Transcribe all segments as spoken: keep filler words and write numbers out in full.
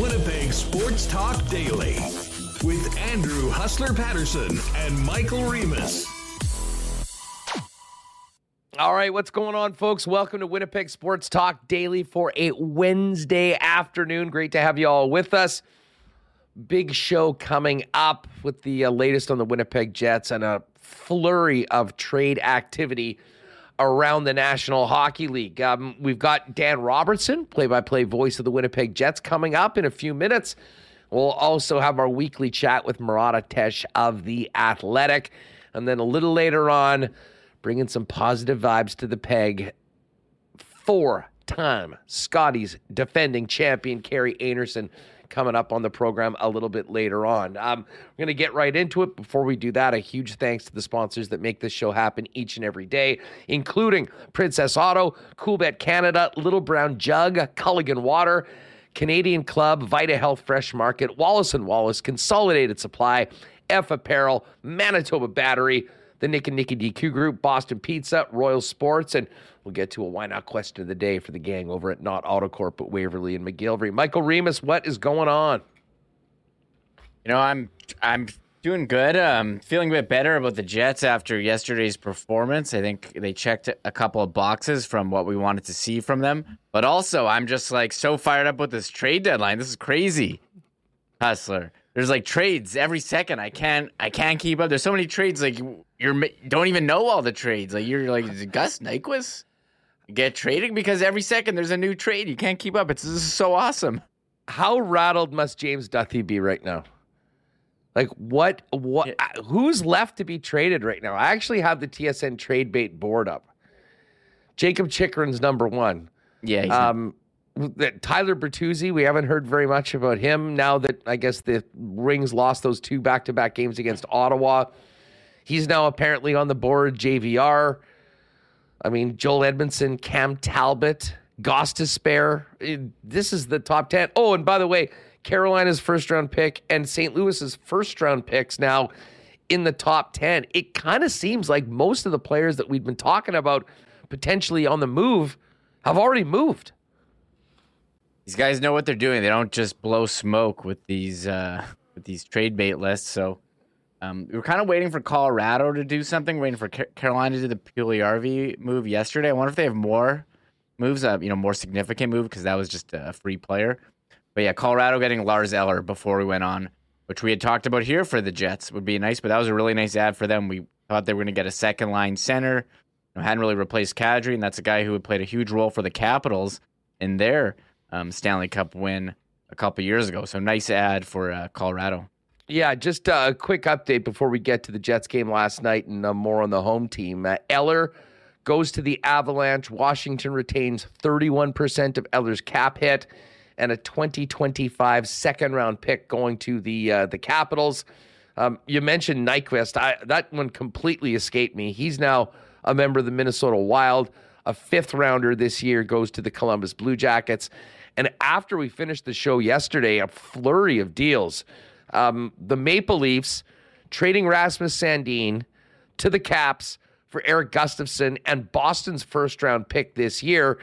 Winnipeg Sports Talk Daily with Andrew Hustler Patterson and Michael Remus. All right, what's going on, folks? Welcome to Winnipeg Sports Talk Daily for a Wednesday afternoon. Great to have you all with us. Big show coming up with the uh, latest on the Winnipeg Jets and a flurry of trade activity around the National Hockey League. Um, we've got Dan Robertson, play-by-play voice of the Winnipeg Jets, coming up in a few minutes. We'll also have our weekly chat with Murat Atesh of The Athletic. And then a little later on, bringing some positive vibes to the Peg, four-time Scotties defending champion Carrie Anderson coming up on the program a little bit later on. Um, we're going to get right into it. Before we do that, a huge thanks to the sponsors that make this show happen each and every day, including Princess Auto, Cool Bet Canada, Little Brown Jug, Culligan Water, Canadian Club, Vita Health Fresh Market, Wallace and Wallace, Consolidated Supply, F Apparel, Manitoba Battery, the Nick and Nicky D Q Group, Boston Pizza, Royal Sports, and we'll get to a Why Not question of the day for the gang over at Not Autocorp, but Waverly and McGillivray. Michael Remus, what is going on? You know, I'm I'm doing good. Um, feeling a bit better about the Jets after yesterday's performance. I think they checked a couple of boxes from what we wanted to see from them. But also, I'm just like so fired up with this trade deadline. This is crazy, Hustler. There's like trades every second. I can't, I can't keep up. There's so many trades. Like you don't even know all the trades. Like you're like, is it Gus Nyquist get traded? Because every second there's a new trade. You can't keep up. It's, this is so awesome. How rattled must James Duthie be right now? Like what, what, yeah. Who's left to be traded right now? I actually have the T S N trade bait board up. Jacob Chikrin's number one. Yeah. He's um, That Tyler Bertuzzi, we haven't heard very much about him now that I guess the Wings lost those two back-to-back games against Ottawa. He's now apparently on the board, J V R. I mean, Joel Edmondson, Cam Talbot, Goss Despair. This is the top ten. Oh, and by the way, Carolina's first-round pick and Saint Louis's first-round picks now in the top ten. It kind of seems like most of the players that we've been talking about potentially on the move have already moved. These guys know what they're doing. They don't just blow smoke with these uh, with these trade bait lists. So um, we were kind of waiting for Colorado to do something. Waiting for Car- Carolina to do the Puljujärvi move yesterday. I wonder if they have more moves, uh, you know, more significant move because that was just a free player. But yeah, Colorado getting Lars Eller before we went on, which we had talked about here for the Jets would be nice. But that was a really nice ad for them. We thought they were going to get a second line center. You know, hadn't really replaced Kadri, and that's a guy who had played a huge role for the Capitals in their Um, Stanley Cup win a couple years ago. So nice ad for uh, Colorado. Yeah, just a quick update before we get to the Jets game last night and uh, more on the home team. Uh, Eller goes to the Avalanche. Washington retains thirty-one percent of Eller's cap hit and a twenty twenty-five second-round pick going to the uh, the Capitals. Um, you mentioned Nyquist. I, that one completely escaped me. He's now a member of the Minnesota Wild. A fifth-rounder this year goes to the Columbus Blue Jackets. And after we finished the show yesterday, a flurry of deals. Um, the Maple Leafs trading Rasmus Sandin to the Caps for Eric Gustafson and Boston's first-round pick this year,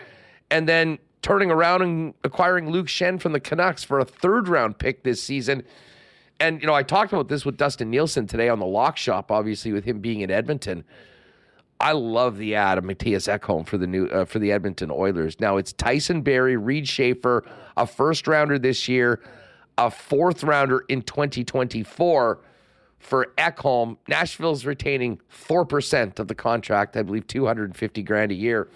and then turning around and acquiring Luke Shen from the Canucks for a third-round pick this season. And, you know, I talked about this with Dustin Nielsen today on the Lock Shop, obviously, with him being in Edmonton. I love the ad of Matthias Ekholm for the new uh, for the Edmonton Oilers. Now it's Tyson Barrie, Reed Schaefer, a first rounder this year, a fourth rounder in twenty twenty-four for Ekholm. Nashville's retaining four percent of the contract, I believe two hundred fifty grand a year.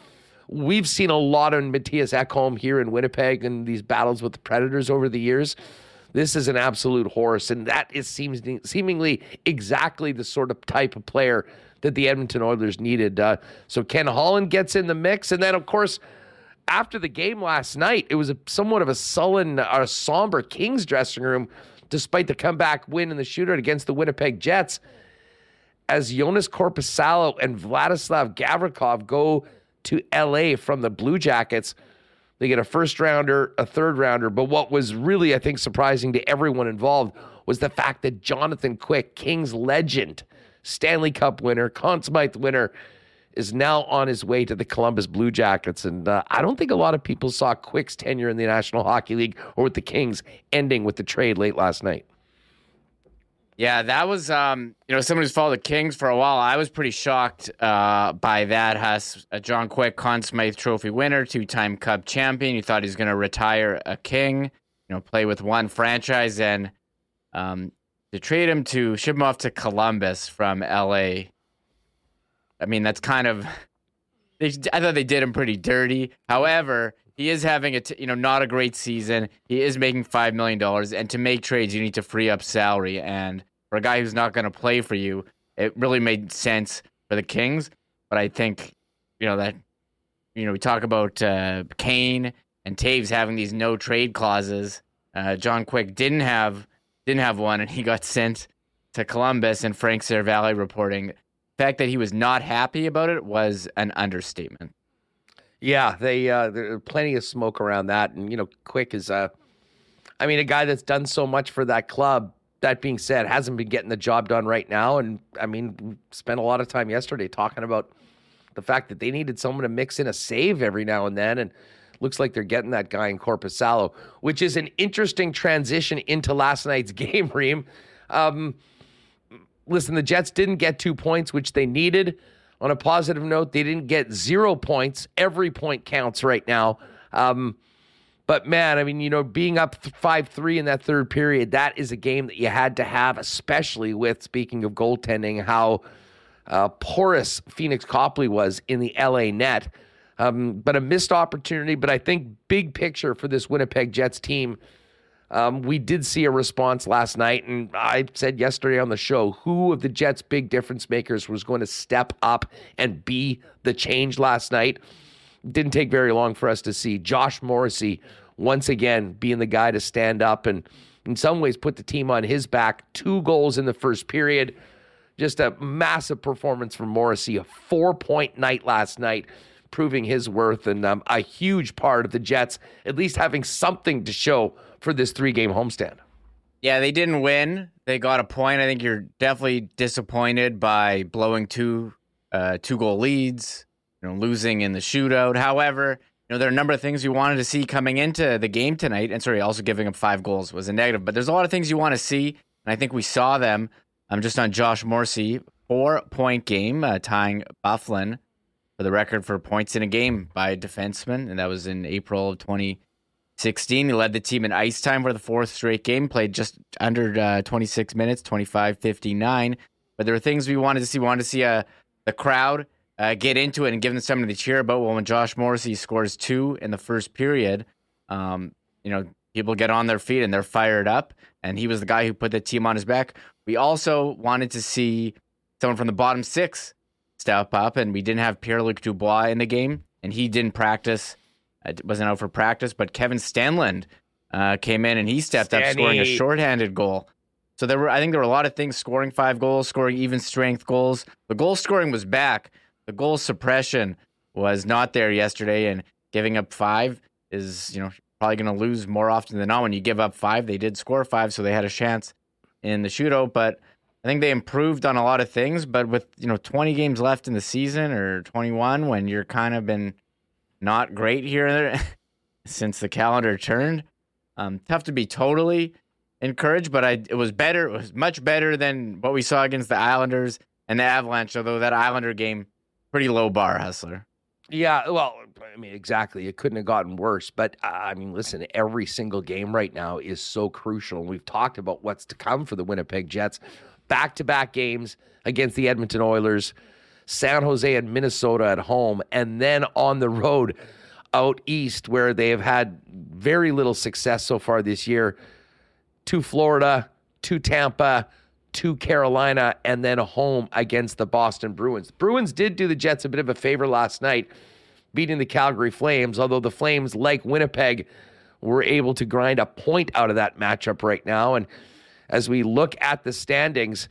We've seen a lot of Matthias Ekholm here in Winnipeg and these battles with the Predators over the years. This is an absolute horse, and that is seems seemingly exactly the sort of type of player that the Edmonton Oilers needed. Uh, so Ken Holland gets in the mix. And then, of course, after the game last night, it was a, somewhat of a sullen, uh, somber Kings dressing room, despite the comeback win in the shootout against the Winnipeg Jets, as Jonas Korpisalo and Vladislav Gavrikov go to L A from the Blue Jackets. They get a first-rounder, a third-rounder. But what was really, I think, surprising to everyone involved was the fact that Jonathan Quick, Kings legend, Stanley Cup winner, Conn Smythe winner, is now on his way to the Columbus Blue Jackets. And uh, I don't think a lot of people saw Quick's tenure in the National Hockey League or with the Kings ending with the trade late last night. Yeah, that was, um, you know, someone who's followed the Kings for a while. I was pretty shocked uh, by that. Huss, uh, John Quick, Conn Smythe Trophy winner, two-time Cup champion. You thought he's going to retire a King, you know, play with one franchise, and um, to trade him, to ship him off to Columbus from L A. I mean, that's kind of. They, I thought they did him pretty dirty. However, he is having a, t- you know, not a great season. He is making five million dollars. And to make trades, you need to free up salary. And for a guy who's not going to play for you, it really made sense for the Kings. But I think, you know, that, you know, we talk about uh, Kane and Taves having these no trade clauses. Uh, John Quick didn't have, didn't have one, and he got sent to Columbus. And Frank Cervalli reporting the fact that he was not happy about it was an understatement. Yeah, they uh, there are plenty of smoke around that. And, you know, Quick is, uh, I mean, a guy that's done so much for that club. That being said, hasn't been getting the job done right now. And, I mean, spent a lot of time yesterday talking about the fact that they needed someone to mix in a save every now and then. And looks like they're getting that guy in Korpisalo, which is an interesting transition into last night's game, Reem. Um, listen, the Jets didn't get two points, which they needed. On a positive note, they didn't get zero points. Every point counts right now. Um, but, man, I mean, you know, being up five three in that third period, that is a game that you had to have, especially with, speaking of goaltending, how uh, porous Phoenix Copley was in the L A net. Um, but a missed opportunity. But I think big picture for this Winnipeg Jets team, um, we did see a response last night. And I said yesterday on the show, who of the Jets' big difference makers was going to step up and be the change last night? Didn't take very long for us to see Josh Morrissey once again being the guy to stand up and in some ways put the team on his back. Two goals in the first period. Just a massive performance from Morrissey. A four-point night last night, proving his worth, and um, a huge part of the Jets at least having something to show for this three-game homestand. Yeah, they didn't win. They got a point. I think you're definitely disappointed by blowing two uh, two-goal leads, you know, losing in the shootout. However, you know, there are a number of things you wanted to see coming into the game tonight, and sorry, also giving up five goals was a negative, but there's a lot of things you want to see, and I think we saw them. I'm um, just on Josh Morrissey, four-point game, uh, tying Bufflin for the record for points in a game by a defenseman, and that was in April of twenty sixteen. He led the team in ice time for the fourth straight game, played just under uh, twenty-six minutes, twenty-five fifty-nine. But there were things we wanted to see. We wanted to see uh, the crowd uh, get into it and give them something to cheer about. Well, when Josh Morrissey scores two in the first period, um, you know, people get on their feet and they're fired up, and he was the guy who put the team on his back. We also wanted to see someone from the bottom six step up, and we didn't have Pierre-Luc Dubois in the game, and he didn't practice, wasn't out for practice, but Kevin Stenlund uh, came in and he stepped Steady. up, scoring a shorthanded goal. So there were, I think there were a lot of things, scoring five goals, scoring even strength goals. The goal scoring was back. The goal suppression was not there yesterday, and giving up five is, you know, probably going to lose more often than not. When you give up five, they did score five, so they had a chance in the shootout, but I think they improved on a lot of things, but with, you know, twenty games left in the season or twenty-one, when you're kind of been not great here since the calendar turned, um, tough to be totally encouraged. But I, it was better. It was much better than what we saw against the Islanders and the Avalanche. Although that Islander game, pretty low bar, Hustler. Yeah, well, I mean, exactly. It couldn't have gotten worse. But, uh, I mean, listen, every single game right now is so crucial. We've talked about what's to come for the Winnipeg Jets. Back-to-back games against the Edmonton Oilers, San Jose and Minnesota at home, and then on the road out east where they have had very little success so far this year, to Florida, to Tampa, to Carolina, and then home against the Boston Bruins. The Bruins did do the Jets a bit of a favor last night, beating the Calgary Flames, although the Flames, like Winnipeg, were able to grind a point out of that matchup right now. And as we look at the standings,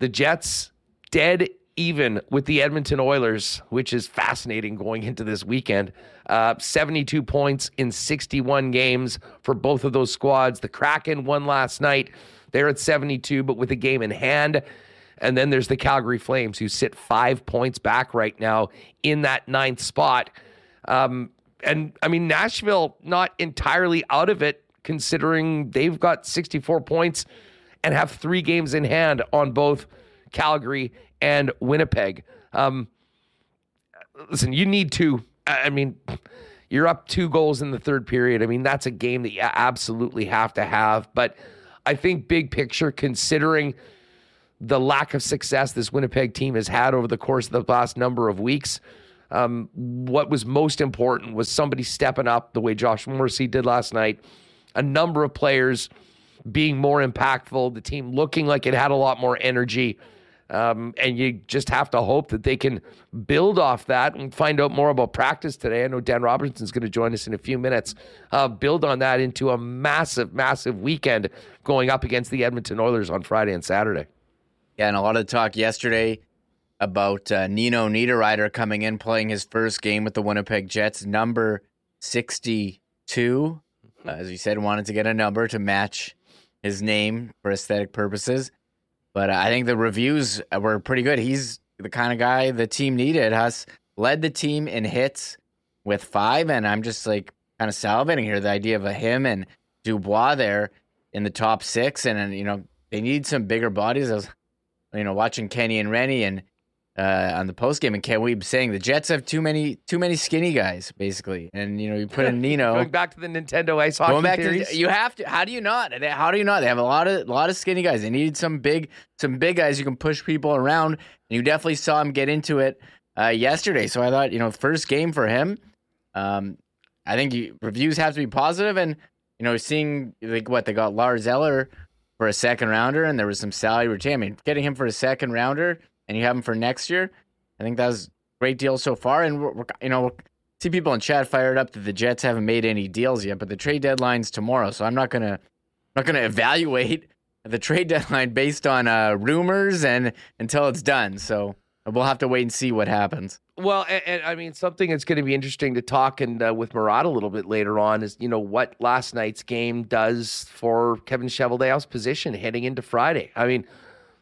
the Jets dead even with the Edmonton Oilers, which is fascinating going into this weekend. Uh, seventy-two points in sixty-one games for both of those squads. The Kraken won last night. They're at seventy-two, but with a game in hand. And then there's the Calgary Flames, who sit five points back right now in that ninth spot. Um, and, I mean, Nashville not entirely out of it, considering they've got sixty-four points and have three games in hand on both Calgary and Winnipeg. Um, listen, you need to, I mean, you're up two goals in the third period. I mean, that's a game that you absolutely have to have. But I think big picture, considering the lack of success this Winnipeg team has had over the course of the last number of weeks, um, what was most important was somebody stepping up the way Josh Morrissey did last night, a number of players being more impactful, the team looking like it had a lot more energy. Um, and you just have to hope that they can build off that and find out more about practice today. I know Dan Robertson's going to join us in a few minutes. Uh, build on that into a massive, massive weekend going up against the Edmonton Oilers on Friday and Saturday. Yeah, and a lot of talk yesterday about uh, Nino Niederreiter coming in, playing his first game with the Winnipeg Jets, number sixty-two. Uh, as you said, wanted to get a number to match his name for aesthetic purposes. But I think the reviews were pretty good. He's the kind of guy the team needed. Huss led the team in hits with five, and I'm just like kind of salivating here. The idea of a him and Dubois there in the top six, and, and you know, they need some bigger bodies. I was, you know, watching Kenny and Rennie and uh, on the postgame, and Ken Weeb saying the Jets have too many too many skinny guys, basically. And you know, you put in Nino. Going back to the Nintendo ice hockey going back theories. To, you have to. How do you not? How do you not? They have a lot of lot of skinny guys. They need some big some big guys who can push people around. And you definitely saw him get into it uh, yesterday. So I thought, you know, first game for him. Um, I think you, reviews have to be positive, and you know, seeing like what they got Lars Eller for a second rounder, and there was some salary retain. I mean, getting him for a second rounder, and you have him for next year. I think that was a great deal so far. And we're, we're, you know, we'll see people in chat fired up that the Jets haven't made any deals yet, but the trade deadline's tomorrow, so I'm not gonna not gonna evaluate the trade deadline based on uh, rumors and until it's done. So we'll have to wait and see what happens. Well, and, and I mean, something that's going to be interesting to talk and uh, with Murat a little bit later on is, you know, what last night's game does for Kevin Cheveldayoff's position heading into Friday. I mean,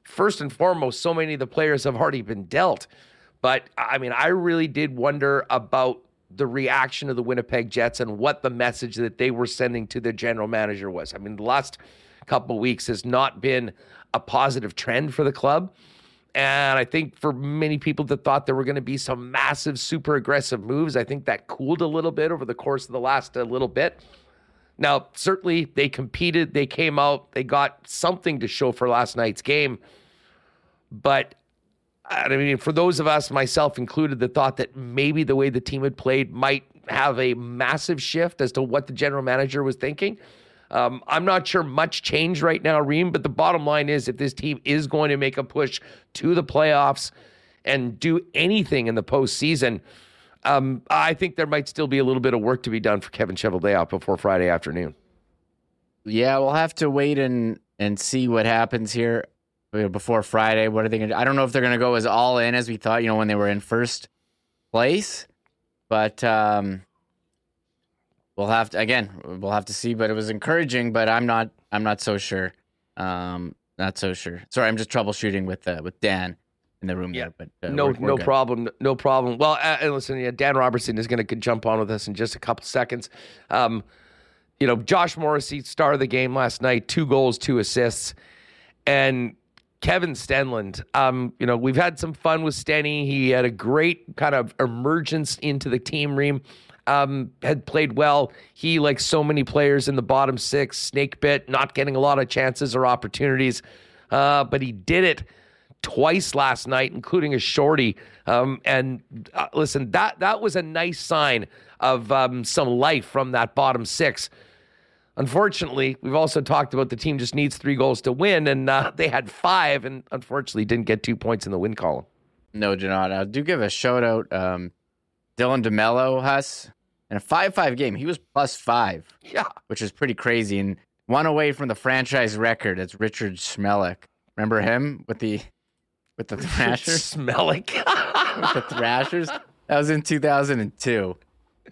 first and foremost, so many of the players have already been dealt. But, I mean, I really did wonder about the reaction of the Winnipeg Jets and what the message that they were sending to their general manager was. I mean, the last couple of weeks has not been a positive trend for the club. And I think for many people that thought there were going to be some massive, super aggressive moves, I think that cooled a little bit over the course of the last uh, little bit. Now, certainly they competed, they came out, they got something to show for last night's game. But, I mean, for those of us, myself included, that thought that maybe the way the team had played might have a massive shift as to what the general manager was thinking. Um, I'm not sure much change right now, Reem, but the bottom line is if this team is going to make a push to the playoffs and do anything in the postseason, um, I think there might still be a little bit of work to be done for Kevin Cheveldayoff before Friday afternoon. Yeah, we'll have to wait and, and see what happens here before Friday. What are they going to do? I don't know if they're going to go as all in as we thought, you know, when they were in first place, but um We'll have to, again, we'll have to see, but it was encouraging, but I'm not, I'm not so sure. Um, not so sure. Sorry. I'm just troubleshooting with, uh, with Dan in the room yeah. there, but uh, no, we're, we're no good. problem. No problem. Well, uh, listen, yeah, Dan Robertson is going to jump on with us in just a couple seconds. Um, you know, Josh Morrissey, star of the game last night, two goals, two assists, and Kevin Stenlund. Um, you know, we've had some fun with Stenny. He had a great kind of emergence into the team, Reem. Um, had played well. He, like so many players in the bottom six, snake bit, not getting a lot of chances or opportunities. Uh, but he did it twice last night, including a shorty. Um, and uh, listen, that that was a nice sign of um, some life from that bottom six. Unfortunately, we've also talked about the team just needs three goals to win, and uh, they had five, and unfortunately didn't get two points in the win column. No, Janot. I do give a shout out, um, Dylan DeMello, Huss. In a five five game, he was plus five, yeah, which is pretty crazy. And one away from the franchise record, it's Richard Smellick. Remember him with the with the Richard Thrashers? Smellick. With the Thrashers? That was in two thousand two,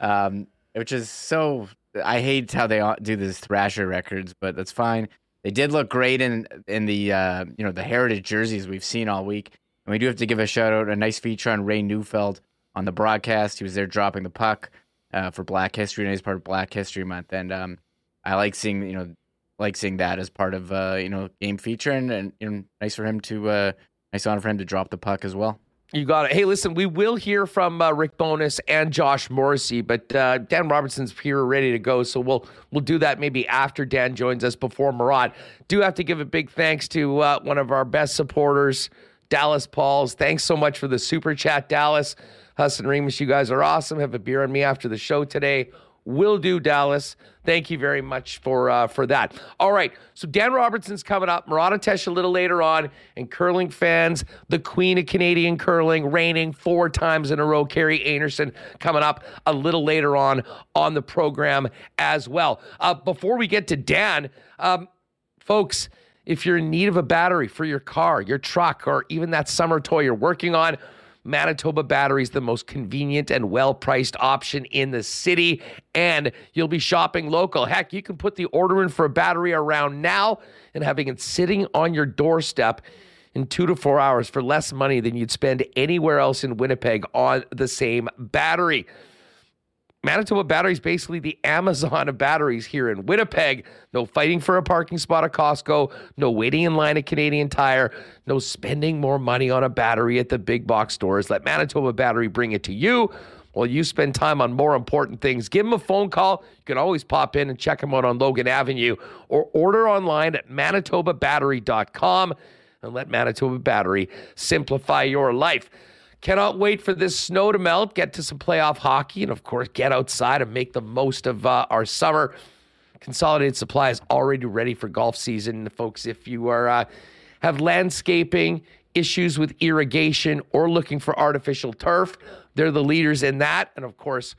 um, which is so... I hate how they do these Thrasher records, but that's fine. They did look great in in the uh, you know the heritage jerseys we've seen all week. And we do have to give a shout out, a nice feature on Ray Neufeld on the broadcast. He was there dropping the puck uh, for Black History, and he's part of Black History Month. And um, I like seeing you know like seeing that as part of uh, you know game feature, and, and you know, nice for him to uh, nice honor for him to drop the puck as well. You got it. Hey, listen, we will hear from uh, Rick Bowness and Josh Morrissey, but uh, Dan Robertson's here ready to go, so we'll we'll do that maybe after Dan joins us before Murat. Do have to give a big thanks to uh, one of our best supporters, Dallas Pauls. Thanks so much for the super chat, Dallas. Huss and Remus, you guys are awesome. Have a beer on me after the show today. Will do, Dallas. Thank you very much for uh, for that. All right, so Dan Robertson's coming up. Murat Atesh a little later on. And curling fans, the queen of Canadian curling, reigning four times in a row, Carrie Anderson, coming up a little later on on the program as well. Uh, before we get to Dan, um, folks, if you're in need of a battery for your car, your truck, or even that summer toy you're working on, Manitoba Batteries, the most convenient and well-priced option in the city, and you'll be shopping local. Heck, you can put the order in for a battery around now and having it sitting on your doorstep in two to four hours for less money than you'd spend anywhere else in Winnipeg on the same battery. Manitoba Battery is basically the Amazon of batteries here in Winnipeg. No fighting for a parking spot at Costco. No waiting in line at Canadian Tire. No spending more money on a battery at the big box stores. Let Manitoba Battery bring it to you while you spend time on more important things. Give them a phone call. You can always pop in and check them out on Logan Avenue or order online at manitoba battery dot com and let Manitoba Battery simplify your life. Cannot wait for this snow to melt, get to some playoff hockey, and, of course, get outside and make the most of uh, our summer. Consolidated Supply is already ready for golf season, folks. If you are uh, have landscaping, issues with irrigation, or looking for artificial turf, they're the leaders in that. And, of course,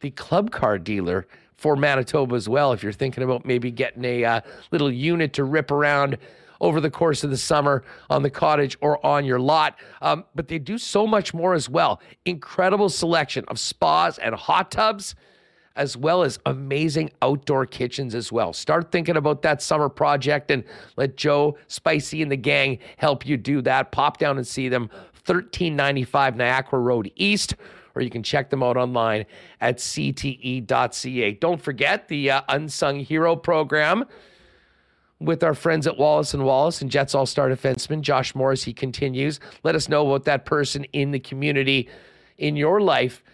the club car dealer for Manitoba as well. If you're thinking about maybe getting a uh, little unit to rip around over the course of the summer on the cottage or on your lot. Um, but they do so much more as well. Incredible selection of spas and hot tubs, as well as amazing outdoor kitchens as well. Start thinking about that summer project and let Joe, Spicy, and the gang help you do that. Pop down and see them, thirteen ninety-five Niagara Road East, or you can check them out online at c t e dot c a. Don't forget the uh, Unsung Hero program with our friends at Wallace and Wallace and Jets All-Star defenseman Josh Morris. He continues. Let us know about that person in the community, in your life,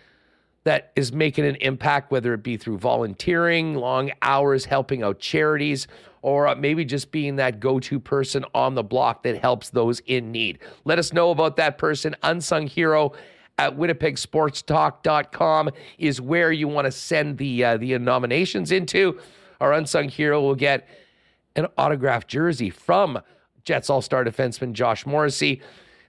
that is making an impact, whether it be through volunteering, long hours, helping out charities, or maybe just being that go-to person on the block that helps those in need. Let us know about that person. Unsung Hero at winnipeg sports talk dot com is where you want to send the, uh, the nominations into. Our Unsung Hero will get an autographed jersey from Jets All-Star defenseman Josh Morrissey,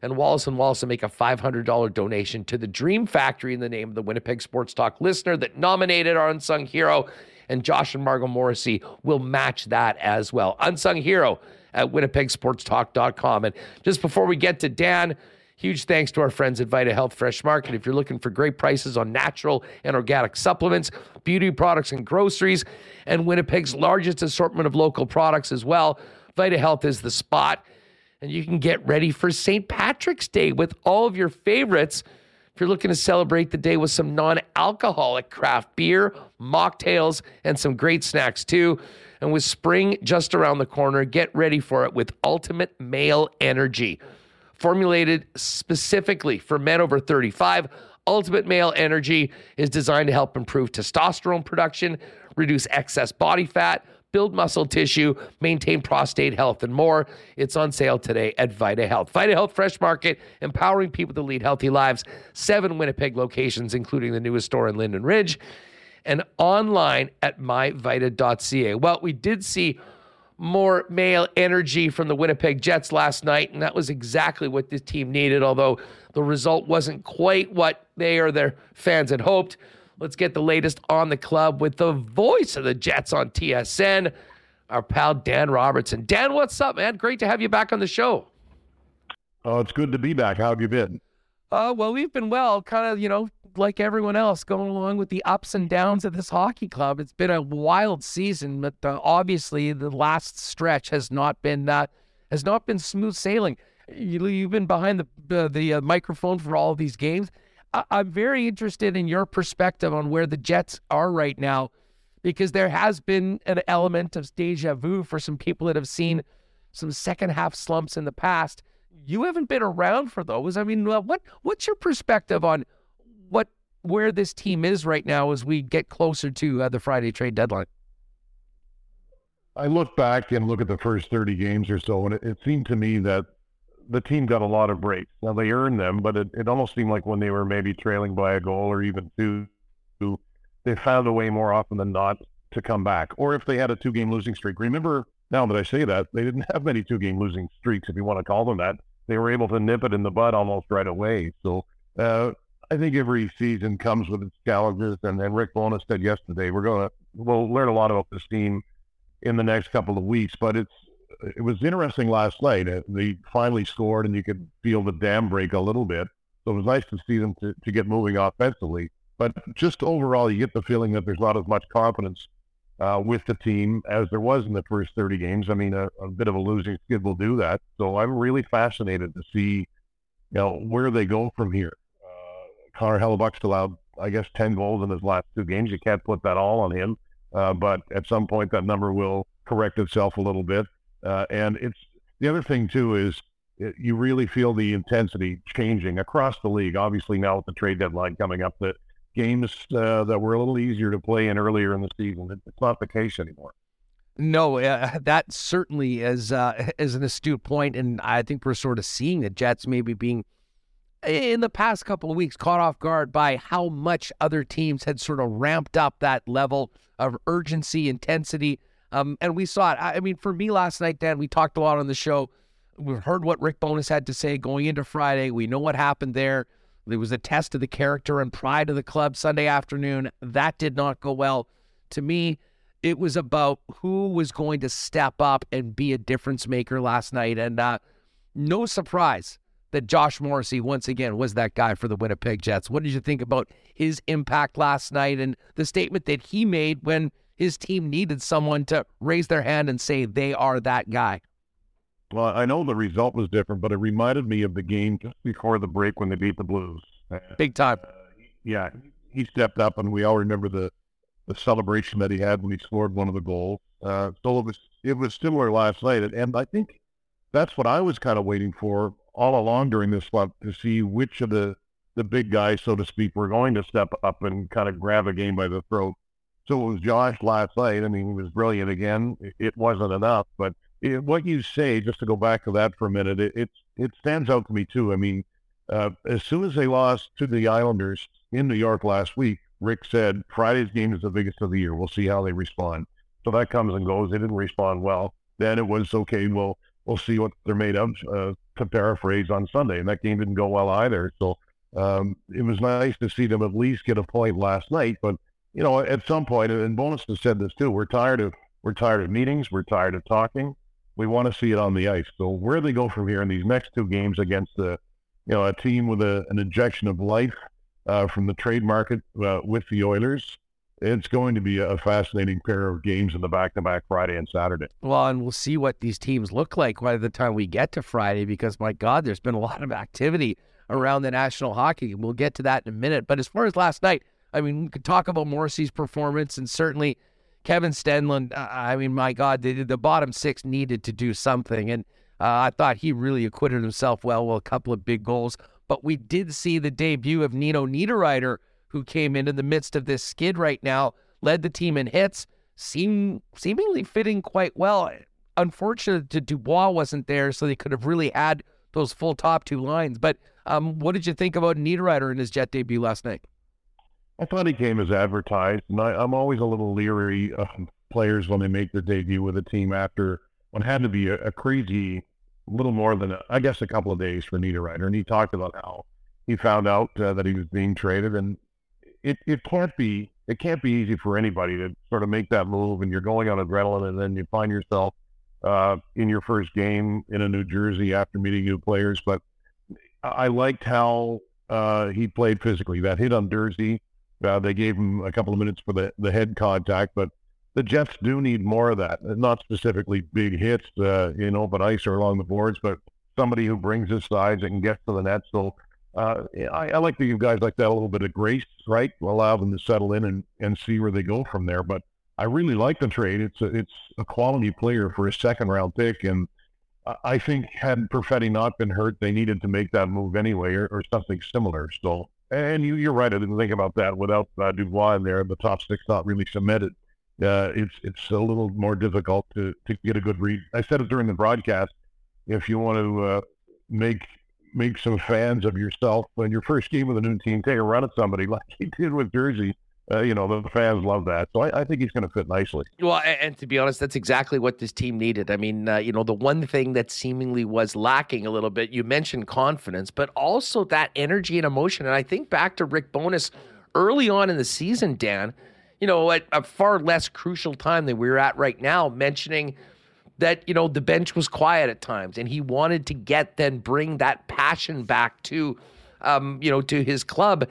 and Wallace and Wallace make a five hundred dollars donation to the Dream Factory in the name of the Winnipeg Sports Talk listener that nominated our Unsung Hero, and Josh and Margot Morrissey will match that as well. Unsung Hero at winnipeg sports talk dot com. And just before we get to Dan, huge thanks to our friends at Vita Health Fresh Market. If you're looking for great prices on natural and organic supplements, beauty products and groceries, and Winnipeg's largest assortment of local products as well, Vita Health is the spot. And you can get ready for Saint Patrick's Day with all of your favorites. If you're looking to celebrate the day with some non-alcoholic craft beer, mocktails, and some great snacks too. And with spring just around the corner, get ready for it with Ultimate Male Energy. Formulated specifically for men over thirty-five, Ultimate Male Energy is designed to help improve testosterone production, reduce excess body fat, build muscle tissue, maintain prostate health, and more. It's on sale today at Vita Health. Vita Health Fresh Market, empowering people to lead healthy lives. Seven Winnipeg locations, including the newest store in Linden Ridge, and online at my vita dot c a. Well, we did see more male energy from the Winnipeg Jets last night, and that was exactly what this team needed, although the result wasn't quite what they or their fans had hoped. Let's get the latest on the club with the voice of the Jets on T S N, our pal Dan Robertson. Dan, what's up, man? Great to have you back on the show. Oh, it's good to be back. How have you been? Uh, well, we've been well, kind of, you know, like everyone else, going along with the ups and downs of this hockey club. It's been a wild season, but uh, obviously the last stretch has not been that has not been smooth sailing. You, you've been behind the uh, the uh, microphone for all of these games. I- I'm very interested in your perspective on where the Jets are right now, because there has been an element of deja vu for some people that have seen some second half slumps in the past. You haven't been around for those. I mean, what what's your perspective on what where this team is right now as we get closer to uh, the Friday trade deadline? I look back and look at the first thirty games or so, and it, it seemed to me that the team got a lot of breaks. Now, they earned them, but it, it almost seemed like when they were maybe trailing by a goal or even two, two, they found a way more often than not to come back. Or if they had a two-game losing streak. Remember, now that I say that, they didn't have many two-game losing streaks, if you want to call them that. They were able to nip it in the bud almost right away. So uh, I think every season comes with its challenges. And, and Rick Bowness said yesterday, we're going to we'll learn a lot about this team in the next couple of weeks. But it's it was interesting last night. They finally scored, and you could feel the dam break a little bit. So it was nice to see them to, to get moving offensively. But just overall, you get the feeling that there's not as much confidence uh, with the team as there was in the first thirty games. I mean, a, a bit of a losing skid will do that. So I'm really fascinated to see, you know, where they go from here. Uh, Connor Hellebuck's allowed, I guess, ten goals in his last two games. You can't put that all on him. Uh, but at some point, that number will correct itself a little bit. Uh, and it's the other thing, too, is it, you really feel the intensity changing across the league. Obviously, now with the trade deadline coming up, that games uh, that were a little easier to play in earlier in the season, it, it's not the case anymore. No, uh, that certainly is, uh, is an astute point, and I think we're sort of seeing the Jets maybe being, in the past couple of weeks, caught off guard by how much other teams had sort of ramped up that level of urgency, intensity. Um, and we saw it. I mean, for me last night, Dan, we talked a lot on the show. We heard what Rick Bowness had to say going into Friday. We know what happened there. There was a test of the character and pride of the club Sunday afternoon. That did not go well. To me, it was about who was going to step up and be a difference maker last night. And uh, no surprise that Josh Morrissey, once again, was that guy for the Winnipeg Jets. What did you think about his impact last night and the statement that he made when his team needed someone to raise their hand and say they are that guy? Well, I know the result was different, but it reminded me of the game just before the break when they beat the Blues. Big time. Uh, yeah, he stepped up, and we all remember the, the celebration that he had when he scored one of the goals. Uh, so it was, it was similar last night, and I think that's what I was kind of waiting for all along during this slump, to see which of the, the big guys, so to speak, were going to step up and kind of grab a game by the throat. So it was Josh last night. I mean, he was brilliant again. It wasn't enough, but it, what you say, just to go back to that for a minute, it it, it stands out to me too. I mean, uh, as soon as they lost to the Islanders in New York last week, Rick said, Friday's game is the biggest of the year. We'll see how they respond. So that comes and goes. They didn't respond well. Then it was, okay, well, we'll see what they're made of, uh, to paraphrase, on Sunday. And that game didn't go well either. So um, it was nice to see them at least get a point last night, but you know, at some point, and Bowness has said this too, we're tired of we're tired of meetings, we're tired of talking. We want to see it on the ice. So where they go from here in these next two games against the, you know, a team with a, an injection of life uh, from the trade market uh, with the Oilers, it's going to be a fascinating pair of games in the back-to-back Friday and Saturday. Well, and we'll see what these teams look like by the time we get to Friday, because my God, there's been a lot of activity around the National Hockey League. We'll get to that in a minute. But as far as last night, I mean, we could talk about Morrissey's performance, and certainly Kevin Stenlund. I mean, my God, the, the bottom six needed to do something, and uh, I thought he really acquitted himself well with a couple of big goals. But we did see the debut of Nino Niederreiter, who came in in the midst of this skid right now, led the team in hits, seem, seemingly fitting quite well. Unfortunately, Dubois wasn't there, so they could have really had those full top two lines. But um, what did you think about Niederreiter in his Jet debut last night? I thought he came as advertised, and I, I'm always a little leery of players when they make their debut with a team after what had to be a, a crazy, little more than, a, I guess, a couple of days for Niederreiter. And he talked about how he found out uh, that he was being traded, and it, it can't be it can't be easy for anybody to sort of make that move, and you're going on adrenaline, and then you find yourself uh, in your first game in a New Jersey after meeting new players. But I liked how uh, he played physically. That hit on Dursey, uh, they gave him a couple of minutes for the, the head contact, but the Jets do need more of that. Not specifically big hits uh, in open ice or along the boards, but somebody who brings his sides and gets to the net. So uh, I, I like to give guys like that a little bit of grace, right? Allow them to settle in and, and see where they go from there. But I really like the trade. It's a, it's a quality player for a second-round pick, and I think had Perfetti not been hurt, they needed to make that move anyway, or, or something similar. So, and you, you're right. I didn't think about that. Without uh, Dubois in there, the top six not really cemented. Uh, it's it's a little more difficult to, to get a good read. I said it during the broadcast. If you want to uh, make make some fans of yourself when your first game with a new team, take a run at somebody like he did with Jersey. Uh, you know, the fans love that. So I, I think he's going to fit nicely. Well, and to be honest, that's exactly what this team needed. I mean, uh, you know, the one thing that seemingly was lacking a little bit, you mentioned confidence, but also that energy and emotion. And I think back to Rick Bowness early on in the season, Dan, you know, at a far less crucial time than we're at right now, mentioning that, you know, the bench was quiet at times and he wanted to get then bring that passion back to, um, you know, to his club.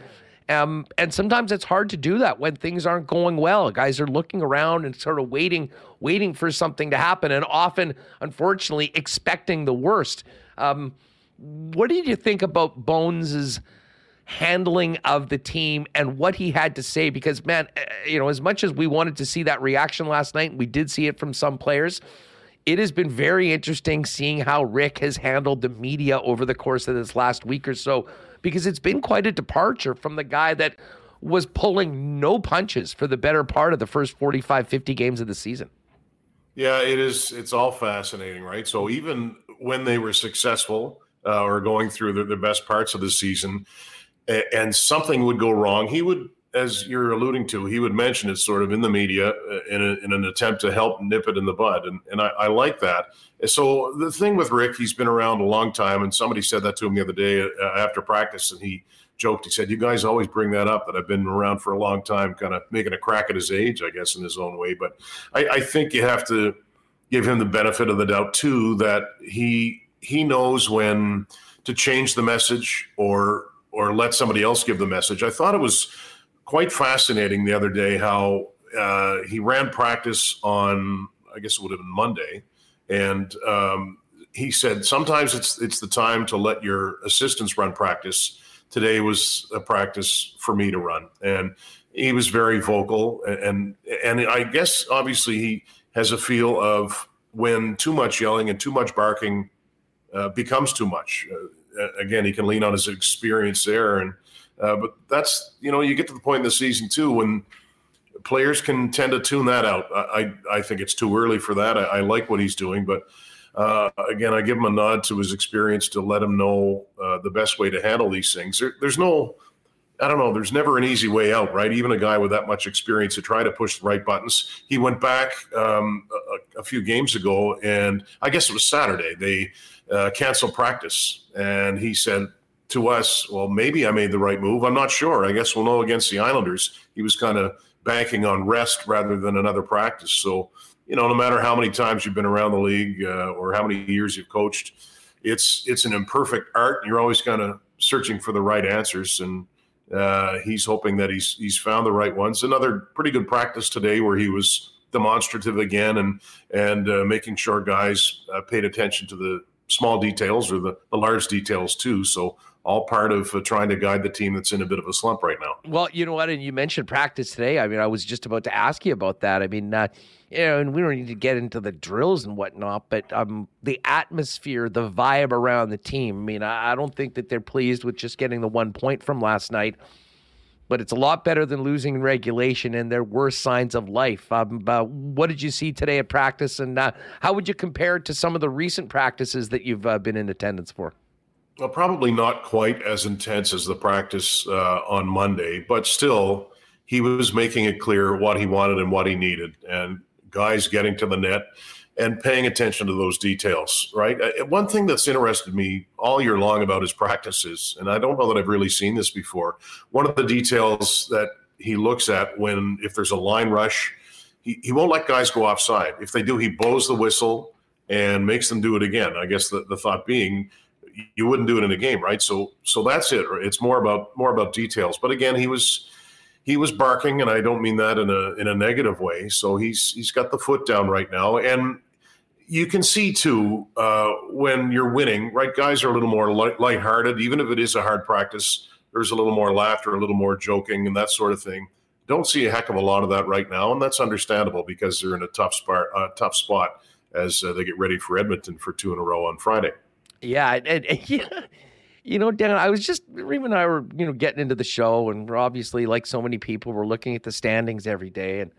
Um, and sometimes it's hard to do that when things aren't going well. Guys are looking around and sort of waiting, waiting for something to happen, and often, unfortunately, expecting the worst. Um, what did you think about Bones's handling of the team and what he had to say? Because, man, you know, as much as we wanted to see that reaction last night, we did see it from some players. It has been very interesting seeing how Rick has handled the media over the course of this last week or so, because it's been quite a departure from the guy that was pulling no punches for the better part of the first forty-five, fifty games of the season. Yeah, it is. It's all fascinating, right? So even when they were successful uh, or going through the, the best parts of the season and, and something would go wrong, he would, as you're alluding to, he would mention it sort of in the media in, a, in an attempt to help nip it in the bud. And, and I, I like that. So the thing with Rick, he's been around a long time, and somebody said that to him the other day after practice, and he joked, he said, you guys always bring that up, that I've been around for a long time, kind of making a crack at his age, I guess, in his own way. But I, I think you have to give him the benefit of the doubt, too, that he he knows when to change the message or or let somebody else give the message. I thought it was quite fascinating the other day how uh, he ran practice on, I guess it would have been Monday, and um, he said sometimes it's it's the time to let your assistants run practice. Today was a practice for me to run, and he was very vocal, and and, and I guess obviously he has a feel of when too much yelling and too much barking uh, becomes too much. Uh, again, he can lean on his experience there, and Uh, but that's, you know, you get to the point in the season, too, when players can tend to tune that out. I I, I think it's too early for that. I, I like what he's doing. But, uh, again, I give him a nod to his experience to let him know uh, the best way to handle these things. There, there's no, I don't know, there's never an easy way out, right? Even a guy with that much experience to try to push the right buttons. He went back um, a, a few games ago, and I guess it was Saturday. They uh, canceled practice, and he said to us, well, maybe I made the right move. I'm not sure. I guess we'll know against the Islanders. He was kind of banking on rest rather than another practice. So, you know, no matter how many times you've been around the league uh, or how many years you've coached, it's it's an imperfect art. You're always kind of searching for the right answers, and uh, he's hoping that he's he's found the right ones. Another pretty good practice today where he was demonstrative again and, and uh, making sure guys uh, paid attention to the small details or the, the large details too. So all part of uh, trying to guide the team that's in a bit of a slump right now. Well, you know what? And you mentioned practice today. I mean, I was just about to ask you about that. I mean, uh, you know, and we don't need to get into the drills and whatnot, but um, the atmosphere, the vibe around the team. I mean, I, I don't think that they're pleased with just getting the one point from last night, but it's a lot better than losing in regulation, and there were signs of life. Um, uh, what did you see today at practice, and uh, how would you compare it to some of the recent practices that you've uh, been in attendance for? Well, probably not quite as intense as the practice uh, on Monday, but still he was making it clear what he wanted and what he needed, and guys getting to the net and paying attention to those details, right? One thing that's interested me all year long about his practices, and I don't know that I've really seen this before, one of the details that he looks at when, if there's a line rush, he, he won't let guys go offside. If they do, he blows the whistle and makes them do it again. I guess the, the thought being, you wouldn't do it in a game, right? So so that's it. It's more about more about details. But again, he was he was barking, and I don't mean that in a in a negative way. So he's he's got the foot down right now, and you can see too uh, when you're winning, right? Guys are a little more light, lighthearted, even if it is a hard practice. There's a little more laughter, a little more joking, and that sort of thing. Don't see a heck of a lot of that right now, and that's understandable because they're in a tough spot. Uh, tough spot as uh, they get ready for Edmonton for two in a row on Friday. Yeah, and, and, yeah, you know, Dan, I was just, Reem and I were, you know, getting into the show, and we're obviously, like so many people, we're looking at the standings every day, and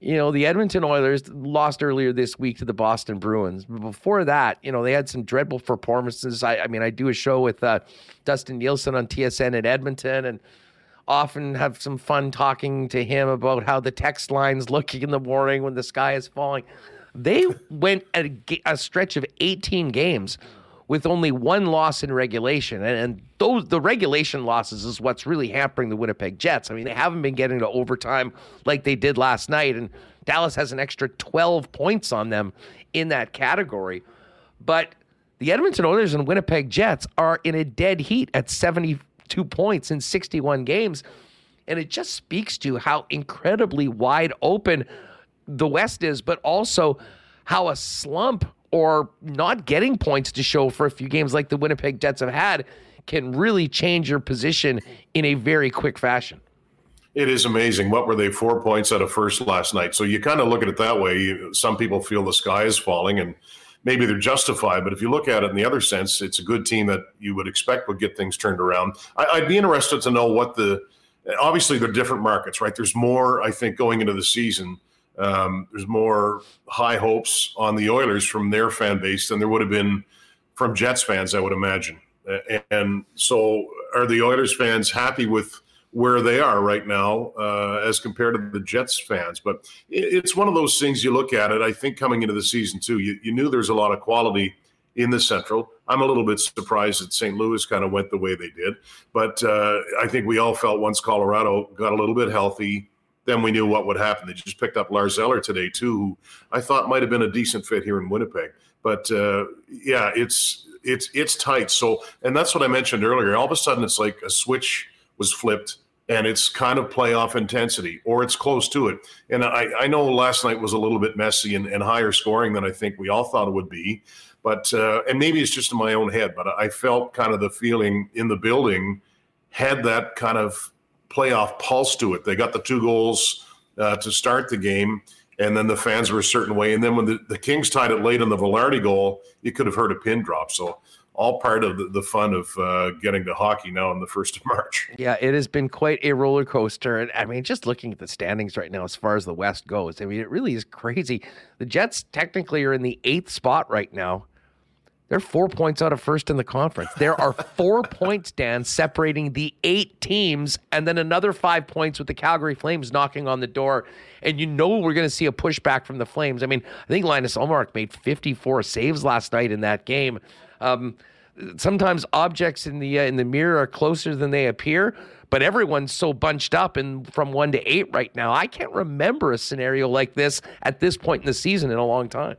you know, the Edmonton Oilers lost earlier this week to the Boston Bruins. Before that, you know, they had some dreadful performances. I, I mean, I do a show with uh, Dustin Nielsen on T S N in Edmonton, and often have some fun talking to him about how the text line's looking in the morning when the sky is falling. They went a, a stretch of eighteen games with only one loss in regulation. And, and those the regulation losses is what's really hampering the Winnipeg Jets. I mean, they haven't been getting to overtime like they did last night, and Dallas has an extra twelve points on them in that category. But the Edmonton Oilers and Winnipeg Jets are in a dead heat at seventy-two points in sixty-one games, and it just speaks to how incredibly wide open the West is, but also how a slump or not getting points to show for a few games like the Winnipeg Jets have had can really change your position in a very quick fashion. It is amazing. What were they? Four points out of first last night. So you kind of look at it that way. Some people feel the sky is falling, and maybe they're justified. But if you look at it in the other sense, it's a good team that you would expect would get things turned around. I, I'd be interested to know what the – obviously they're different markets, right? There's more, I think, going into the season – Um, there's more high hopes on the Oilers from their fan base than there would have been from Jets fans, I would imagine. And so are the Oilers fans happy with where they are right now uh, as compared to the Jets fans? But it's one of those things you look at it, I think, coming into the season too. You, you knew there's a lot of quality in the Central. I'm a little bit surprised that Saint Louis kind of went the way they did. But uh, I think we all felt once Colorado got a little bit healthy, then we knew what would happen. They just picked up Lars Eller today, too, who I thought might have been a decent fit here in Winnipeg. But, uh, yeah, it's it's it's tight. So, and that's what I mentioned earlier. All of a sudden, it's like a switch was flipped, and it's kind of playoff intensity, or it's close to it. And I, I know last night was a little bit messy and, and higher scoring than I think we all thought it would be. But uh, and maybe it's just in my own head, but I felt kind of the feeling in the building had that kind of – playoff pulse to it. They got the two goals uh, to start the game, and then the fans were a certain way. And then when the, the Kings tied it late on the Vilardi goal, you could have heard a pin drop. So all part of the, the fun of uh, getting to hockey now on the first of March. Yeah, it has been quite a roller coaster. And I mean, just looking at the standings right now as far as the West goes, I mean, it really is crazy. The Jets technically are in the eighth spot right now. They're four points out of first in the conference. There are four points, Dan, separating the eight teams, and then another five points with the Calgary Flames knocking on the door. And you know we're going to see a pushback from the Flames. I mean, I think Linus Ullmark made fifty-four saves last night in that game. Um, sometimes objects in the uh, in the mirror are closer than they appear, but everyone's so bunched up and from one to eight right now. I can't remember a scenario like this at this point in the season in a long time.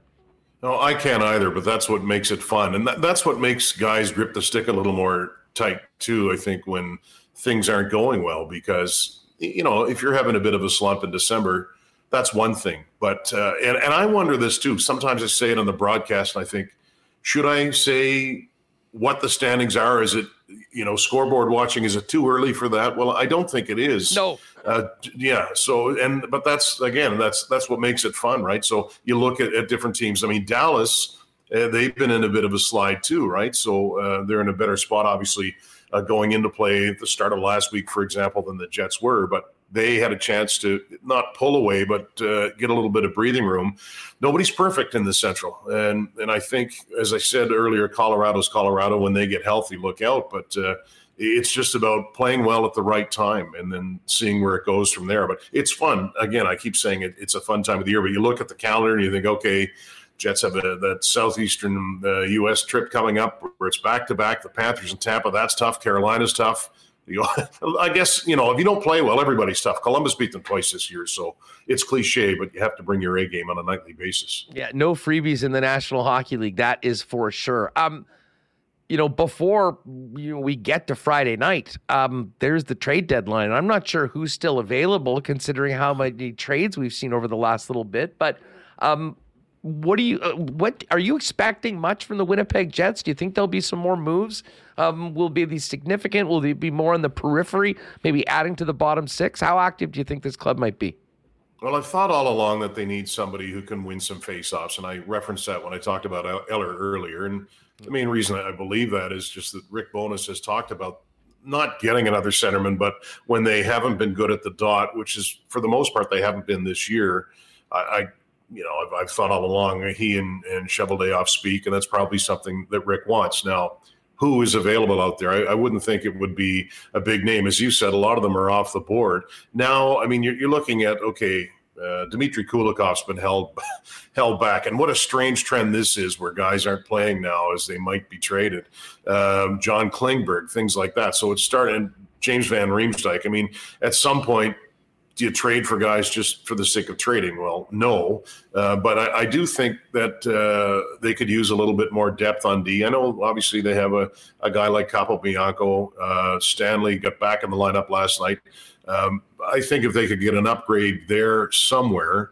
No, I can't either, but that's what makes it fun. And that, that's what makes guys grip the stick a little more tight, too, I think, when things aren't going well. Because, you know, if you're having a bit of a slump in December, that's one thing. But uh, and, and I wonder this, too. Sometimes I say it on the broadcast, and I think, should I say what the standings are? Is it, you know, scoreboard watching? Is it too early for that? Well, I don't think it is. No. Uh, yeah. So, and, but that's, again, that's, that's what makes it fun, right? So you look at, at different teams. I mean, Dallas, uh, they've been in a bit of a slide too, right? So uh, they're in a better spot, obviously, uh, going into play at the start of last week, for example, than the Jets were, but they had a chance to not pull away, but uh, get a little bit of breathing room. Nobody's perfect in the Central. And, and I think, as I said earlier, Colorado's Colorado. When they get healthy, look out, but, uh, it's just about playing well at the right time and then seeing where it goes from there. But it's fun. Again, I keep saying it, it's a fun time of the year, but you look at the calendar and you think, okay, Jets have a, that southeastern uh, U S trip coming up where it's back-to-back. The Panthers and Tampa, that's tough. Carolina's tough. You know, I guess, you know, if you don't play well, everybody's tough. Columbus beat them twice this year, so it's cliche, but you have to bring your A game on a nightly basis. Yeah, no freebies in the National Hockey League. That is for sure. Um, you know, before you know, we get to Friday night, um, there's the trade deadline. I'm not sure who's still available considering how many trades we've seen over the last little bit. But um, what do you, uh, what are you expecting much from the Winnipeg Jets? Do you think there'll be some more moves? Um, will be these significant? Will they be more on the periphery, maybe adding to the bottom six? How active do you think this club might be? Well, I've thought all along that they need somebody who can win some faceoffs, and I referenced that when I talked about Eller earlier. And the main reason I believe that is just that Rick Bowness has talked about not getting another centerman, but when they haven't been good at the dot, which is for the most part they haven't been this year, I, I you know, I've, I've thought all along he and, and Cheveldayoff speak, and that's probably something that Rick wants. Now, who is available out there? I, I wouldn't think it would be a big name. As you said, a lot of them are off the board. Now, I mean, you're, you're looking at, okay, uh, Dmitry Kulikov's been held held back. And what a strange trend this is where guys aren't playing now as they might be traded. Um, John Klingberg, things like that. So it started – James Van Riemsdyk. I mean, at some point, do you trade for guys just for the sake of trading? Well, no. Uh, but I, I do think that uh, they could use a little bit more depth on D. I know, obviously, they have a, a guy like Capobianco. Uh, Stanley got back in the lineup last night. Um, I think if they could get an upgrade there somewhere,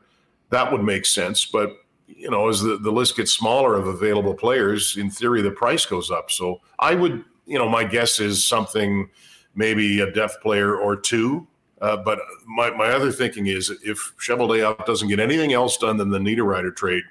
that would make sense. But, you know, as the, the list gets smaller of available players, in theory, the price goes up. So I would, you know, my guess is something, maybe a depth player or two. Uh, but my, my other thinking is if Cheveldayoff doesn't get anything else done than the Niederreiter trade,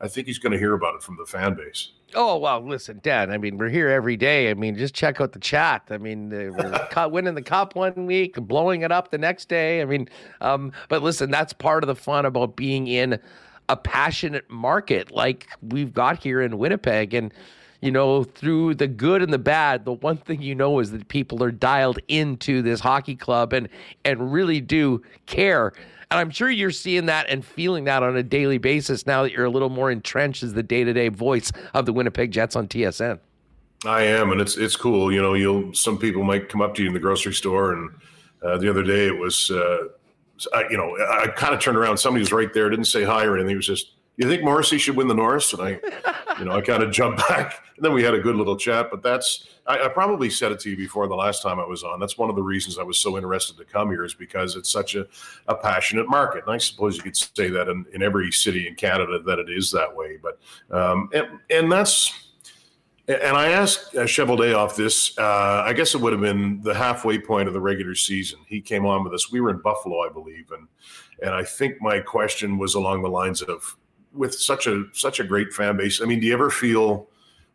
I think he's going to hear about it from the fan base. Oh, well, listen, Dan, I mean, we're here every day. I mean, just check out the chat. I mean, we're winning the cup one week, blowing it up the next day. I mean, um, but listen, that's part of the fun about being in a passionate market like we've got here in Winnipeg. And, you know, through the good and the bad, the one thing you know is that people are dialed into this hockey club and and really do care. And I'm sure you're seeing that and feeling that on a daily basis now that you're a little more entrenched as the day-to-day voice of the Winnipeg Jets on T S N. I am, and it's it's cool. You know, you'll some people might come up to you in the grocery store, and uh, the other day it was, uh, I, you know, I, I kind of turned around. Somebody was right there, didn't say hi or anything. It was just, you think Morrissey should win the Norris? And I, you know, I kind of jumped back. And then we had a good little chat. But that's, I, I probably said it to you before the last time I was on. That's one of the reasons I was so interested to come here is because it's such a, a passionate market. And I suppose you could say that in, in every city in Canada that it is that way. But, um, and, and that's, and I asked Cheveldayoff this, uh, I guess it would have been the halfway point of the regular season. He came on with us. We were in Buffalo, I believe. And, and I think my question was along the lines of, with such a such a great fan base, I mean, do you ever feel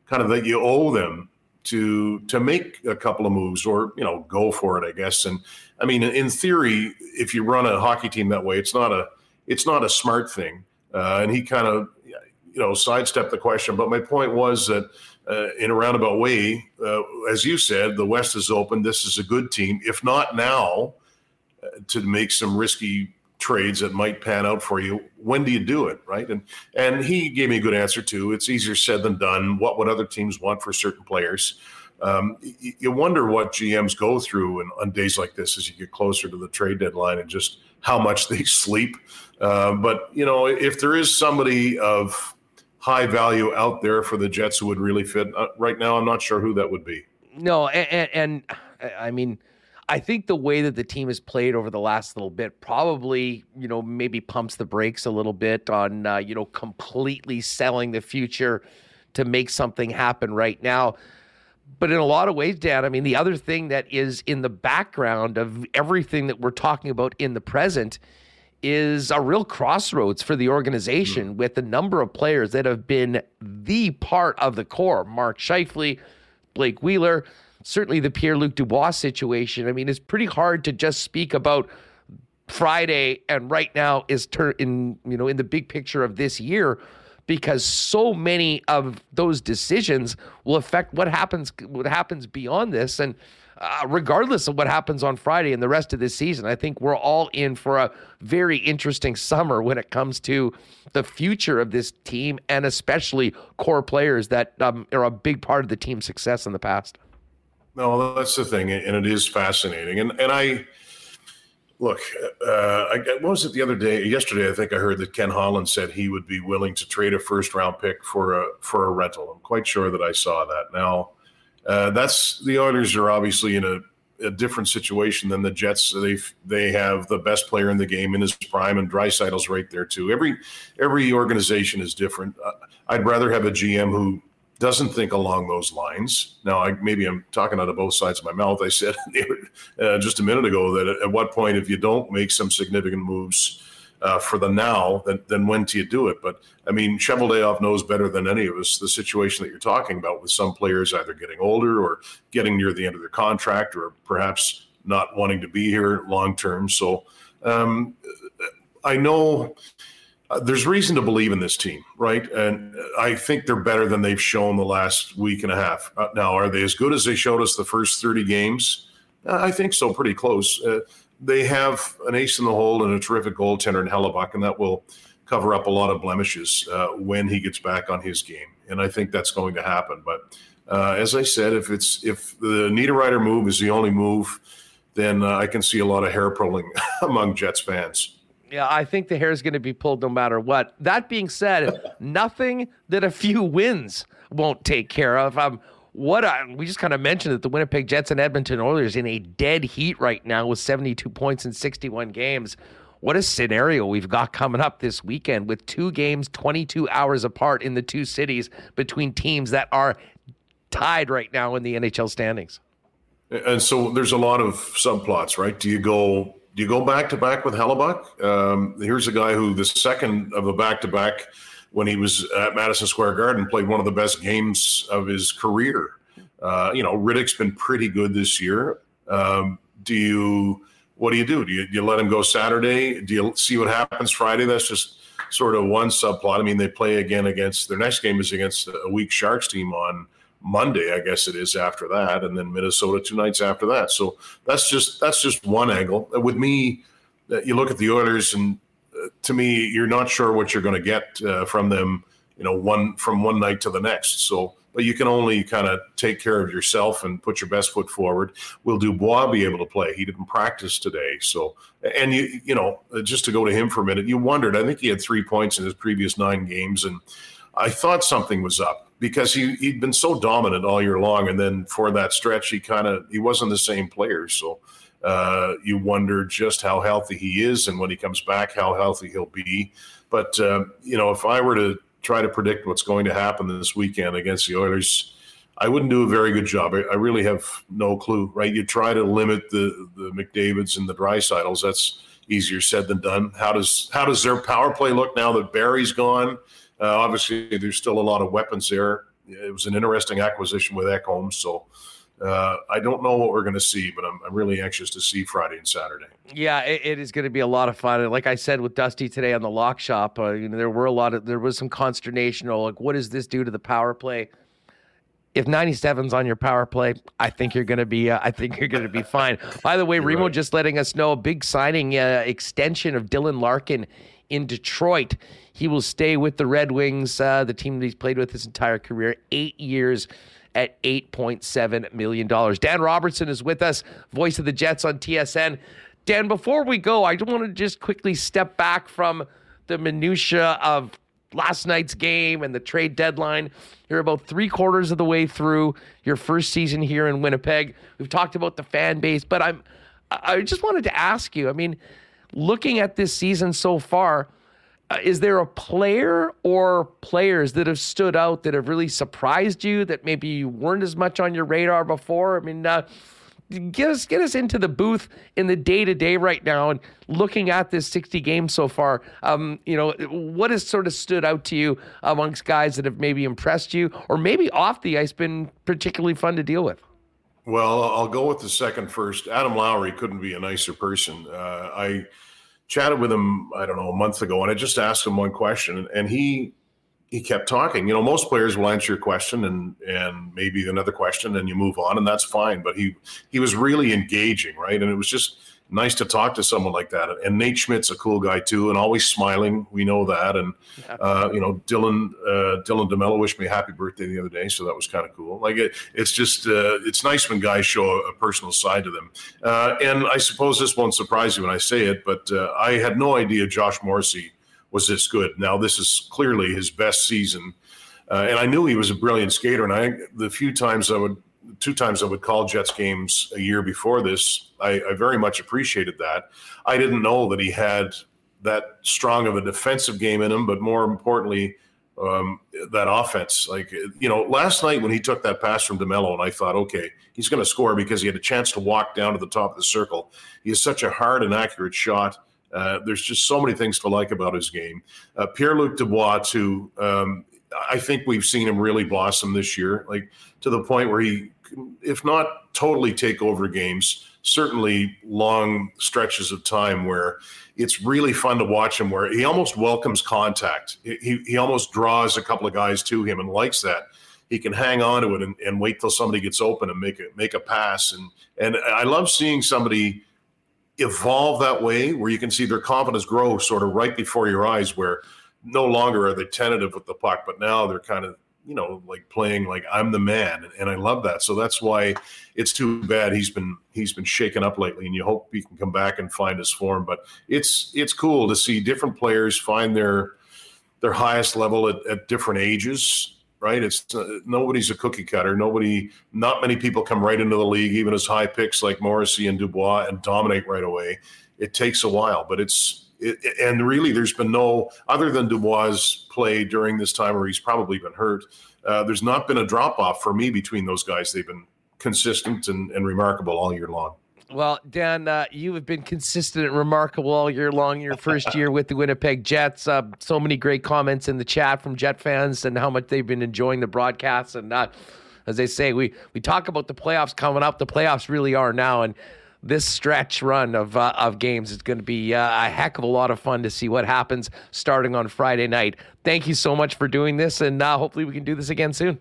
kind of that you owe them to to make a couple of moves or, you know, go for it, I guess? And I mean, in theory, if you run a hockey team that way, it's not a it's not a smart thing. Uh, and he kind of, you know, sidestepped the question. But my point was that uh, in a roundabout way, uh, as you said, the West is open. This is a good team, if not now, uh, to make some risky trades that might pan out for you. When do you do it, right? And and he gave me a good answer too. It's easier said than done. What would other teams want for certain players? Um, y- you wonder what G Ms go through in, on days like this as you get closer to the trade deadline and just how much they sleep. Uh, but, you know, if there is somebody of high value out there for the Jets who would really fit, uh, right now I'm not sure who that would be. No, and, and, and I mean – I think the way that the team has played over the last little bit probably, you know, maybe pumps the brakes a little bit on, uh, you know, completely selling the future to make something happen right now. But in a lot of ways, Dan, I mean, the other thing that is in the background of everything that we're talking about in the present is a real crossroads for the organization mm-hmm. with a number of players that have been the part of the core. Mark Scheifele, Blake Wheeler, certainly the Pierre-Luc Dubois situation. I mean, it's pretty hard to just speak about Friday and right now is turn in, you know, in the big picture of this year, because so many of those decisions will affect what happens, what happens beyond this. And uh, regardless of what happens on Friday and the rest of this season, I think we're all in for a very interesting summer when it comes to the future of this team and especially core players that um, are a big part of the team's success in the past. No, that's the thing, and it is fascinating. And and I look, uh, I, what was it the other day? Yesterday, I think I heard that Ken Holland said he would be willing to trade a first round pick for a for a rental. I'm quite sure that I saw that. Now, uh, that's the Oilers are obviously in a, a different situation than the Jets. They they have the best player in the game in his prime, and Dreisaitl's right there too. Every every organization is different. Uh, I'd rather have a G M who doesn't think along those lines. Now, I, maybe I'm talking out of both sides of my mouth. I said uh, just a minute ago that at what point, if you don't make some significant moves uh, for the now, then, then when do you do it? But, I mean, Cheveldayoff knows better than any of us the situation that you're talking about with some players either getting older or getting near the end of their contract or perhaps not wanting to be here long term. So um, I know – there's reason to believe in this team, right? And I think they're better than they've shown the last week and a half. Now, are they as good as they showed us the first thirty games? I think so, pretty close. Uh, they have an ace in the hole and a terrific goaltender in Hellebuyck, and that will cover up a lot of blemishes uh, when he gets back on his game. And I think that's going to happen. But uh, as I said, if it's if the Niederreiter move is the only move, then uh, I can see a lot of hair pulling among Jets fans. Yeah, I think the hair is going to be pulled no matter what. That being said, nothing that a few wins won't take care of. Um, what I, we just kind of mentioned that the Winnipeg Jets and Edmonton Oilers in a dead heat right now with seventy-two points in sixty-one games. What a scenario we've got coming up this weekend with two games twenty-two hours apart in the two cities between teams that are tied right now in the N H L standings. And so there's a lot of subplots, right? Do you go... Do you go back-to-back with Hellebuyck? Um, here's a guy who the second of a back-to-back when he was at Madison Square Garden played one of the best games of his career. Uh, you know, Riddick's been pretty good this year. Um, do you – what do you do? Do you, do you let him go Saturday? Do you see what happens Friday? That's just sort of one subplot. I mean, they play again against – their next game is against a weak Sharks team on – Monday, I guess it is after that, and then Minnesota two nights after that. So that's just that's just one angle. With me, you look at the Oilers, and uh, to me, you're not sure what you're going to get uh, from them, you know, one from one night to the next. So, but you can only kind of take care of yourself and put your best foot forward. Will Dubois be able to play? He didn't practice today, so and you you know just to go to him for a minute, you wondered. I think he had three points in his previous nine games, and I thought something was up. Because he, he'd been so dominant all year long, and then for that stretch, he kind of he wasn't the same player. So uh, you wonder just how healthy he is, and when he comes back, how healthy he'll be. But uh, you know, if I were to try to predict what's going to happen this weekend against the Oilers, I wouldn't do a very good job. I, I really have no clue, right? You try to limit the the McDavids and the Dreisaitls. That's easier said than done. How does how does their power play look now that Barry's gone? Uh, obviously, there's still a lot of weapons there. It was an interesting acquisition with Ekholm, so uh, I don't know what we're going to see, but I'm, I'm really anxious to see Friday and Saturday. Yeah, it, it is going to be a lot of fun. And like I said with Dusty today on the Lock Shop, uh, you know, there were a lot of there was some consternation. Or like, what does this do to the power play? If ninety-seven's on your power play, I think you're going to be. Uh, I think you're going to be fine. By the way, you're Remo right. Just letting us know a big signing uh, extension of Dylan Larkin in Detroit. He will stay with the Red Wings, uh, the team that he's played with his entire career, eight years at eight point seven million dollars. Dan Robertson is with us, voice of the Jets on T S N. Dan, before we go, I want to just quickly step back from the minutia of last night's game and the trade deadline. You're about three quarters of the way through your first season here in Winnipeg. We've talked about the fan base, but I'm, I just wanted to ask you, I mean, looking at this season so far, uh, is there a player or players that have stood out that have really surprised you that maybe you weren't as much on your radar before? I mean, uh, get us get us into the booth in the day-to-day right now and looking at this sixty games so far, um, you know, what has sort of stood out to you amongst guys that have maybe impressed you or maybe off the ice been particularly fun to deal with? Well, I'll go with the second first. Adam Lowry couldn't be a nicer person. Uh, I chatted with him, I don't know, a month ago, and I just asked him one question, and he he kept talking. You know, most players will answer your question and and maybe another question, and you move on, and that's fine. But he he was really engaging, right? And it was just nice to talk to someone like that. And Nate Schmidt's a cool guy too, and always smiling. We know that. And uh, you know, Dylan uh, Dylan DeMello wished me happy birthday the other day, so that was kind of cool. Like it, it's just uh, it's nice when guys show a personal side to them. Uh, and I suppose this won't surprise you when I say it, but uh, I had no idea Josh Morrissey was this good. Now this is clearly his best season, uh, and I knew he was a brilliant skater. And I the few times I would two times I would call Jets games a year before this, I, I very much appreciated that. I didn't know that he had that strong of a defensive game in him, but more importantly, um, that offense. Like, you know, last night when he took that pass from DeMello, and I thought, okay, he's going to score because he had a chance to walk down to the top of the circle. He is such a hard and accurate shot. Uh, there's just so many things to like about his game. Uh, Pierre-Luc Dubois, too, um, I think we've seen him really blossom this year, like to the point where he, if not totally take over games, certainly long stretches of time where it's really fun to watch him, where he almost welcomes contact. He he almost draws a couple of guys to him and likes that. He can hang on to it and, and wait till somebody gets open and make a, make a pass. And, and I love seeing somebody evolve that way where you can see their confidence grow sort of right before your eyes, where no longer are they tentative with the puck, but now they're kind of, you know, like playing like I'm the man, and, and I love that. So that's why it's too bad he's been he's been shaken up lately, and you hope he can come back and find his form. But it's it's cool to see different players find their their highest level at, at different ages, right? It's uh, nobody's a cookie cutter. Nobody, not many people come right into the league, even as high picks like Morrissey and Dubois, and dominate right away. It takes a while, but it's. It, and really, there's been no, other than Dubois' play during this time where he's probably been hurt, uh, there's not been a drop-off for me between those guys. They've been consistent and, and remarkable all year long. Well, Dan, uh, you have been consistent and remarkable all year long, your first year with the Winnipeg Jets. Uh, so many great comments in the chat from Jet fans and how much they've been enjoying the broadcasts. And uh, as they say, we, we talk about the playoffs coming up. The playoffs really are now. And this stretch run of uh, of games is going to be uh, a heck of a lot of fun to see what happens starting on Friday night. Thank you so much for doing this, and uh, hopefully we can do this again soon.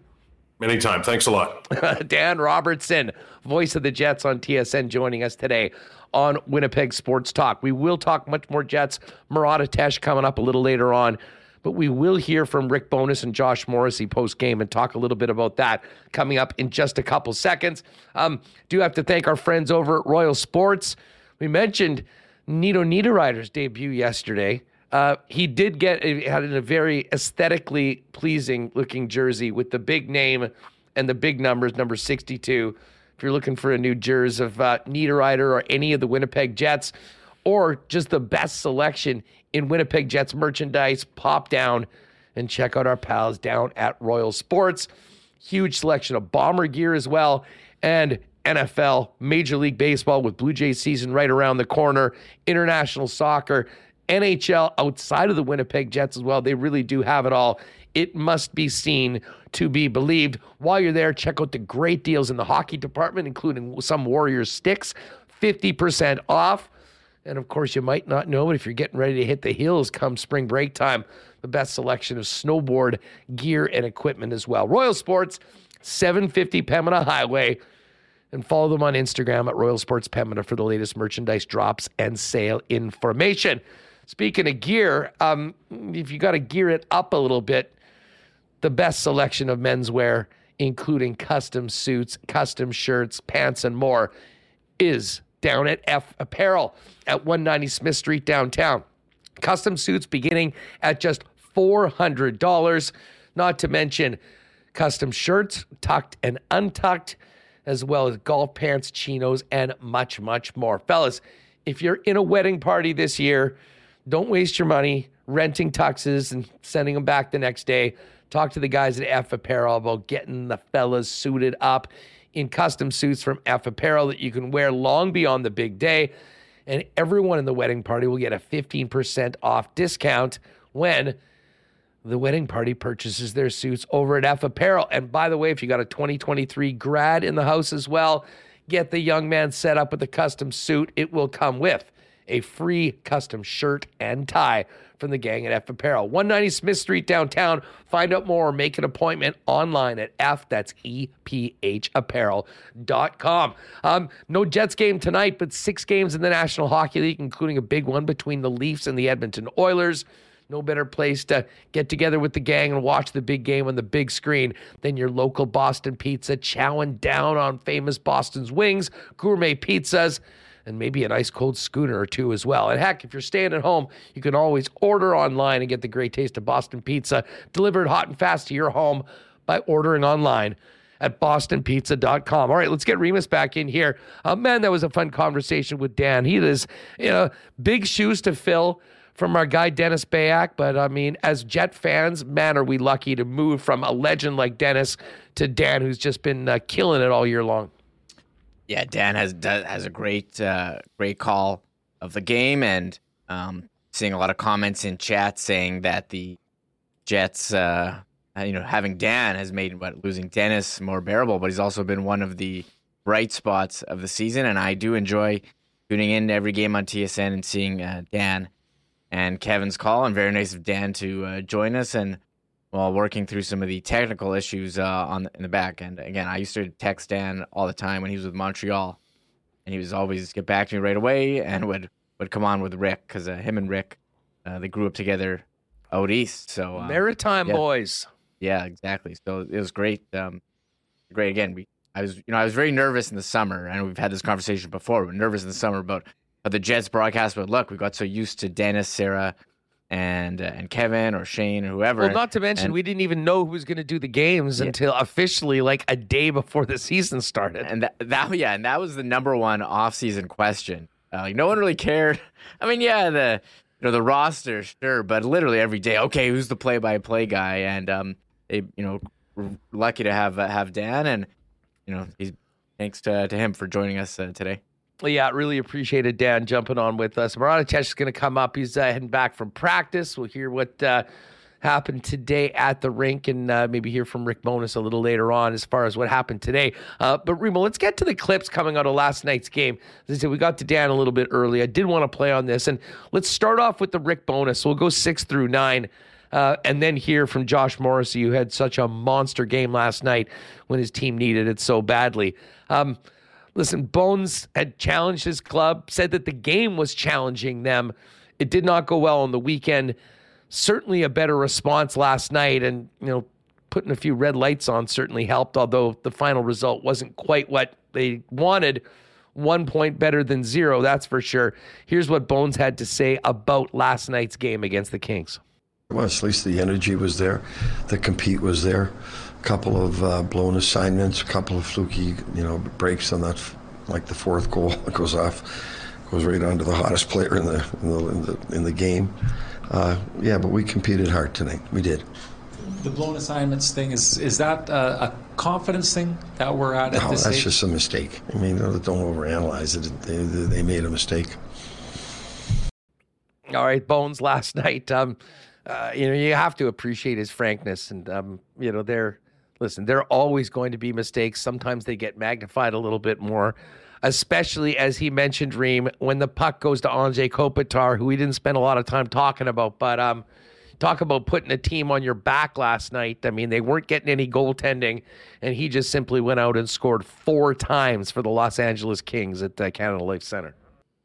Anytime. Thanks a lot. Dan Robertson, voice of the Jets on T S N, joining us today on Winnipeg Sports Talk. We will talk much more Jets. Murat Atesh coming up a little later on, but we will hear from Rick Bowness and Josh Morrissey post-game and talk a little bit about that coming up in just a couple seconds. Um, do have to thank our friends over at Royal Sports. We mentioned Nito Niederreiter's debut yesterday. Uh, he did get he had a very aesthetically pleasing-looking jersey with the big name and the big numbers, number sixty-two. If you're looking for a new jersey of uh, Niederreiter or any of the Winnipeg Jets, or just the best selection in Winnipeg Jets merchandise, pop down and check out our pals down at Royal Sports. Huge selection of Bomber gear as well, and N F L, Major League Baseball with Blue Jays season right around the corner, international soccer, N H L outside of the Winnipeg Jets as well. They really do have it all. It must be seen to be believed. While you're there, check out the great deals in the hockey department, including some Warriors sticks, fifty percent off. And, of course, you might not know it if you're getting ready to hit the hills come spring break time. The best selection of snowboard gear and equipment as well. Royal Sports, seven fifty Pembina Highway. And follow them on Instagram at Royal Sports Pembina for the latest merchandise drops and sale information. Speaking of gear, um, if you got to gear it up a little bit, the best selection of menswear, including custom suits, custom shirts, pants, and more, is down at F Apparel at one ninety Smith Street downtown. Custom suits beginning at just four hundred dollars, not to mention custom shirts, tucked and untucked, as well as golf pants, chinos, and much, much more. Fellas, if you're in a wedding party this year, don't waste your money renting tuxes and sending them back the next day. Talk to the guys at F Apparel about getting the fellas suited up in custom suits from F Apparel that you can wear long beyond the big day. And everyone in the wedding party will get a fifteen percent off discount when the wedding party purchases their suits over at F Apparel. And by the way, if you got a twenty twenty-three grad in the house as well, get the young man set up with a custom suit. It will come with a free custom shirt and tie from the gang at F Apparel. one ninety Smith Street downtown. Find out more or make an appointment online at F, that's E P H apparel dot com. Um, no Jets game tonight, but six games in the National Hockey League, including a big one between the Leafs and the Edmonton Oilers. No better place to get together with the gang and watch the big game on the big screen than your local Boston Pizza, chowing down on famous Boston's wings, gourmet pizzas, and maybe an ice-cold schooner or two as well. And heck, if you're staying at home, you can always order online and get the great taste of Boston pizza delivered hot and fast to your home by ordering online at boston pizza dot com. All right, let's get Remus back in here. Uh, man, that was a fun conversation with Dan. He is, you know, big shoes to fill from our guy Dennis Bayak, but I mean, as Jet fans, man, are we lucky to move from a legend like Dennis to Dan, who's just been uh, killing it all year long. Yeah, Dan has has a great uh, great call of the game, and um, seeing a lot of comments in chat saying that the Jets, uh, you know, having Dan has made what, losing Dennis more bearable, but he's also been one of the bright spots of the season, and I do enjoy tuning in to every game on T S N and seeing uh, Dan and Kevin's call, and very nice of Dan to uh, join us and while well, working through some of the technical issues uh, on the, in the back. And again, I used to text Dan all the time when he was with Montreal, and he was always get back to me right away and would, would come on with Rick, because uh, him and Rick, uh, they grew up together out east. So uh, Maritime yeah, boys. Yeah, exactly. So it was great. Um, great again. We I was you know I was very nervous in the summer, and we've had this conversation before. We're nervous in the summer about how the Jets broadcast would look. We got so used to Dennis, Sarah, and uh, and Kevin or Shane or whoever. Well, not to mention and, we didn't even know who was going to do the games yeah. until officially like a day before the season started. And that, that yeah, and that was the number one off-season question. Uh, like no one really cared. I mean, yeah, the you know the roster, sure, but literally every day, okay, who's the play-by-play guy? And um, they, you know, we're lucky to have uh, have Dan, and you know, he's thanks to to him for joining us uh, today. Yeah, really appreciated Dan jumping on with us. Murat Ateş is going to come up. He's uh, heading back from practice. We'll hear what uh, happened today at the rink, and uh, maybe hear from Rick Bowness a little later on as far as what happened today. Uh, but, Remo, let's get to the clips coming out of last night's game. As I said, we got to Dan a little bit early. I did want to play on this. And let's start off with the Rick Bowness. So we'll go six through nine. Uh, and then hear from Josh Morrissey, who had such a monster game last night when his team needed it so badly. Um Listen, Bones had challenged his club, said that the game was challenging them. It did not go well on the weekend. Certainly a better response last night, and you know, putting a few red lights on certainly helped, although the final result wasn't quite what they wanted. One point better than zero, that's for sure. Here's what Bones had to say about last night's game against the Kings. Well, at least the energy was there. The compete was there. Couple of uh, blown assignments, a couple of fluky, you know, breaks on that, f- like the fourth goal goes off, goes right on to the hottest player in the in the in the, in the game. Uh, yeah, but we competed hard tonight. We did. The blown assignments thing is is that uh, a confidence thing that we're at? No, at this that's stage? Just a mistake. I mean, don't overanalyze it. They they made a mistake. All right, Bones last night. Um, uh, you know, you have to appreciate his frankness, and um, you know, they're. Listen, there are always going to be mistakes. Sometimes they get magnified a little bit more, especially as he mentioned, Reem, when the puck goes to Anze Kopitar, who we didn't spend a lot of time talking about. But um, talk about putting a team on your back last night. I mean, they weren't getting any goaltending, and he just simply went out and scored four times for the Los Angeles Kings at uh, Canada Life Center.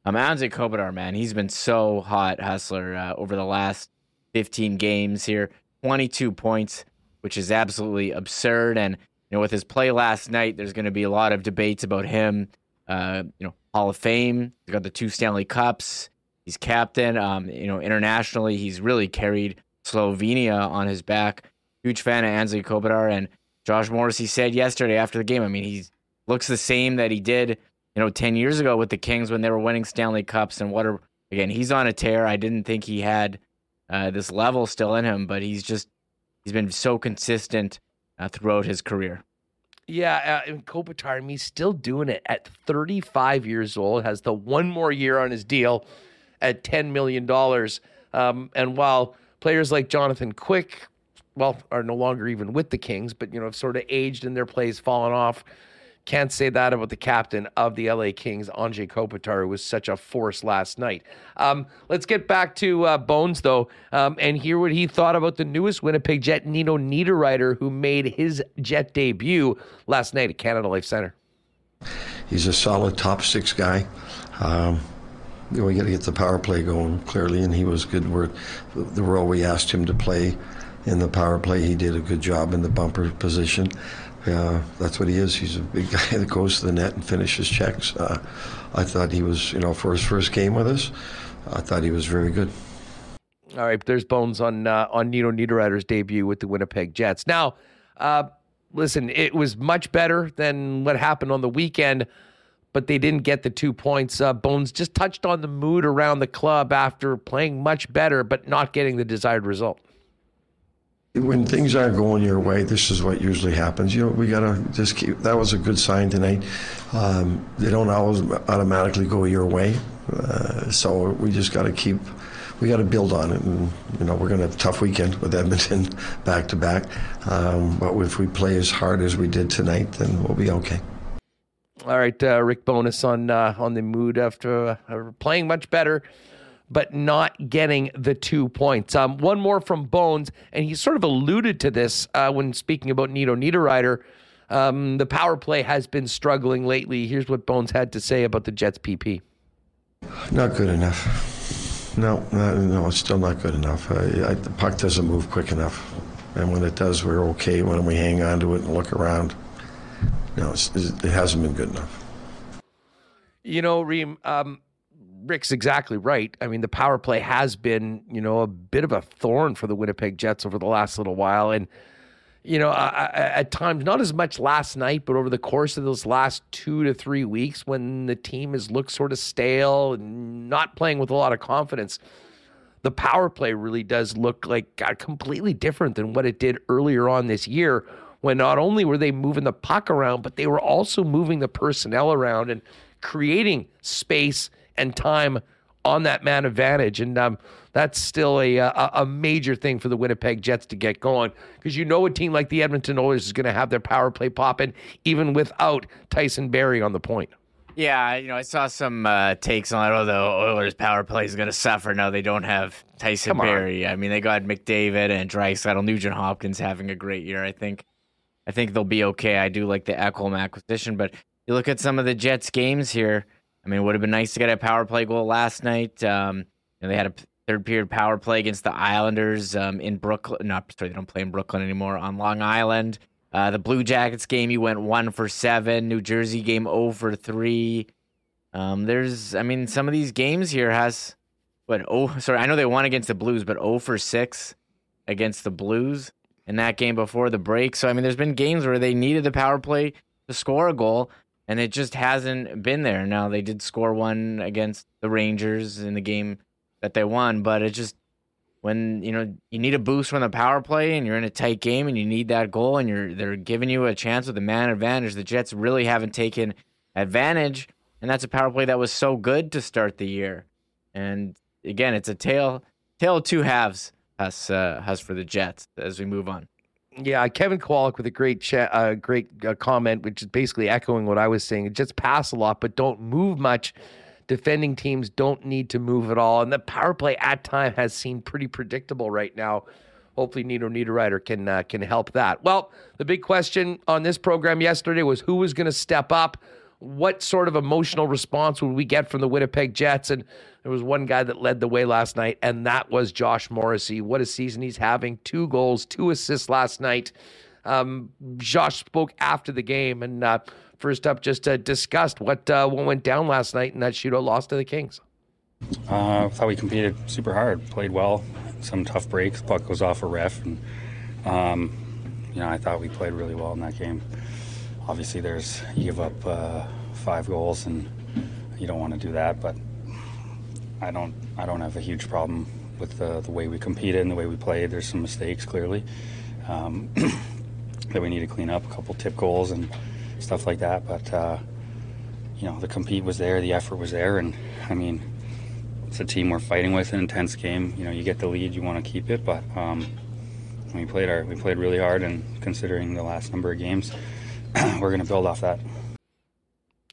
Um, Anze Kopitar, man, he's been so hot, Hustler, uh, over the last fifteen games here. twenty-two points, which is absolutely absurd. And, you know, with his play last night, there's going to be a lot of debates about him. Uh, you know, Hall of Fame, he's got the two Stanley Cups. He's captain, um, you know, internationally, he's really carried Slovenia on his back. Huge fan of Anze Kopitar. And Josh Morrissey said yesterday after the game, I mean, he looks the same that he did, you know, ten years ago with the Kings when they were winning Stanley Cups. And what a, again, he's on a tear. I didn't think he had uh, this level still in him, but he's just, he's been so consistent uh, throughout his career. Yeah, uh, and Kopitar, I mean, he's still doing it at thirty-five years old, has the one more year on his deal at ten million dollars. Um, and while players like Jonathan Quick, well, are no longer even with the Kings, but, you know, have sort of aged and their plays fallen off, can't say that about the captain of the L A Kings, Anze Kopitar, who was such a force last night. Um, let's get back to uh, Bones, though, um, and hear what he thought about the newest Winnipeg Jet, Nino Niederreiter, who made his Jet debut last night at Canada Life Center. He's a solid top six guy. Um, you know, we got to get the power play going, clearly, and he was good. We're, the role we asked him to play in the power play, he did a good job in the bumper position. Uh, that's what he is. He's a big guy that goes to the net and finishes checks. Uh, I thought he was, you know, for his first game with us, I thought he was very good. All right, there's Bones on uh, on Nino Niederreiter's debut with the Winnipeg Jets. Now, uh, listen, it was much better than what happened on the weekend, but they didn't get the two points. Uh, Bones just touched on the mood around the club after playing much better, but not getting the desired result. When things aren't going your way, this is what usually happens. You know, we got to just keep, that was a good sign tonight. Um, they don't always automatically go your way. Uh, so we just got to keep, we got to build on it. And, you know, we're going to have a tough weekend with Edmonton back to back. Um, but if we play as hard as we did tonight, then we'll be okay. All right, uh, Rick Bowness on uh, on the mood after uh, playing much better, but not getting the two points. Um, one more from Bones, and he sort of alluded to this uh, when speaking about Nito Niederreiter. Um, the power play has been struggling lately. Here's what Bones had to say about the Jets' P P. Not good enough. No, no, no it's still not good enough. I, I, the puck doesn't move quick enough. And when it does, we're okay when we hang on to it and look around. No, it's, it hasn't been good enough. You know, Reem, um, Rick's exactly right. I mean, the power play has been, you know, a bit of a thorn for the Winnipeg Jets over the last little while. And, you know, I, I, at times, not as much last night, but over the course of those last two to three weeks when the team has looked sort of stale and not playing with a lot of confidence, the power play really does look like uh, completely different than what it did earlier on this year, when not only were they moving the puck around, but they were also moving the personnel around and creating space and time on that man advantage. And um, that's still a, a a major thing for the Winnipeg Jets to get going, because you know a team like the Edmonton Oilers is going to have their power play popping even without Tyson Barrie on the point. Yeah, you know, I saw some uh, takes on, oh, the Oilers' power play is going to suffer. No, they don't have Tyson Barrie. I mean, they got McDavid and Draisaitl, Nugent Hopkins having a great year, I think. I think they'll be okay. I do like the Ekholm acquisition, but you look at some of the Jets' games here. I mean, it would have been nice to get a power play goal last night. Um, you know, they had a third period power play against the Islanders um, in Brooklyn. No, sorry, they don't play in Brooklyn anymore, on Long Island. Uh, the Blue Jackets game, you went one for seven. New Jersey game, zero for three. Um, there's, I mean, some of these games here has, what, oh, sorry, I know they won against the Blues, but zero for six against the Blues in that game before the break. So, I mean, there's been games where they needed the power play to score a goal, and it just hasn't been there. Now, they did score one against the Rangers in the game that they won, but it just, when, you know, you need a boost from the power play and you're in a tight game and you need that goal and you're they're giving you a chance with a man advantage, the Jets really haven't taken advantage, and that's a power play that was so good to start the year. And, again, it's a tale, tale of two halves. Us, uh, us for the Jets as we move on. Yeah, Kevin Kowalik with a great cha- uh, great uh, comment, which is basically echoing what I was saying. It just pass a lot, but don't move much. Defending teams don't need to move at all, and the power play at time has seemed pretty predictable right now. Hopefully, Nito Niederreiter can uh, can help that. Well, the big question on this program yesterday was who was going to step up. What sort of emotional response would we get from the Winnipeg Jets? And there was one guy that led the way last night, and that was Josh Morrissey. What a season he's having. Two goals, two assists last night. Um, Josh spoke after the game, and uh, first up just uh, discussed what, uh, what went down last night in that shootout loss to the Kings. I uh, thought we competed super hard, played well, some tough breaks. Puck goes off a ref. And, um, you know, I thought we played really well in that game. Obviously, there's you give up uh, five goals, and you don't want to do that. But I don't, I don't have a huge problem with the, the way we competed and the way we played. There's some mistakes clearly um, that we need to clean up, a couple tip goals and stuff like that. But uh, you know, the compete was there, the effort was there, and I mean, it's a team we're fighting with, an intense game. You know, you get the lead, you want to keep it, but um, we played our, we played really hard, and considering the last number of games, we're going to build off that.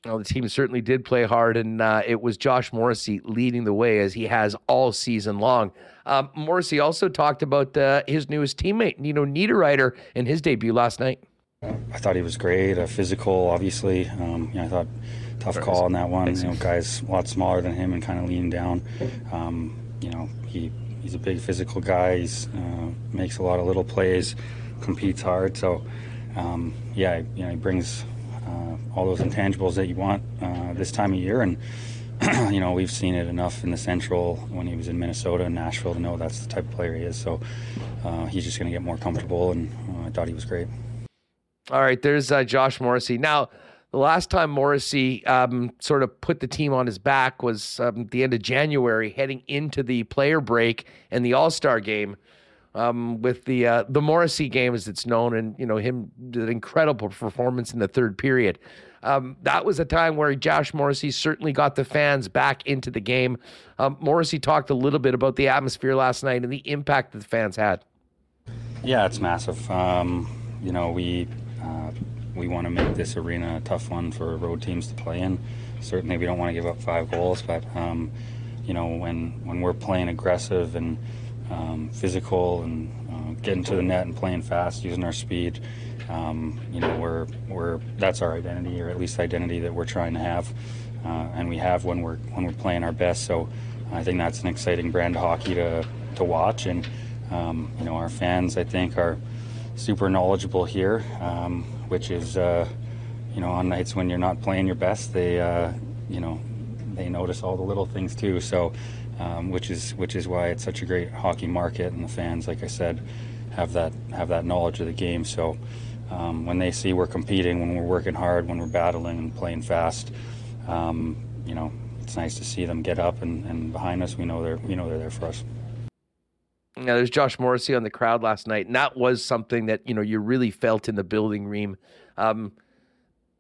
Well, the team certainly did play hard, and uh, it was Josh Morrissey leading the way as he has all season long. Uh, Morrissey also talked about uh, his newest teammate, Nito Niederreiter, in his debut last night. I thought he was great, uh, physical, obviously. Um, you know, I thought tough Sorry, call on that one. You know, guys a lot smaller than him and kind of leaning down. Um, you know, he he's a big physical guy. He's uh, makes a lot of little plays, competes hard, so. Um, yeah, you know, he brings uh, all those intangibles that you want uh, this time of year, and you know, we've seen it enough in the Central when he was in Minnesota and Nashville to know that's the type of player he is. So uh, he's just going to get more comfortable, and uh, I thought he was great. All right, there's uh, Josh Morrissey. Now, the last time Morrissey um, sort of put the team on his back was um, at the end of January, heading into the player break and the All-Star game um, with the uh, the Morrissey game, as it's known, and you know him did an incredible performance in the third period. Um, that was a time where Josh Morrissey certainly got the fans back into the game. Um, Morrissey talked a little bit about the atmosphere last night and the impact that the fans had. Yeah, it's massive. Um, you know, we uh, we want to make this arena a tough one for road teams to play in. Certainly, we don't want to give up five goals, but um, you know, when when we're playing aggressive and um, physical and uh, getting to the net and playing fast, using our speed. Um, you know, we're we're that's our identity, or at least identity that we're trying to have, uh, and we have when we're when we're playing our best. So I think that's an exciting brand of hockey to to watch, and um, you know, our fans I think are super knowledgeable here, um, which is uh, you know, on nights when you're not playing your best, they uh, you know they notice all the little things too. So um, which is which is why it's such a great hockey market, and the fans, like I said, have that have that knowledge of the game. So. Um, when they see we're competing, when we're working hard, when we're battling and playing fast, um, you know, it's nice to see them get up and, and behind us. We know they're we know they're there for us. Now, there's Josh Morrissey on the crowd last night, and that was something that you know you really felt in the building, Reem. Um,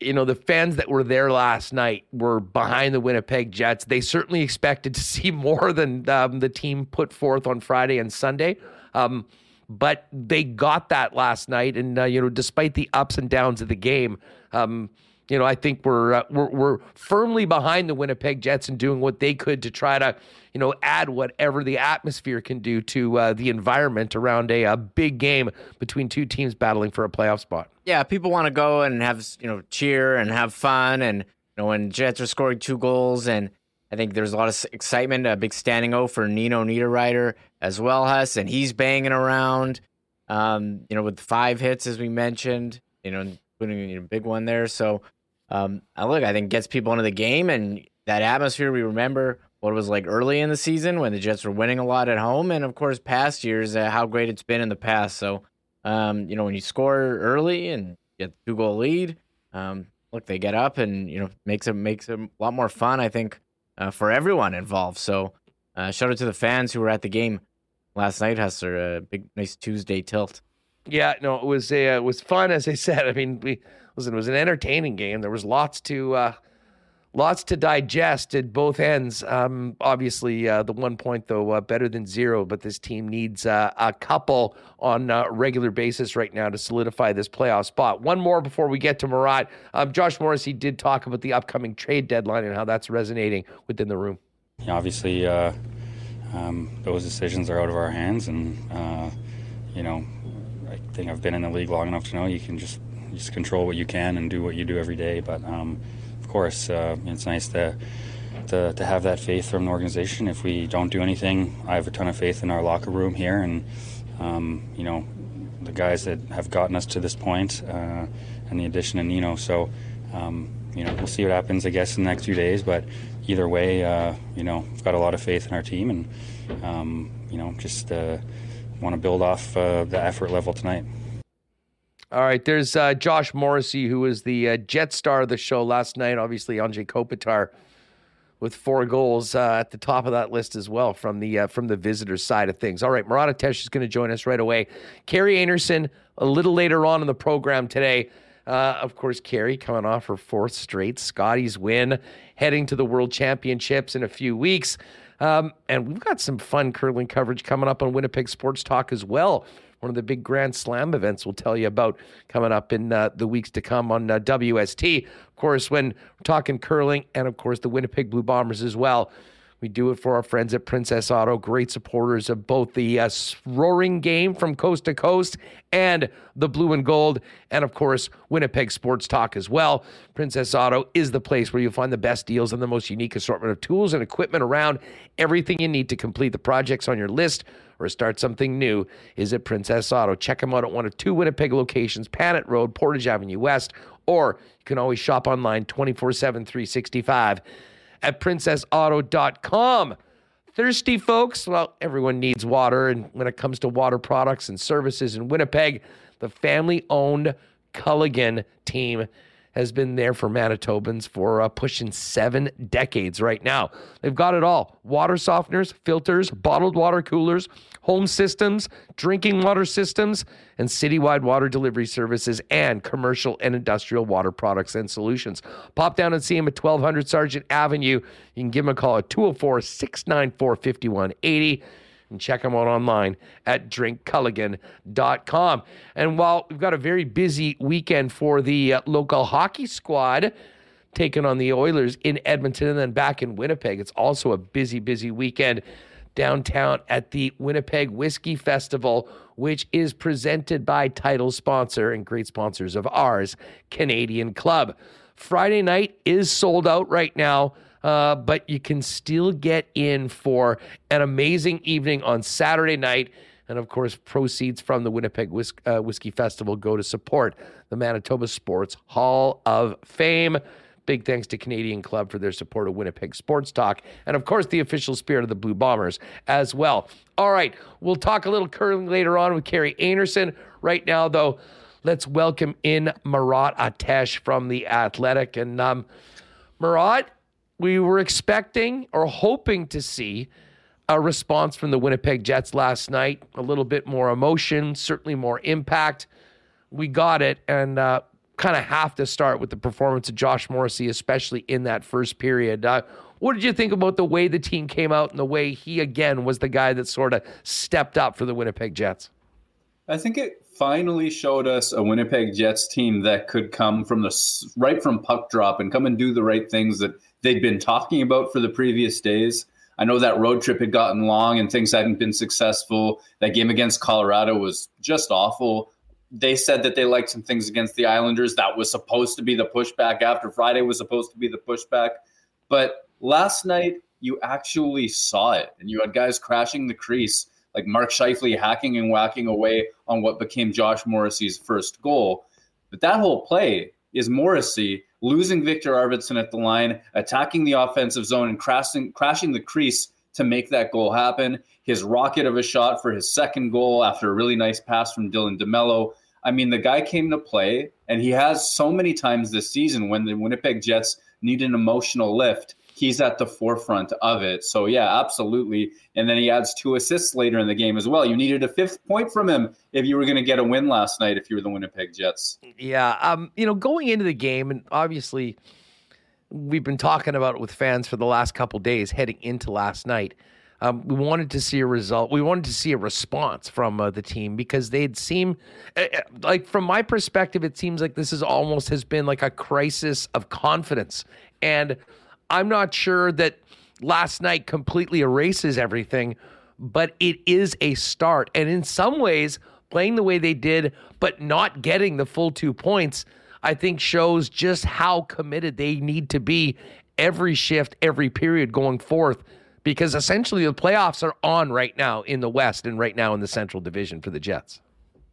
you know, the fans that were there last night were behind the Winnipeg Jets. They certainly expected to see more than um, the team put forth on Friday and Sunday. Um, But they got that last night, and uh, you know, despite the ups and downs of the game, um, you know, I think we're, uh, we're we're firmly behind the Winnipeg Jets and doing what they could to try to, you know, add whatever the atmosphere can do to uh, the environment around a, a big game between two teams battling for a playoff spot. Yeah, people want to go and have you know cheer and have fun, and you know, when Jets are scoring two goals, and I think there's a lot of excitement, a big standing O for Nino Niederreiter as well, Huss, and he's banging around, um, you know, with five hits, as we mentioned, you know, including a big one there. So, um, I look, I think gets people into the game, and that atmosphere, we remember what it was like early in the season when the Jets were winning a lot at home, and, of course, past years, uh, how great it's been in the past. So, um, you know, when you score early and get the two-goal lead, um, look, they get up and, you know, makes it, makes it a lot more fun, I think, Uh, for everyone involved. So uh, shout out to the fans who were at the game last night, Hustler. A uh, big, nice Tuesday tilt. Yeah, no, it was a, uh, it was fun, as I said. I mean, we listen, it was an entertaining game. There was lots to uh, lots to digest at both ends. Um, obviously, uh, the one point, though, uh, better than zero, but this team needs uh, a couple on a regular basis right now to solidify this playoff spot. One more before we get to Murat. Um, Josh Morrissey did talk about the upcoming trade deadline and how that's resonating within the room. Obviously, uh, um, those decisions are out of our hands, and, uh, you know, I think I've been in the league long enough to know you can just, just control what you can and do what you do every day, but... Um, course uh, it's nice to, to to have that faith from an organization. If we don't do anything, I have a ton of faith in our locker room here, and um, you know the guys that have gotten us to this point, uh, and the addition of Nino. So um, you know we'll see what happens, I guess, in the next few days, but either way, uh, you know we've got a lot of faith in our team, and um, you know just uh, want to build off uh, the effort level tonight. All right, there's uh, Josh Morrissey, who was the uh, Jet star of the show last night. Obviously, Anze Kopitar with four goals uh, at the top of that list as well from the uh, from the visitors' side of things. All right, Murat Ateş is going to join us right away. Carrie Anderson a little later on in the program today. Uh, of course, Carrie coming off her fourth straight Scotties win, heading to the World Championships in a few weeks. Um, and we've got some fun curling coverage coming up on Winnipeg Sports Talk as well. One of the big Grand Slam events we'll tell you about coming up in uh, the weeks to come on uh, W S T. Of course, when we're talking curling and, of course, the Winnipeg Blue Bombers as well, we do it for our friends at Princess Auto, great supporters of both the uh, roaring game from coast to coast and the blue and gold, and, of course, Winnipeg Sports Talk as well. Princess Auto is the place where you'll find the best deals and the most unique assortment of tools and equipment around. Everything you need to complete the projects on your list or start something new is at Princess Auto. Check them out at one of two Winnipeg locations, Panet Road, Portage Avenue West, or you can always shop online twenty-four seven, three sixty-five at princess auto dot com. Thirsty, folks? Well, everyone needs water, and when it comes to water products and services in Winnipeg, the family-owned Culligan team has been there for Manitobans for uh, pushing seven decades right now. They've got it all. Water softeners, filters, bottled water coolers, home systems, drinking water systems, and citywide water delivery services and commercial and industrial water products and solutions. Pop down and see them at twelve hundred Sargent Avenue. You can give them a call at two oh four, six nine four, five one eight oh. And check them out online at drink culligan dot com. And while we've got a very busy weekend for the uh, local hockey squad taking on the Oilers in Edmonton and then back in Winnipeg, it's also a busy, busy weekend downtown at the Winnipeg Whiskey Festival, which is presented by title sponsor and great sponsors of ours, Canadian Club. Friday night is sold out right now. Uh, but you can still get in for an amazing evening on Saturday night. And, of course, proceeds from the Winnipeg Whis- uh, Whiskey Festival go to support the Manitoba Sports Hall of Fame. Big thanks to Canadian Club for their support of Winnipeg Sports Talk. And, of course, the official spirit of the Blue Bombers as well. All right, we'll talk a little curling later on with Carrie Anderson. Right now, though, let's welcome in Murat Atesh from The Athletic. And, um, Murat, we were expecting or hoping to see a response from the Winnipeg Jets last night. A little bit more emotion, certainly more impact. We got it, and uh, kind of have to start with the performance of Josh Morrissey, especially in that first period. Uh, what did you think about the way the team came out and the way he, again, was the guy that sort of stepped up for the Winnipeg Jets? I think it finally showed us a Winnipeg Jets team that could come from the right from puck drop and come and do the right things that they'd been talking about for the previous days. I know that road trip had gotten long and things hadn't been successful. That game against Colorado was just awful. They said that they liked some things against the Islanders. That was supposed to be the pushback after Friday was supposed to be the pushback. But last night you actually saw it, and you had guys crashing the crease, like Mark Scheifele hacking and whacking away on what became Josh Morrissey's first goal. But that whole play is Morrissey losing Victor Arvidsson at the line, attacking the offensive zone and crashing, crashing the crease to make that goal happen. His rocket of a shot for his second goal after a really nice pass from Dylan DeMello. I mean, the guy came to play, and he has so many times this season when the Winnipeg Jets need an emotional lift. He's at the forefront of it. So, yeah, absolutely. And then he adds two assists later in the game as well. You needed a fifth point from him if you were going to get a win last night if you were the Winnipeg Jets. Yeah, um, you know, going into the game, and obviously we've been talking about it with fans for the last couple of days heading into last night. Um, we wanted to see a result. We wanted to see a response from uh, the team because they'd seem uh, like, from my perspective, it seems like this is almost has been like a crisis of confidence. And I'm not sure that last night completely erases everything, but it is a start. And in some ways, playing the way they did, but not getting the full two points, I think shows just how committed they need to be every shift, every period going forth, because essentially the playoffs are on right now in the West and right now in the Central Division for the Jets.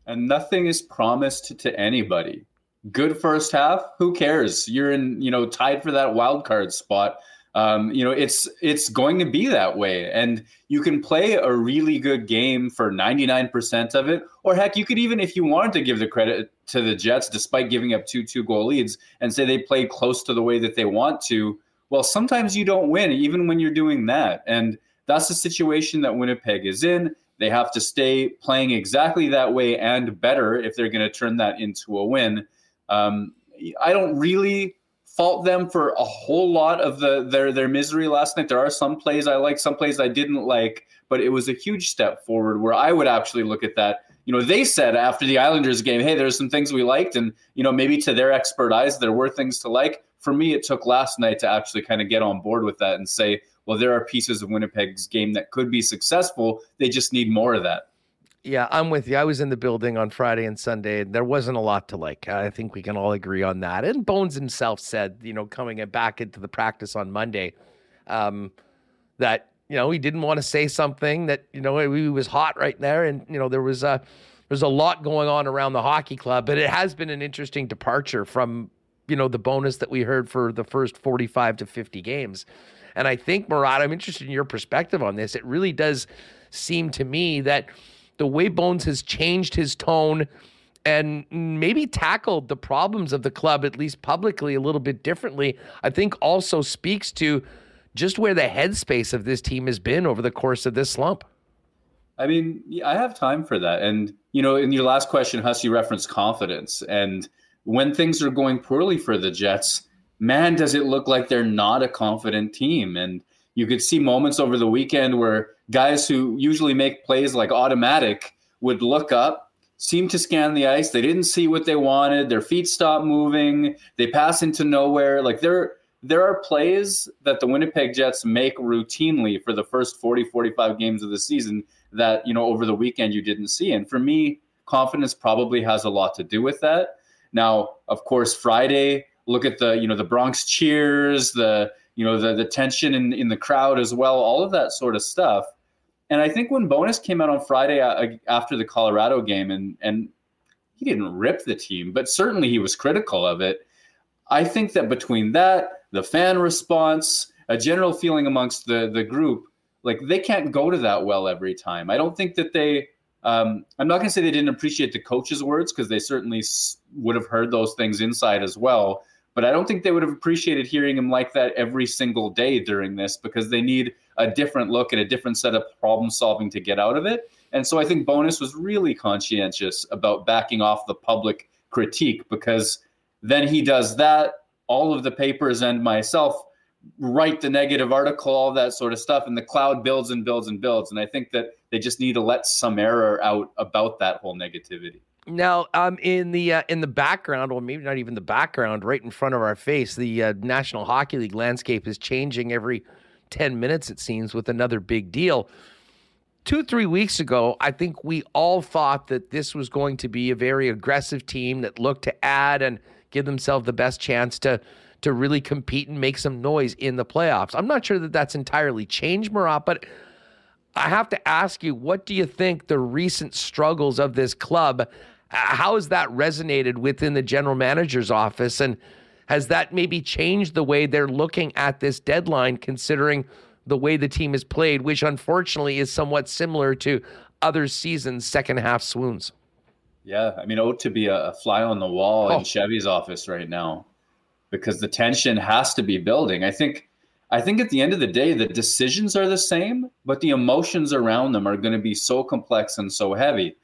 And nothing is promised to anybody. Good first half, who cares? You're in, you know, tied for that wild card spot. Um, you know, it's it's going to be that way. And you can play a really good game for ninety-nine percent of it. Or heck, you could even, if you wanted to give the credit to the Jets, despite giving up two two-goal leads, and say they play close to the way that they want to, well, sometimes you don't win, even when you're doing that. And that's the situation that Winnipeg is in. They have to stay playing exactly that way and better if they're going to turn that into a win. Um, I don't really fault them for a whole lot of the their their misery last night. There are some plays I like, some plays I didn't like, but it was a huge step forward where I would actually look at that. You know, they said after the Islanders game, hey, there's some things we liked, and, you know, maybe to their expert eyes, there were things to like. For me, it took last night to actually kind of get on board with that and say, well, there are pieces of Winnipeg's game that could be successful. They just need more of that. Yeah, I'm with you. I was in the building on Friday and Sunday, and there wasn't a lot to like. I think we can all agree on that. And Bones himself said, you know, coming back into the practice on Monday, um, that, you know, he didn't want to say something that, you know, he was hot right there. And, you know, there was a, there's a lot going on around the hockey club, but it has been an interesting departure from, you know, the bonus that we heard for the first forty-five to fifty games. And I think, Murat, I'm interested in your perspective on this. It really does seem to me that the way Bones has changed his tone and maybe tackled the problems of the club, at least publicly, a little bit differently, I think also speaks to just where the headspace of this team has been over the course of this slump. I mean, I have time for that. And, you know, in your last question, Huss, you referenced confidence. And when things are going poorly for the Jets, man, does it look like they're not a confident team. And you could see moments over the weekend where guys who usually make plays like automatic would look up, seem to scan the ice. They didn't see what they wanted. Their feet stopped moving. They pass into nowhere. Like there, there are plays that the Winnipeg Jets make routinely for the first forty, forty-five games of the season that, you know, over the weekend you didn't see. And for me, confidence probably has a lot to do with that. Now, of course, Friday, look at the, you know, the Bronx cheers, the, you know, the, the tension in, in the crowd as well, all of that sort of stuff. And I think when Bonus came out on Friday uh, after the Colorado game, and, and he didn't rip the team, but certainly he was critical of it. I think that between that, the fan response, a general feeling amongst the, the group, like they can't go to that well every time. I don't think that they um, – I'm not going to say they didn't appreciate the coach's words, because they certainly s- would have heard those things inside as well. But I don't think they would have appreciated hearing him like that every single day during this, because they need a different look and a different set of problem solving to get out of it. And so I think Bonus was really conscientious about backing off the public critique, because then he does that. All of the papers and myself write the negative article, all that sort of stuff. And the cloud builds and builds and builds. And I think that they just need to let some error out about that whole negativity. Now, um, in the uh, in the background, well, maybe not even the background, right in front of our face, the uh, National Hockey League landscape is changing every ten minutes, it seems, with another big deal. Two, three weeks ago, I think we all thought that this was going to be a very aggressive team that looked to add and give themselves the best chance to, to really compete and make some noise in the playoffs. I'm not sure that that's entirely changed, Murat, but I have to ask you, what do you think the recent struggles of this club, how has that resonated within the general manager's office? And has that maybe changed the way they're looking at this deadline, considering the way the team is played, which unfortunately is somewhat similar to other seasons' second half swoons? Yeah, I mean, oh, to be a fly on the wall oh. in Chevy's office right now, because the tension has to be building. I think I think at the end of the day, the decisions are the same, but the emotions around them are going to be so complex and so heavy,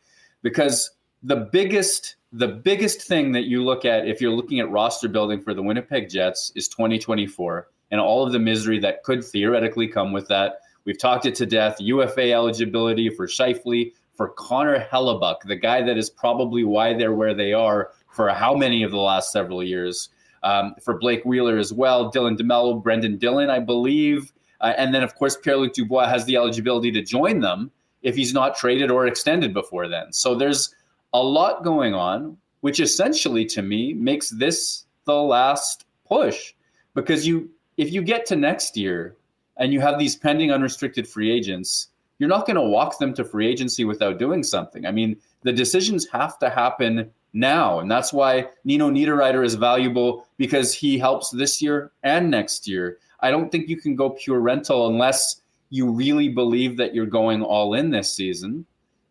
because the biggest the biggest thing that you look at if you're looking at roster building for the Winnipeg Jets is twenty twenty-four and all of the misery that could theoretically come with that. We've talked it to death, U F A eligibility for Scheifele, for Connor Hellebuck, the guy that is probably why they're where they are for how many of the last several years. Um, for Blake Wheeler as well, Dylan DeMello, Brendan Dillon, I believe. Uh, and then, of course, Pierre-Luc Dubois has the eligibility to join them if he's not traded or extended before then. So there's a lot going on, which essentially, to me, makes this the last push. Because you, if you get to next year and you have these pending unrestricted free agents, you're not going to walk them to free agency without doing something. I mean, the decisions have to happen now. And that's why Nino Niederreiter is valuable, because he helps this year and next year. I don't think you can go pure rental unless you really believe that you're going all in this season.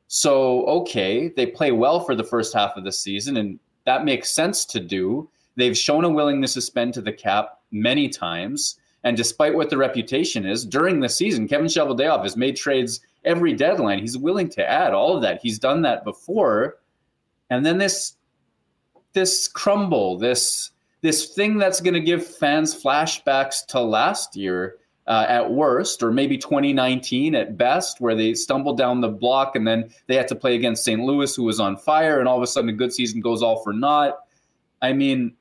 So, okay, they play well for the first half of the season, and that makes sense to do. They've shown a willingness to spend to the cap many times. And despite what the reputation is, during the season, Kevin Cheveldayoff has made trades every deadline. He's willing to add all of that. He's done that before. And then this this crumble, this this thing that's going to give fans flashbacks to last year uh, at worst, or maybe twenty nineteen at best, where they stumbled down the block and then they had to play against Saint Louis, who was on fire, and all of a sudden a good season goes all for naught. I mean,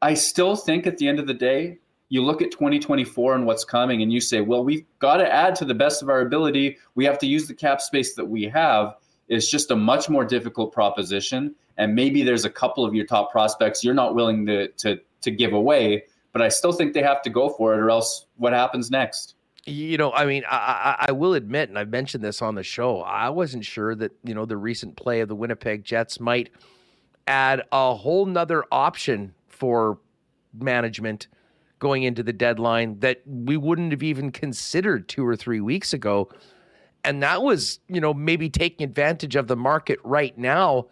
I still think at the end of the day, you look at twenty twenty-four and what's coming and you say, well, we've got to add to the best of our ability. We have to use the cap space that we have. It's just a much more difficult proposition. And maybe there's a couple of your top prospects you're not willing to, to to give away, but I still think they have to go for it, or else what happens next? You know, I mean, I, I, I will admit, and I've mentioned this on the show, I wasn't sure that, you know, the recent play of the Winnipeg Jets might add a whole nother option for management going into the deadline that we wouldn't have even considered two or three weeks ago. And that was, you know, maybe taking advantage of the market right now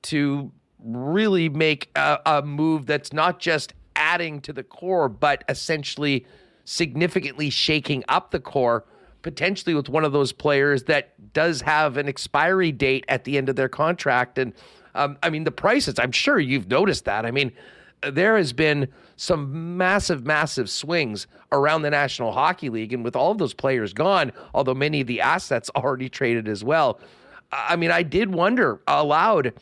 to really make a, a move that's not just adding to the core, but essentially significantly shaking up the core, potentially with one of those players that does have an expiry date at the end of their contract. And um, I mean, the prices, I'm sure you've noticed that. I mean, there has been some massive, massive swings around the National Hockey League. And with all of those players gone, although many of the assets already traded as well, I mean, I did wonder aloud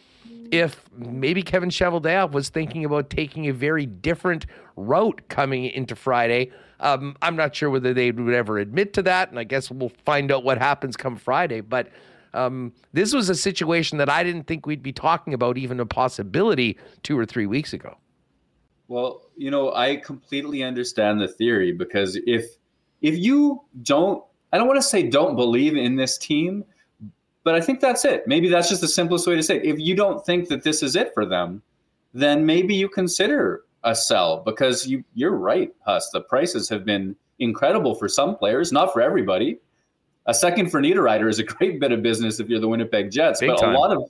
if maybe Kevin Cheveldayoff was thinking about taking a very different route coming into Friday. Um, I'm not sure whether they would ever admit to that, and I guess we'll find out what happens come Friday. But um, this was a situation that I didn't think we'd be talking about even a possibility two or three weeks ago. Well, you know, I completely understand the theory, because if if you don't, I don't want to say don't believe in this team, but I think that's it. Maybe that's just the simplest way to say it. If you don't think that this is it for them, then maybe you consider a sell, because you, you're right, Huss. The prices have been incredible for some players, not for everybody. A second for Niederreiter is a great bit of business if you're the Winnipeg Jets. Big but time. A lot of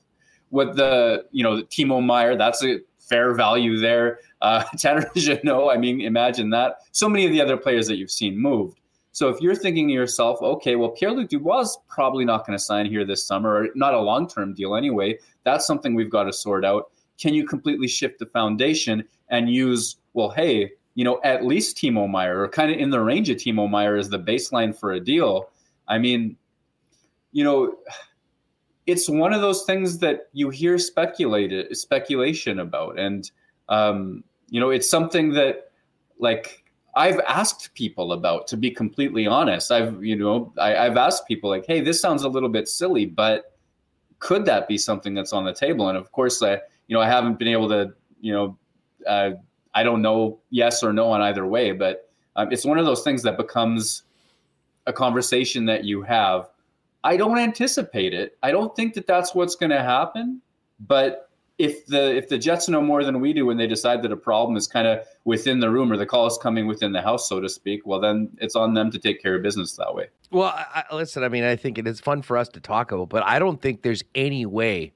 what the, you know, the Timo Meier, that's a fair value there. Uh, Tanner Jeannot, I mean, imagine that. So many of the other players that you've seen moved. So if you're thinking to yourself, okay, well, Pierre-Luc Dubois is probably not going to sign here this summer, or not a long-term deal anyway. That's something we've got to sort out. Can you completely shift the foundation and use, well, hey, you know, at least Timo Meier, or kind of in the range of Timo Meier, as the baseline for a deal? I mean, you know, it's one of those things that you hear speculated speculation about. And, um, you know, it's something that, like, I've asked people about, to be completely honest. I've, you know, I, I've asked people like, hey, this sounds a little bit silly, but could that be something that's on the table? And of course, I, you know, I haven't been able to, you know, uh, I don't know yes or no on either way, but um, it's one of those things that becomes a conversation that you have. I don't anticipate it. I don't think that that's what's going to happen, but If the if the Jets know more than we do, when they decide that a problem is kind of within the room, or the call is coming within the house, so to speak, well, then it's on them to take care of business that way. Well, I, listen, I mean, I think it is fun for us to talk about, but I don't think there's any way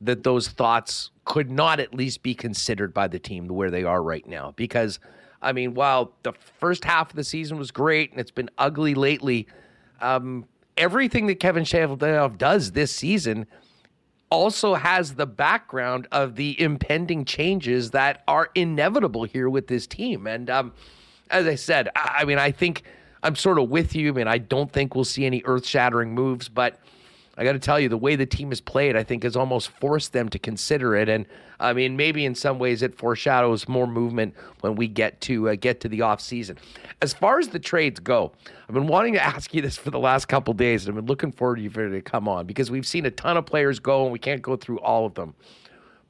that those thoughts could not at least be considered by the team where they are right now. Because, I mean, while the first half of the season was great and it's been ugly lately, um, everything that Kevin Cheveldayoff does this season also has the background of the impending changes that are inevitable here with this team. And um, as I said, I, I mean, I think I'm sort of with you. I mean, I don't think we'll see any earth-shattering moves, but I got to tell you, the way the team has played, I think, has almost forced them to consider it. And I mean, maybe in some ways it foreshadows more movement when we get to uh, get to the off season. As far as the trades go, I've been wanting to ask you this for the last couple of days, and I've been looking forward to you for it to come on, because we've seen a ton of players go, and we can't go through all of them.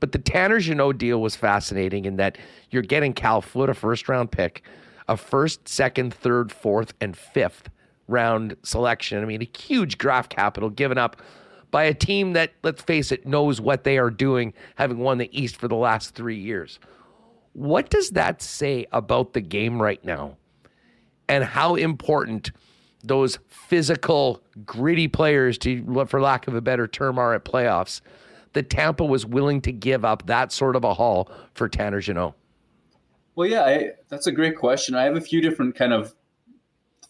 But the Tanner Jeannot deal was fascinating in that you're getting Cal Foote, a first-round pick, a first, second, third, fourth, and fifth round selection. I mean, a huge draft capital given up by a team that, let's face it, knows what they are doing, having won the East for the last three years. What does that say about the game right now, and how important those physical, gritty players, to, for lack of a better term, are at playoffs, that Tampa was willing to give up that sort of a haul for Tanner Jeannot? Well, yeah, I, that's a great question. I have a few different kind of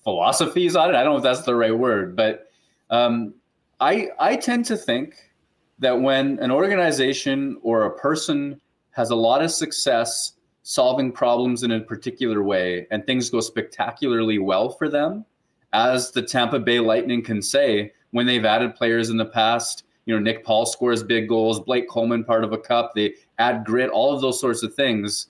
philosophies on it. I don't know if that's the right word, but um, I I tend to think that when an organization or a person has a lot of success solving problems in a particular way, and things go spectacularly well for them, as the Tampa Bay Lightning can say when they've added players in the past, you know, Nick Paul scores big goals, Blake Coleman part of a cup, they add grit, all of those sorts of things,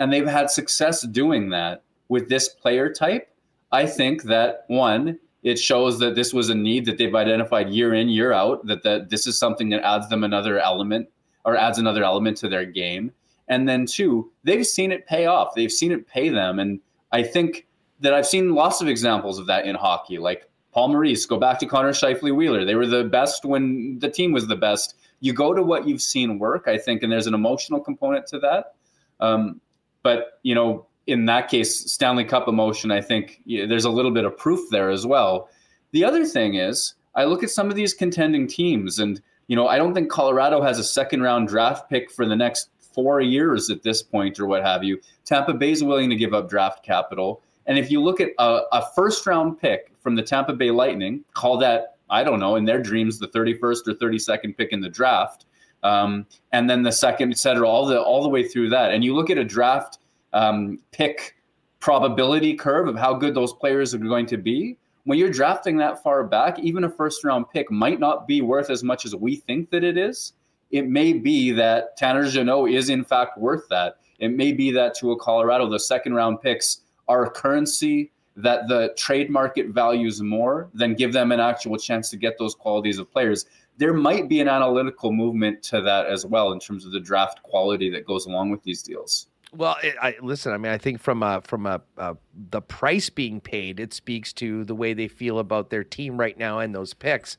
and they've had success doing that with this player type. I think that, one, it shows that this was a need that they've identified year in, year out, that, that this is something that adds them another element or adds another element to their game. And then two, they've seen it pay off. They've seen it pay them. And I think that I've seen lots of examples of that in hockey, like Paul Maurice, go back to Connor Scheifele-Wheeler. They were the best when the team was the best. You go to what you've seen work, I think, and there's an emotional component to that. Um, but, you know, in that case, Stanley Cup emotion, I think yeah, there's a little bit of proof there as well. The other thing is, I look at some of these contending teams, and you know, I don't think Colorado has a second round draft pick for the next four years at this point or what have you. Tampa Bay is willing to give up draft capital. And if you look at a, a first round pick from the Tampa Bay Lightning, call that, I don't know, in their dreams, the thirty-first or thirty-second pick in the draft. Um, and then the second, et cetera, all the, all the way through that. And you look at a draft um, pick probability curve of how good those players are going to be. When you're drafting that far back, even a first round pick might not be worth as much as we think that it is. It may be that Tanner Jeannot is in fact worth that. It may be that to a Colorado, the second round picks are a currency that the trade market values more than give them an actual chance to get those qualities of players. There might be an analytical movement to that as well in terms of the draft quality that goes along with these deals. Well, it, I, listen, I mean, I think from a, from a, uh, the price being paid, it speaks to the way they feel about their team right now and those picks.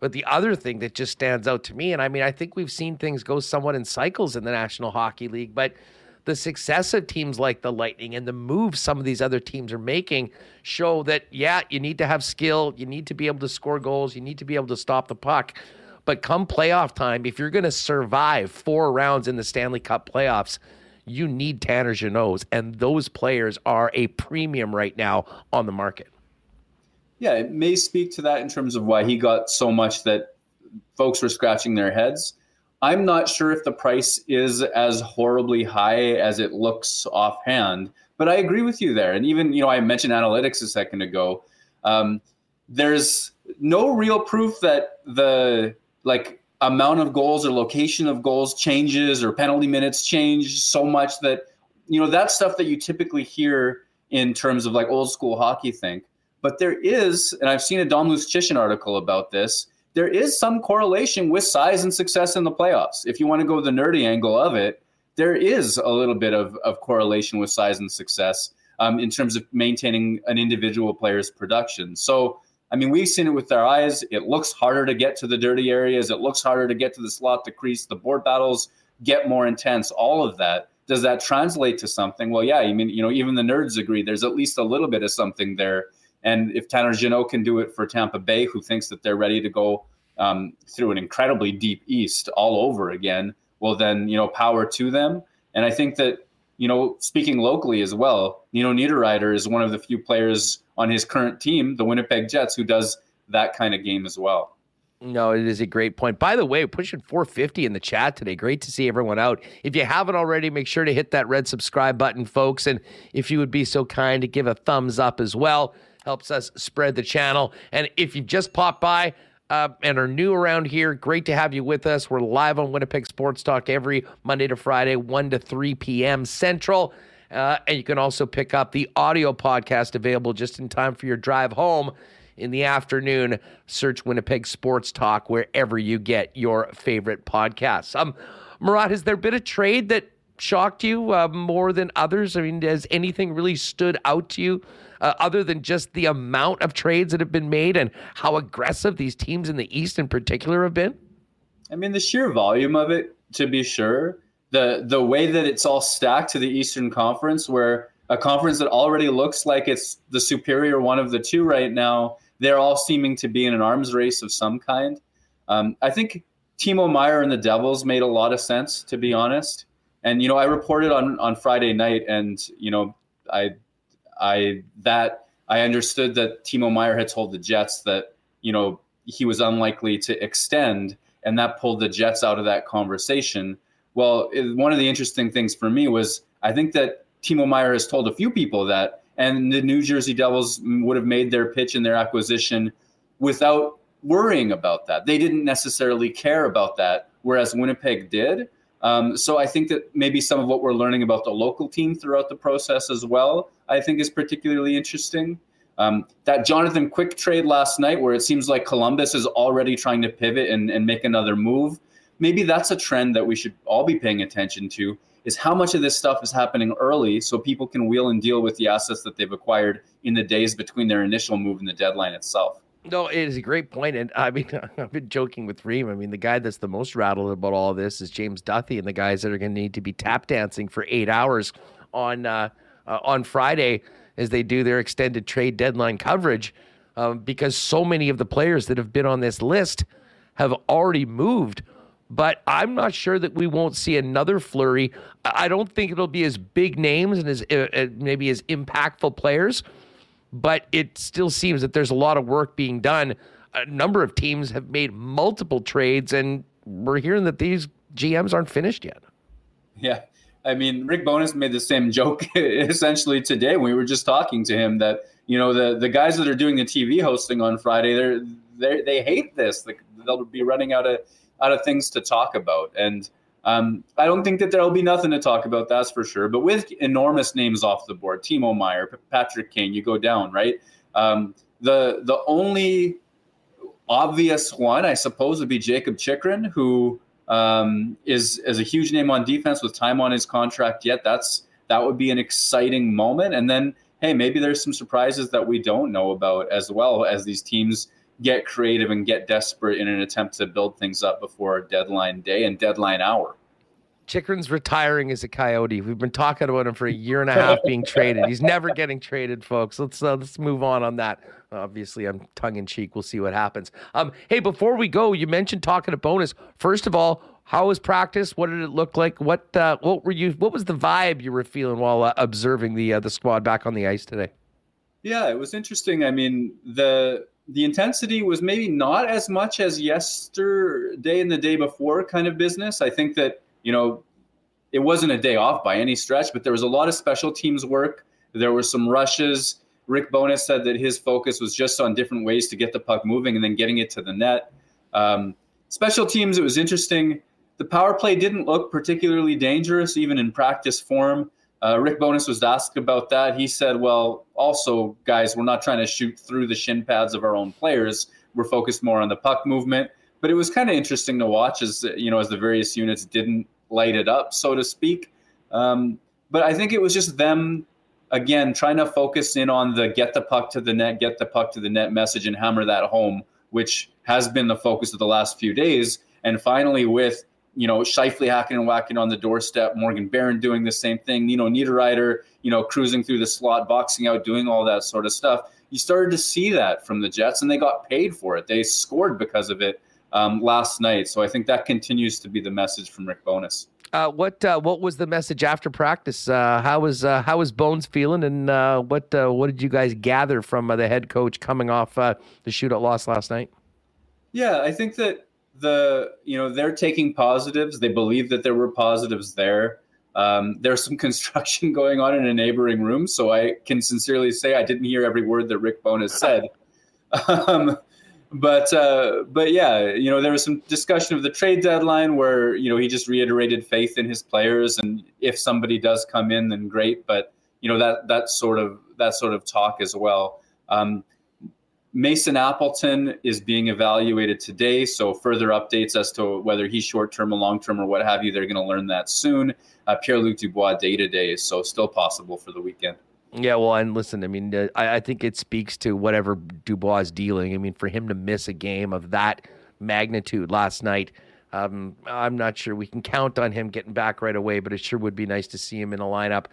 But the other thing that just stands out to me, and I mean, I think we've seen things go somewhat in cycles in the National Hockey League, but the success of teams like the Lightning and the moves some of these other teams are making show that, yeah, you need to have skill, you need to be able to score goals, you need to be able to stop the puck. But come playoff time, if you're going to survive four rounds in the Stanley Cup playoffs, you need Tanner Jeannot's, and those players are a premium right now on the market. Yeah, it may speak to that in terms of why he got so much that folks were scratching their heads. I'm not sure if the price is as horribly high as it looks offhand, but I agree with you there. And even, you know, I mentioned analytics a second ago. Um, there's no real proof that the like amount of goals or location of goals changes or penalty minutes change so much that, you know, that's stuff that you typically hear in terms of like old school hockey think. But there is, and I've seen a Dom Luszczyszyn article about this, there is some correlation with size and success in the playoffs. If you want to go the nerdy angle of it, there is a little bit of, of correlation with size and success um, in terms of maintaining an individual player's production. So, I mean, we've seen it with our eyes. It looks harder to get to the dirty areas. It looks harder to get to the slot, the crease, the board battles get more intense, all of that. Does that translate to something? Well, yeah, I mean, you know, even the nerds agree there's at least a little bit of something there. And if Tanner Jeannot can do it for Tampa Bay, who thinks that they're ready to go um, through an incredibly deep East all over again, well, then, you know, power to them. And I think that, you know, speaking locally as well, Nino Niederreiter is one of the few players on his current team, the Winnipeg Jets, who does that kind of game as well. No, it is a great point. By the way, pushing four fifty in the chat today. Great to see everyone out. If you haven't already, make sure to hit that red subscribe button, folks. And if you would be so kind to give a thumbs up as well. Helps us spread the channel. And if you just popped by uh, and are new around here, great to have you with us. We're live on Winnipeg Sports Talk every Monday to Friday, one to three p.m. Central. Uh, and you can also pick up the audio podcast available just in time for your drive home in the afternoon. Search Winnipeg Sports Talk wherever you get your favorite podcasts. Um, Murat, has there been a trade that shocked you uh, more than others? I mean, has anything really stood out to you uh, other than just the amount of trades that have been made and how aggressive these teams in the East in particular have been? I mean, the sheer volume of it, to be sure, the the way that it's all stacked to the Eastern Conference, where a conference that already looks like it's the superior one of the two right now, they're all seeming to be in an arms race of some kind. Um, I think Timo Meier and the Devils made a lot of sense, to be honest. And, you know, I reported on, on Friday night and, you know, I I that I understood that Timo Meier had told the Jets that, you know, he was unlikely to extend, and that pulled the Jets out of that conversation. Well, it, one of the interesting things for me was I think that Timo Meier has told a few people that, and the New Jersey Devils would have made their pitch in their acquisition without worrying about that. They didn't necessarily care about that, whereas Winnipeg did. Um, so I think that maybe some of what we're learning about the local team throughout the process as well, I think is particularly interesting. Um, that Jonathan Quick trade last night where it seems like Columbus is already trying to pivot and, and make another move. Maybe that's a trend that we should all be paying attention to, is how much of this stuff is happening early so people can wheel and deal with the assets that they've acquired in the days between their initial move and the deadline itself. No, it is a great point. And I mean, I've been joking with Reem. I mean, the guy that's the most rattled about all this is James Duthie and the guys that are going to need to be tap dancing for eight hours on uh, uh, on Friday as they do their extended trade deadline coverage, um, because so many of the players that have been on this list have already moved. But I'm not sure that we won't see another flurry. I don't think it'll be as big names and as uh, maybe as impactful players, but it still seems that there's a lot of work being done. A number of teams have made multiple trades, and we're hearing that these G Ms aren't finished yet. Yeah. I mean, Rick Bowness made the same joke essentially today when we were just talking to him that, you know, the, the guys that are doing the T V hosting on Friday, they're, they they hate this. They'll be running out of out of things to talk about. And um, I don't think that there'll be nothing to talk about, that's for sure. But with enormous names off the board, Timo Meyer, Patrick Kane, you go down, right? Um, the the only obvious one, I suppose, would be Jacob Chikrin, who – Um, is is a huge name on defense with time on his contract yet. That's that would be an exciting moment. And then, hey, maybe there's some surprises that we don't know about as well as these teams get creative and get desperate in an attempt to build things up before deadline day and deadline hour. Chikrin's retiring as a Coyote. We've been talking about him for a year and a half being traded. He's never getting traded, folks. Let's uh, let's move on on that. Obviously, I'm tongue in cheek. We'll see what happens. Um, hey, before we go, you mentioned talking to Bowness. First of all, how was practice? What did it look like? What uh, what were you? What was the vibe you were feeling while uh, observing the uh, the squad back on the ice today? Yeah, it was interesting. I mean, the the intensity was maybe not as much as yesterday and the day before kind of business. I think that, you know, it wasn't a day off by any stretch, but there was a lot of special teams work. There were some rushes. Rick Bowness said that his focus was just on different ways to get the puck moving and then getting it to the net. Um, special teams, it was interesting. The power play didn't look particularly dangerous, even in practice form. Uh, Rick Bowness was asked about that. He said, well, also, guys, we're not trying to shoot through the shin pads of our own players. We're focused more on the puck movement. But it was kind of interesting to watch as, you know, as the various units didn't light it up, so to speak. Um, but I think it was just them, again, trying to focus in on the get the puck to the net, get the puck to the net message and hammer that home, which has been the focus of the last few days. And finally with, you know, Scheifele hacking and whacking on the doorstep, Morgan Barron doing the same thing, Nino Niederreiter, you know, cruising through the slot, boxing out, doing all that sort of stuff. You started to see that from the Jets, and they got paid for it. They scored because of it. Um, last night. So I think that continues to be the message from Rick Bowness. Uh, what uh, what was the message after practice? Uh, how was uh, how was Bones feeling, and uh, what uh, what did you guys gather from uh, the head coach coming off uh, the shootout loss last night? Yeah, I think that the you know they're taking positives. They believe that there were positives there. Um, there's some construction going on in a neighboring room, so I can sincerely say I didn't hear every word that Rick Bowness said. um, But, uh, but yeah, you know, there was some discussion of the trade deadline where, you know, he just reiterated faith in his players. And if somebody does come in, then great. But, you know, that that sort of that sort of talk as well. Um, Mason Appleton is being evaluated today. So further updates as to whether he's short term or long term or what have you, they're going to learn that soon. Uh, Pierre-Luc Dubois day to day. So still possible for the weekend. Yeah, well, and listen, I mean, uh, I, I think it speaks to whatever Dubois is dealing. I mean, for him to miss a game of that magnitude last night, um, I'm not sure we can count on him getting back right away, but it sure would be nice to see him in a lineup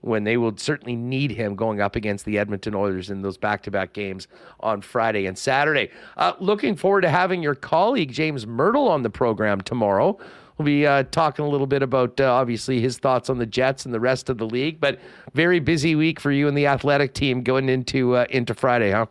when they will certainly need him going up against the Edmonton Oilers in those back-to-back games on Friday and Saturday. Uh, looking forward to having your colleague, James Myrtle, on the program tomorrow. We'll be uh, talking a little bit about, uh, obviously, his thoughts on the Jets and the rest of the league, but very busy week for you and the athletic team going into uh, into Friday, huh?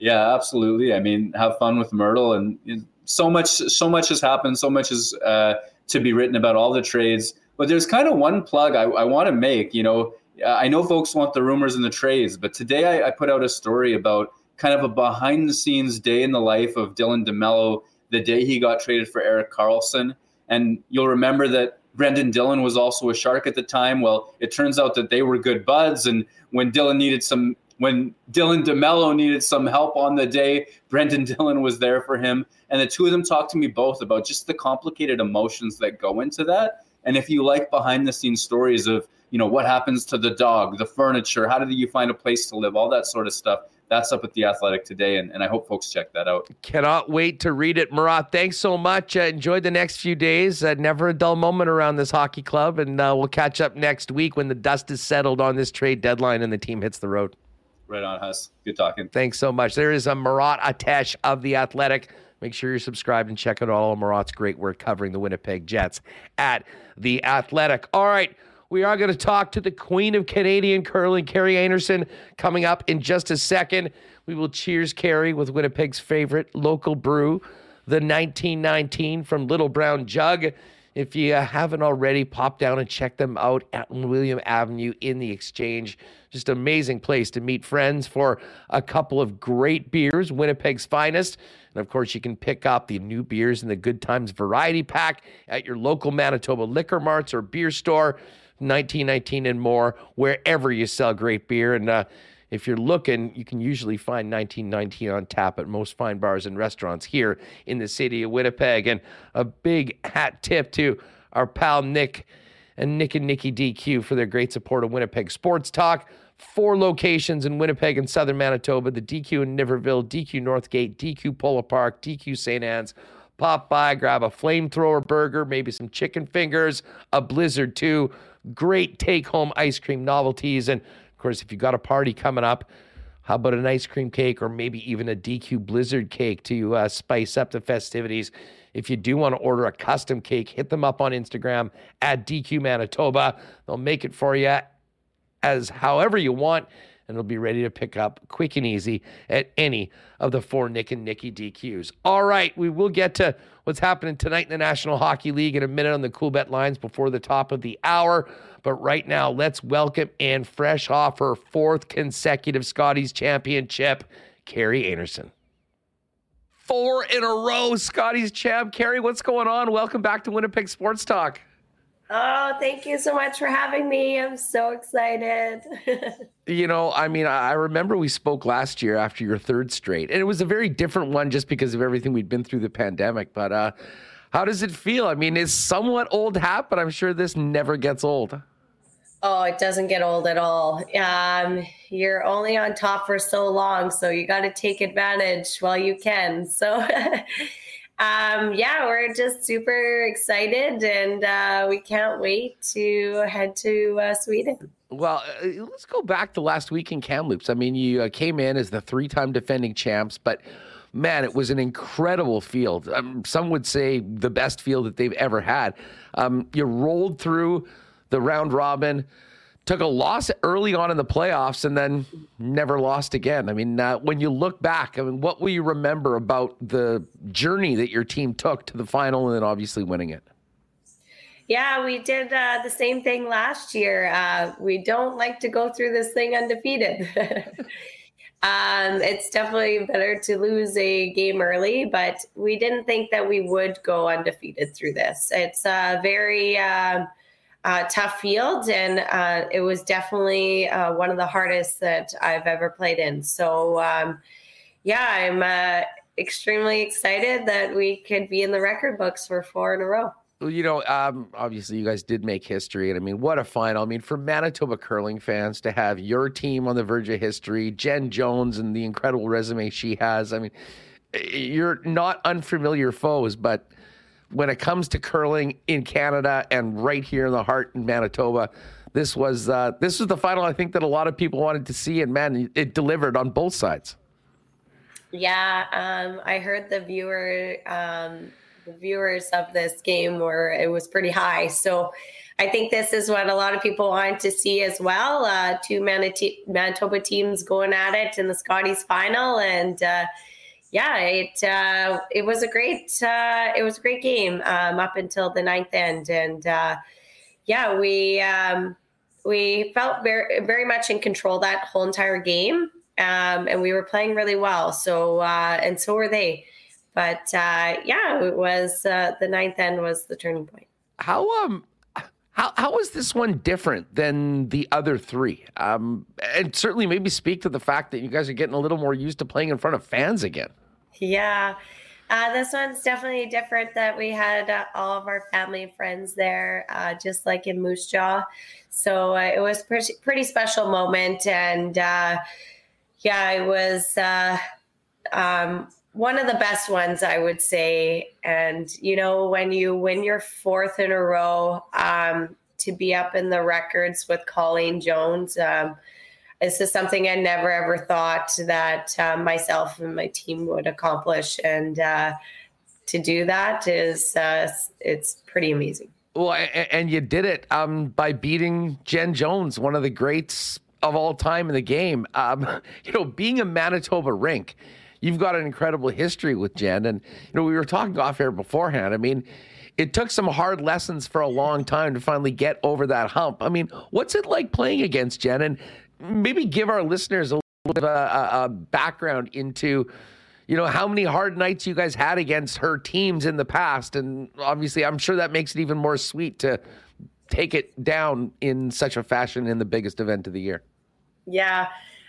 Yeah, absolutely. I mean, have fun with Myrtle. And so much so much has happened, so much is uh, to be written about all the trades. But there's kind of one plug I, I want to make. You know, I know folks want the rumors and the trades, but today I, I put out a story about kind of a behind-the-scenes day in the life of Dylan DeMello the day he got traded for Erik Karlsson. And you'll remember that Brendan Dillon was also a Shark at the time. Well, it turns out that they were good buds. And when Dillon needed some, when Dylan DeMello needed some help on the day, Brendan Dillon was there for him. And the two of them talked to me both about just the complicated emotions that go into that. And if you like behind the scenes stories of, you know, what happens to the dog, the furniture, how did you find a place to live, all that sort of stuff, that's up at The Athletic today, and, and I hope folks check that out. Cannot wait to read it, Murat. Thanks so much. Uh, enjoy the next few days. Uh, never a dull moment around this hockey club, and uh, we'll catch up next week when the dust is settled on this trade deadline and the team hits the road. Right on, Huss. Good talking. Thanks so much. There is a Murat Atesh of The Athletic. Make sure you're subscribed and check out all of Murat's great work covering the Winnipeg Jets at The Athletic. All right, we are going to talk to the queen of Canadian curling, Carrie Anderson, coming up in just a second. We will cheers Carrie with Winnipeg's favorite local brew, the nineteen nineteen from Little Brown Jug. If you haven't already, pop down and check them out at William Avenue in the Exchange. Just an amazing place to meet friends for a couple of great beers, Winnipeg's finest. And, of course, you can pick up the new beers in the Good Times Variety Pack at your local Manitoba Liquor Marts or beer store, nineteen nineteen and more, wherever you sell great beer. And uh, if you're looking, you can usually find nineteen nineteen on tap at most fine bars and restaurants here in the city of Winnipeg. And a big hat tip to our pal Nick and Nick and Nikki D Q for their great support of Winnipeg Sports Talk. Four locations in Winnipeg and southern Manitoba, the D Q in Niverville, D Q Northgate, D Q Polo Park, D Q Saint Anne's. Pop by, grab a flamethrower burger, maybe some chicken fingers, a blizzard too. Great take-home ice cream novelties. And, of course, if you've got a party coming up, how about an ice cream cake or maybe even a D Q blizzard cake to uh, spice up the festivities? If you do want to order a custom cake, hit them up on Instagram at D Q Manitoba. They'll make it for you as however you want, and it'll be ready to pick up quick and easy at any of the four Nick and Nikki D Qs. All right, we will get to what's happening tonight in the National Hockey League in a minute on the Cool Bet Lines before the top of the hour. But right now, let's welcome in, fresh off her fourth consecutive Scotties Championship, Carrie Anderson. Four in a row, Scotties champ. Carrie, what's going on? Welcome back to Winnipeg Sports Talk. Oh, thank you so much for having me. I'm so excited. You know, I mean, I remember we spoke last year after your third straight, and it was a very different one just because of everything we'd been through the pandemic. But uh, how does it feel? I mean, it's somewhat old hat, but I'm sure this never gets old. Oh, it doesn't get old at all. Um, you're only on top for so long, so you got to take advantage while you can. So... Um, yeah, we're just super excited, and uh, we can't wait to head to uh, Sweden. Well, uh, let's go back to last week in Kamloops. I mean, you uh, came in as the three-time defending champs, but man, it was an incredible field. Um, some would say the best field that they've ever had. Um, you rolled through the round robin, took a loss early on in the playoffs, and then never lost again. I mean, uh, when you look back, I mean, what will you remember about the journey that your team took to the final and then obviously winning it? Yeah, we did uh, the same thing last year. Uh, we don't like to go through this thing undefeated. um, it's definitely better to lose a game early, but we didn't think that we would go undefeated through this. It's a very... Uh, Uh, tough field, and uh, it was definitely uh, one of the hardest that I've ever played in. So, um, yeah, I'm uh, extremely excited that we could be in the record books for four in a row. Well, you know, um, obviously you guys did make history, and I mean, what a final. I mean, for Manitoba curling fans to have your team on the verge of history, Jen Jones and the incredible resume she has, I mean, you're not unfamiliar foes, but when it comes to curling in Canada and right here in the heart in Manitoba, this was uh, this was the final I think that a lot of people wanted to see, and man, it delivered on both sides. Yeah, um, I heard the viewer um, the viewers of this game were it was pretty high, so I think this is what a lot of people wanted to see as well. Uh, two Manit- Manitoba teams going at it in the Scotties final, and. Uh, Yeah, it uh, it was a great uh, it was a great game um, up until the ninth end, and uh, yeah, we um, we felt very very much in control that whole entire game, um, and we were playing really well. So uh, and so were they, but uh, yeah, it was uh, the ninth end was the turning point. How um how how is this one different than the other three? Um, and certainly maybe speak to the fact that you guys are getting a little more used to playing in front of fans again. Yeah, uh, this one's definitely different that we had uh, all of our family and friends there, uh, just like in Moose Jaw. So uh, it was a pretty, pretty special moment. And uh, yeah, it was uh, um, one of the best ones, I would say. And, you know, when you win your fourth in a row, um, to be up in the records with Colleen Jones, um, this is something I never, ever thought that uh, myself and my team would accomplish. And uh, to do that is, uh, it's pretty amazing. Well, and you did it um, by beating Jen Jones, one of the greats of all time in the game. Um, you know, being a Manitoba rink, you've got an incredible history with Jen. And, you know, we were talking off air beforehand. I mean, it took some hard lessons for a long time to finally get over that hump. I mean, what's it like playing against Jen? And maybe give our listeners a little bit of a, a background into, you know, how many hard nights you guys had against her teams in the past. And obviously, I'm sure that makes it even more sweet to take it down in such a fashion in the biggest event of the year. Yeah.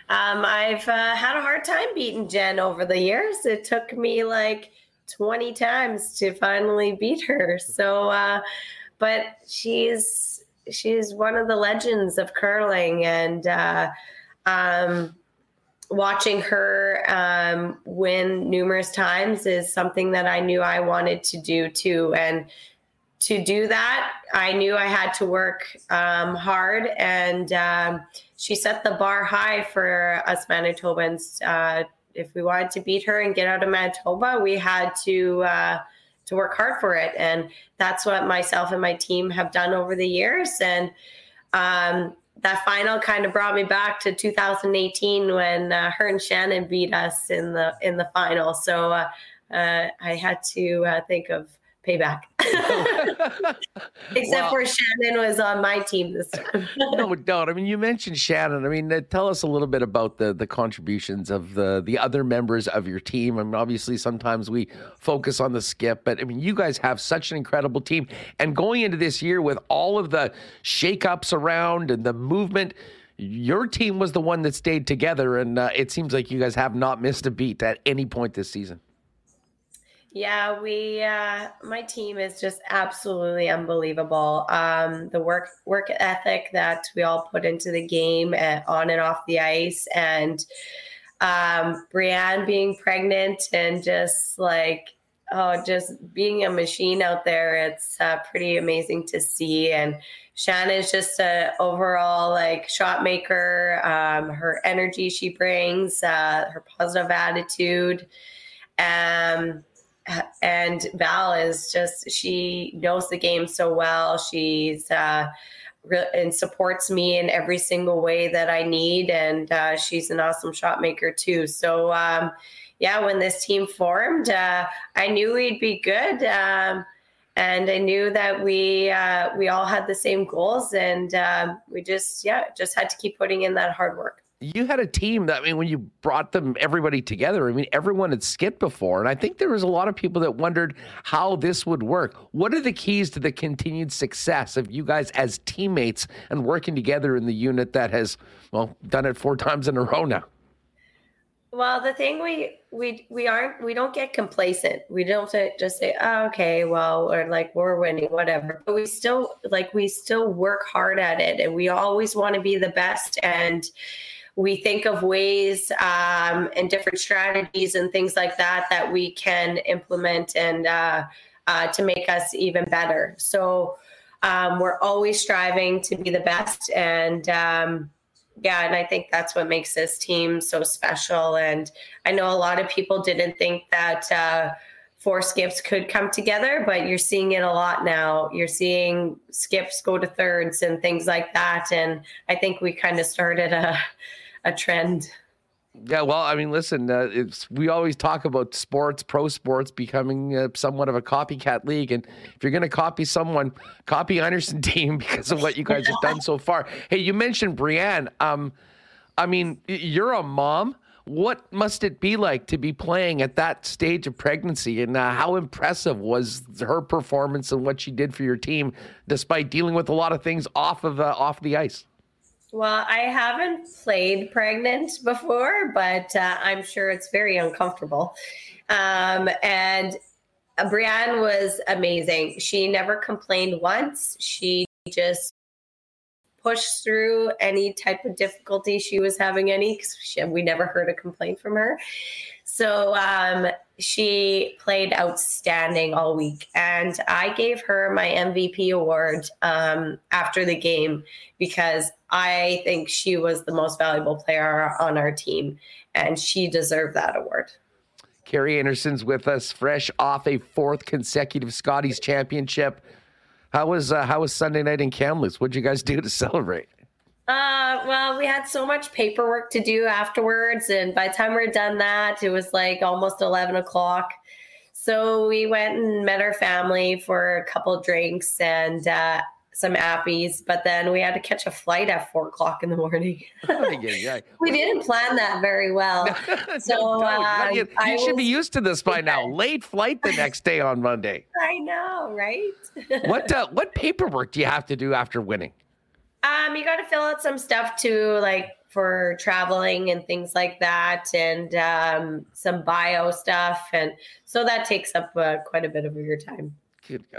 Um, I've uh, had a hard time beating Jen over the years. It took me like twenty times to finally beat her. So, uh, but she's, she's one of the legends of curling, and uh, um, watching her um, win numerous times is something that I knew I wanted to do too. And to do that, I knew I had to work um, hard, and um, she set the bar high for us Manitobans. Uh, if we wanted to beat her and get out of Manitoba, we had to uh, to work hard for it. And that's what myself and my team have done over the years. And um, that final kind of brought me back to two thousand eighteen when uh, her and Shannon beat us in the in the final. So uh, uh, I had to uh, think of payback. Except well, for Shannon was on my team this time. No, don't. I mean, you mentioned Shannon. I mean, uh, tell us a little bit about the the contributions of the the other members of your team. I mean, obviously, sometimes we focus on the skip, but I mean, you guys have such an incredible team. And going into this year with all of the shakeups around and the movement, your team was the one that stayed together. And uh, it seems like you guys have not missed a beat at any point this season. Yeah, we, uh, my team is just absolutely unbelievable. Um, the work, work ethic that we all put into the game and on and off the ice, and, um, Brianne being pregnant and just like, oh, just being a machine out there. It's uh, pretty amazing to see. And Shannon's just a overall like shot maker. Um, her energy she brings, uh, her positive attitude, um, and Val is just, she knows the game so well. She's uh, re- and supports me in every single way that I need. And uh, she's an awesome shot maker too. So um, yeah, when this team formed, uh, I knew we'd be good. Um, and I knew that we, uh, we all had the same goals, and um, we just, yeah, just had to keep putting in that hard work. You had a team that, I mean, when you brought them, everybody together, I mean, everyone had skipped before. And I think there was a lot of people that wondered how this would work. What are the keys to the continued success of you guys as teammates and working together in the unit that has, well, done it four times in a row now? Well, the thing we, we, we aren't, we don't get complacent. We don't just say, oh, okay, well, or like we're winning, whatever, but we still like, we still work hard at it, and we always want to be the best. And we think of ways um, and different strategies and things like that that we can implement and uh, uh, to make us even better. So um, we're always striving to be the best. And um, yeah, and I think that's what makes this team so special. And I know a lot of people didn't think that uh, four skips could come together, but you're seeing it a lot now. You're seeing skips go to thirds and things like that. And I think we kind of started a a trend. Yeah, well, I mean, listen, uh, it's, we always talk about sports, pro sports becoming uh, somewhat of a copycat league. And if you're going to copy someone, copy Anderson's team because of what you guys have done so far. Hey, you mentioned Brianne. Um, I mean, you're a mom. What must it be like to be playing at that stage of pregnancy? And uh, how impressive was her performance and what she did for your team, despite dealing with a lot of things off of uh, off the ice? Well, I haven't played pregnant before, but uh, I'm sure it's very uncomfortable. Um, and Brianne was amazing. She never complained once. She just push through any type of difficulty she was having, any, because she, we never heard a complaint from her. So um, she played outstanding all week, and I gave her my M V P award um, after the game because I think she was the most valuable player on our team, and she deserved that award. Carrie Anderson's with us, fresh off a fourth consecutive Scotties championship. How was uh, how was Sunday night in Kamloops? What did you guys do to celebrate? Uh, well, we had so much paperwork to do afterwards, and by the time we were done that, it was like almost eleven o'clock. So we went and met our family for a couple of drinks and uh, some appies, but then we had to catch a flight at four o'clock in the morning. Oh, yeah, yeah. We didn't plan that very well. No, so no, uh, you, you should was, be used to this by yeah. now. Late flight the next day on Monday. I know, right? What uh, what paperwork do you have to do after winning? Um, you got to fill out some stuff too, like for traveling and things like that, and um, some bio stuff, and so that takes up uh, quite a bit of your time.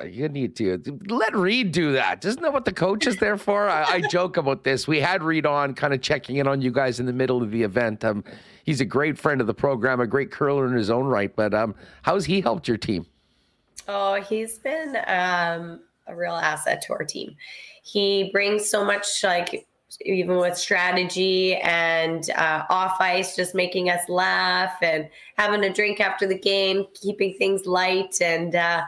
You need to let Reed do that. Isn't that what the coach is there for? I, I joke about this. We had Reed on kind of checking in on you guys in the middle of the event. Um, he's a great friend of the program, a great curler in his own right. But um, how's he helped your team? Oh, he's been um, a real asset to our team. He brings so much, like, even with strategy and uh, off ice, just making us laugh and having a drink after the game, keeping things light. And uh,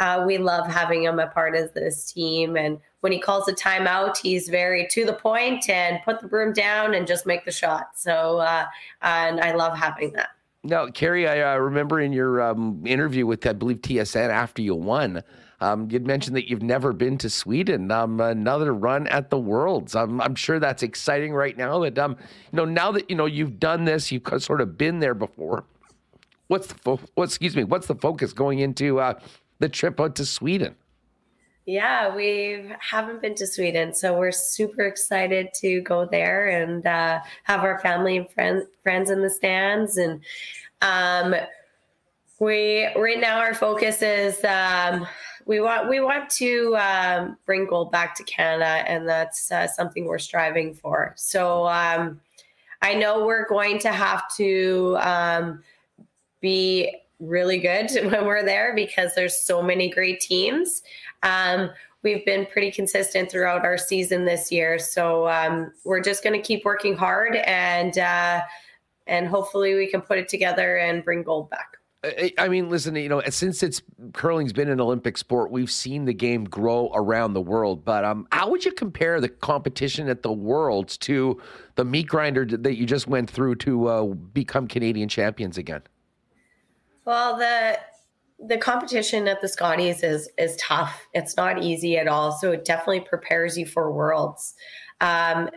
uh, we love having him a part of this team. And when he calls a timeout, he's very to the point and put the broom down and just make the shot. So, uh, and I love having that. Now, Carrie, I uh, remember in your um, interview with, I believe, T S N after you won, Um, you'd mentioned that you've never been to Sweden. Um, another run at the Worlds. I'm, I'm sure that's exciting right now. That um, you know, now that you know you've done this, you've sort of been there before. What's the fo- what? Excuse me. What's the focus going into uh, the trip out to Sweden? Yeah, we haven't been to Sweden, so we're super excited to go there and uh, have our family and friends friends in the stands. And um, we right now our focus is. Um, We want we want to um, bring gold back to Canada, and that's uh, something we're striving for. So um, I know we're going to have to um, be really good when we're there because there's so many great teams. Um, we've been pretty consistent throughout our season this year, so um, we're just going to keep working hard, and uh, and hopefully we can put it together and bring gold back. I mean, listen, you know, since it's curling's been an Olympic sport, we've seen the game grow around the world. But um, how would you compare the competition at the Worlds to the meat grinder that you just went through to uh, become Canadian champions again? Well, the the competition at the Scotties is is tough. It's not easy at all. So it definitely prepares you for Worlds, um,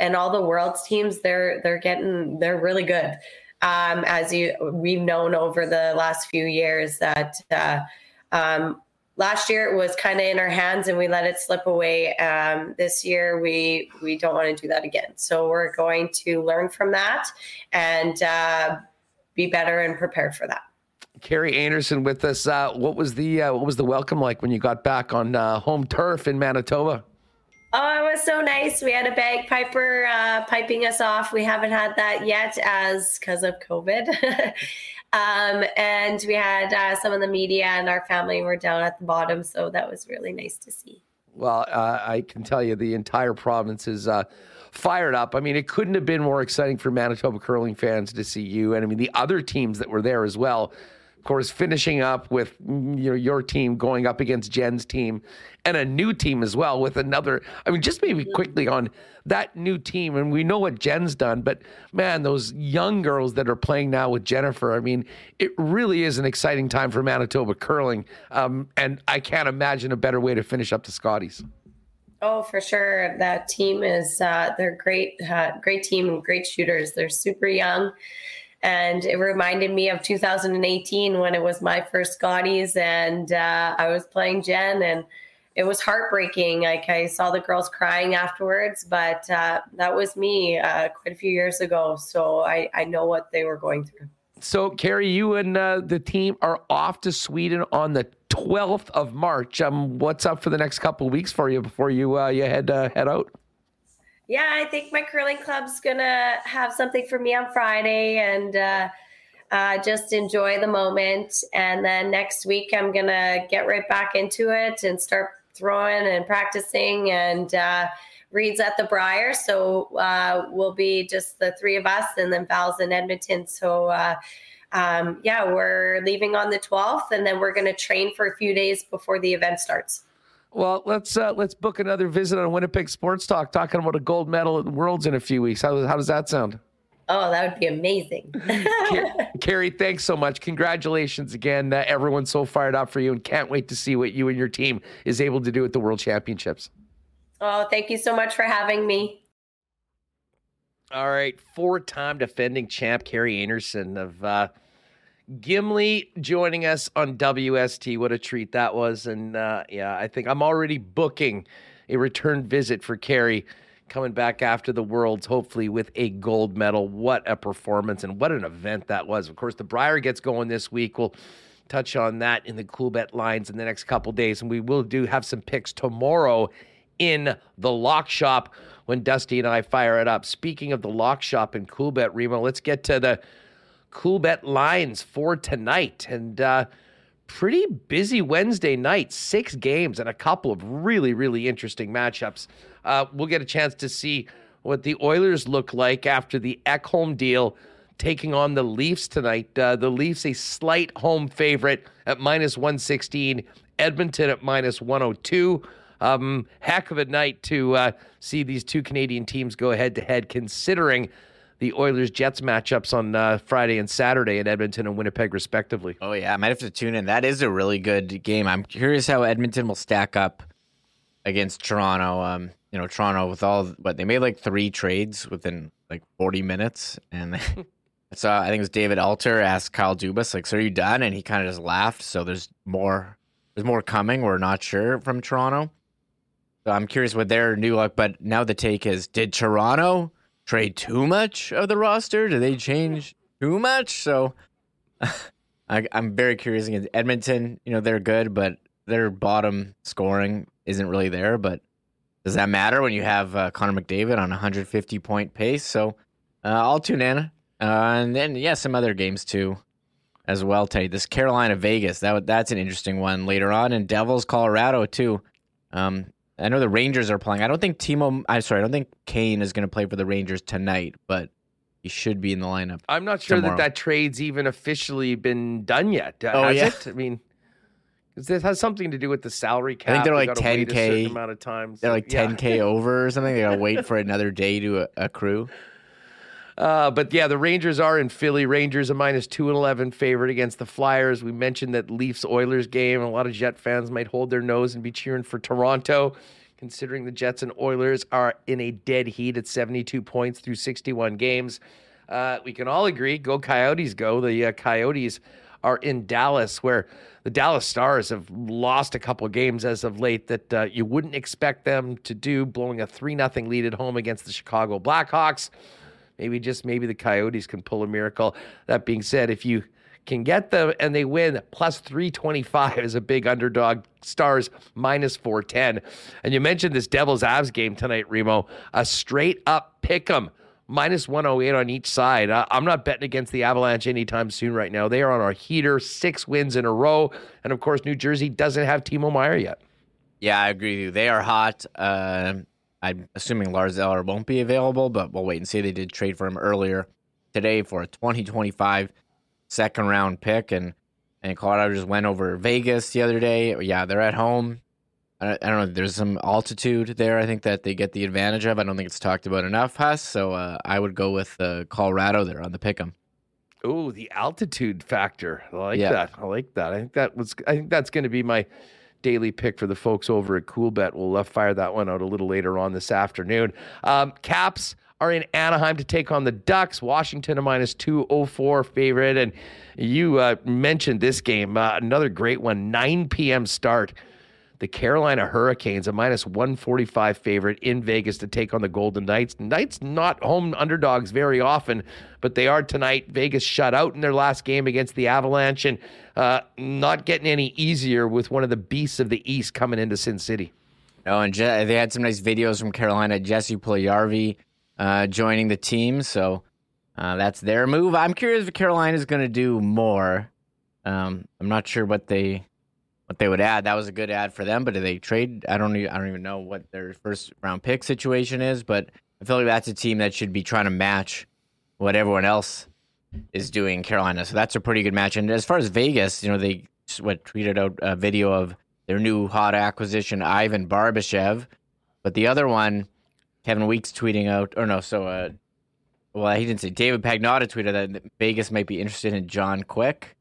and all the Worlds teams. They're they're getting they're really good. Um, as you, we've known over the last few years that uh, um, last year it was kind of in our hands and we let it slip away. Um, this year we we don't want to do that again. So we're going to learn from that and uh, be better and prepare for that. Carrie Anderson with us. Uh, what was the uh, what was the welcome like when you got back on uh, home turf in Manitoba? Oh, it was so nice. We had a bagpiper uh, piping us off. We haven't had that yet as because of COVID. um, and we had uh, some of the media and our family were down at the bottom. So that was really nice to see. Well, uh, I can tell you the entire province is uh, fired up. I mean, it couldn't have been more exciting for Manitoba curling fans to see you. And I mean, the other teams that were there as well. Of course, finishing up with your, your team going up against Jen's team and a new team as well with another. I mean, just maybe quickly on that new team. And we know what Jen's done, but man, those young girls that are playing now with Jennifer. I mean, it really is an exciting time for Manitoba curling. Um, and I can't imagine a better way to finish up the Scotties. Oh, for sure. That team is, uh, they're great, uh, great team, great shooters. They're super young. And it reminded me of two thousand eighteen when it was my first Scotties and uh, I was playing Jen and it was heartbreaking. Like I saw the girls crying afterwards, but uh, that was me uh, quite a few years ago. So I, I know what they were going through. So Carrie, you and uh, the team are off to Sweden on the twelfth of March. Um, what's up for the next couple of weeks for you before you uh, you head uh, head out? yeah, I think my curling club's gonna have something for me on Friday, and uh, uh, just enjoy the moment. And then next week I'm gonna get right back into it and start throwing and practicing. And uh, Reed's at the Briar, so uh, we'll be just the three of us, and then Val's in Edmonton. So uh, um, yeah, we're leaving on the twelfth, and then we're gonna train for a few days before the event starts. Well, let's uh, let's book another visit on Winnipeg Sports Talk, talking about a gold medal at Worlds in a few weeks. How, how does that sound? Oh, that would be amazing. Carrie, thanks so much. Congratulations again. Uh, everyone's so fired up for you and can't wait to see what you and your team is able to do at the World Championships. Oh, thank you so much for having me. All right, four-time defending champ Carrie Anderson of uh, Gimli joining us on W S T. What a treat that was. And uh, yeah, I think I'm already booking a return visit for Carrie coming back after the Worlds, hopefully with a gold medal. What a performance and what an event that was. Of course, the Briar gets going this week. We'll touch on that in the cool bet lines in the next couple days. And we will do have some picks tomorrow in the Lock Shop when Dusty and I fire it up. Speaking of the Lock Shop and cool bet, Remo, let's get to the cool bet lines for tonight, and uh pretty busy Wednesday night. Six games and a couple of really really interesting matchups. Uh we'll get a chance to see what the Oilers look like after the Ekholm deal, taking on the Leafs tonight. Uh, the Leafs a slight home favorite at minus one sixteen, Edmonton at minus one oh two. Um heck of a night to uh see these two Canadian teams go head to head, considering the Oilers-Jets matchups on uh, Friday and Saturday in Edmonton and Winnipeg, respectively. Oh, yeah. I might have to tune in. That is a really good game. I'm curious how Edmonton will stack up against Toronto. Um, you know, Toronto with all, but they made like three trades within like forty minutes. And I saw, I think it was David Alter asked Kyle Dubas, like, so are you done? And he kind of just laughed. So there's more, there's more coming. We're not sure from Toronto. So I'm curious what their new look, but now the take is, did Toronto trade too much of the roster? Do they change too much? So I, I'm very curious against Edmonton. You know, they're good, but their bottom scoring isn't really there. But does that matter when you have uh, Connor McDavid on a one hundred fifty point pace? So uh, I'll tune in. Uh, and then, yeah, some other games too as well today. This Carolina-Vegas, that that's an interesting one later on. And Devils-Colorado too. Um I know the Rangers are playing. I don't think Timo, I'm sorry, I don't think Kane is going to play for the Rangers tonight, but he should be in the lineup. I'm not sure tomorrow. that that trade's even officially been done yet. Uh, oh, has yeah. It? I mean, this has something to do with the salary cap. I think they're like they ten K. A amount of time, so, they're like yeah. ten K over or something. They got to wait for another day to accrue. Uh, but yeah, the Rangers are in Philly. Rangers a minus two eleven favorite against the Flyers. We mentioned that Leafs-Oilers game. A lot of Jet fans might hold their nose and be cheering for Toronto, considering the Jets and Oilers are in a dead heat at seventy-two points through sixty-one games. Uh, we can all agree, go Coyotes go. The uh, Coyotes are in Dallas, where the Dallas Stars have lost a couple games as of late that uh, you wouldn't expect them to do, blowing a three nothing lead at home against the Chicago Blackhawks. Maybe just maybe the Coyotes can pull a miracle. That being said, if you can get them and they win, plus three twenty-five is a big underdog. Stars minus four ten. And you mentioned this Devils-Avs game tonight, Remo. A straight-up pick'em, minus one oh eight on each side. Uh, I'm not betting against the Avalanche anytime soon right now. They are on our heater, six wins in a row. And, of course, New Jersey doesn't have Timo Meier yet. Yeah, I agree with you. They are hot. Uh... I'm assuming Lars Eller won't be available, but we'll wait and see. They did trade for him earlier today for a twenty twenty-five second round pick, and, and Colorado just went over Vegas the other day. Yeah, they're at home. I don't, I don't know. There's some altitude there, I think, that they get the advantage of. I don't think it's talked about enough, Huss, so uh, I would go with uh, Colorado there on the pick'em. Oh, the altitude factor. I like yeah. that. I like that. I think that was. I think that's going to be my daily pick for the folks over at Cool Bet. We'll uh, fire that one out a little later on this afternoon. Um, Caps are in Anaheim to take on the Ducks. Washington a minus two oh four favorite. And you uh, mentioned this game, uh, another great one, nine p.m. start. The Carolina Hurricanes a minus one forty-five favorite in Vegas to take on the Golden Knights. Knights not home underdogs very often, but they are tonight. Vegas shut out in their last game against the Avalanche, and uh, not getting any easier with one of the beasts of the East coming into Sin City. No, and Je- they had some nice videos from Carolina. Jesse Puljujarvi uh, joining the team, so uh, that's their move. I'm curious if Carolina's going to do more. Um, I'm not sure what they what they would add. That was a good ad for them, but do they trade? I don't. I don't even know what their first round pick situation is, but I feel like that's a team that should be trying to match what everyone else is doing in Carolina. So that's a pretty good match. And as far as Vegas, you know, they what tweeted out a video of their new hot acquisition, Ivan Barbashev. But the other one, Kevin Weeks tweeting out, or no, so, uh, well, he didn't say, David Pagnotta tweeted that Vegas might be interested in John Quick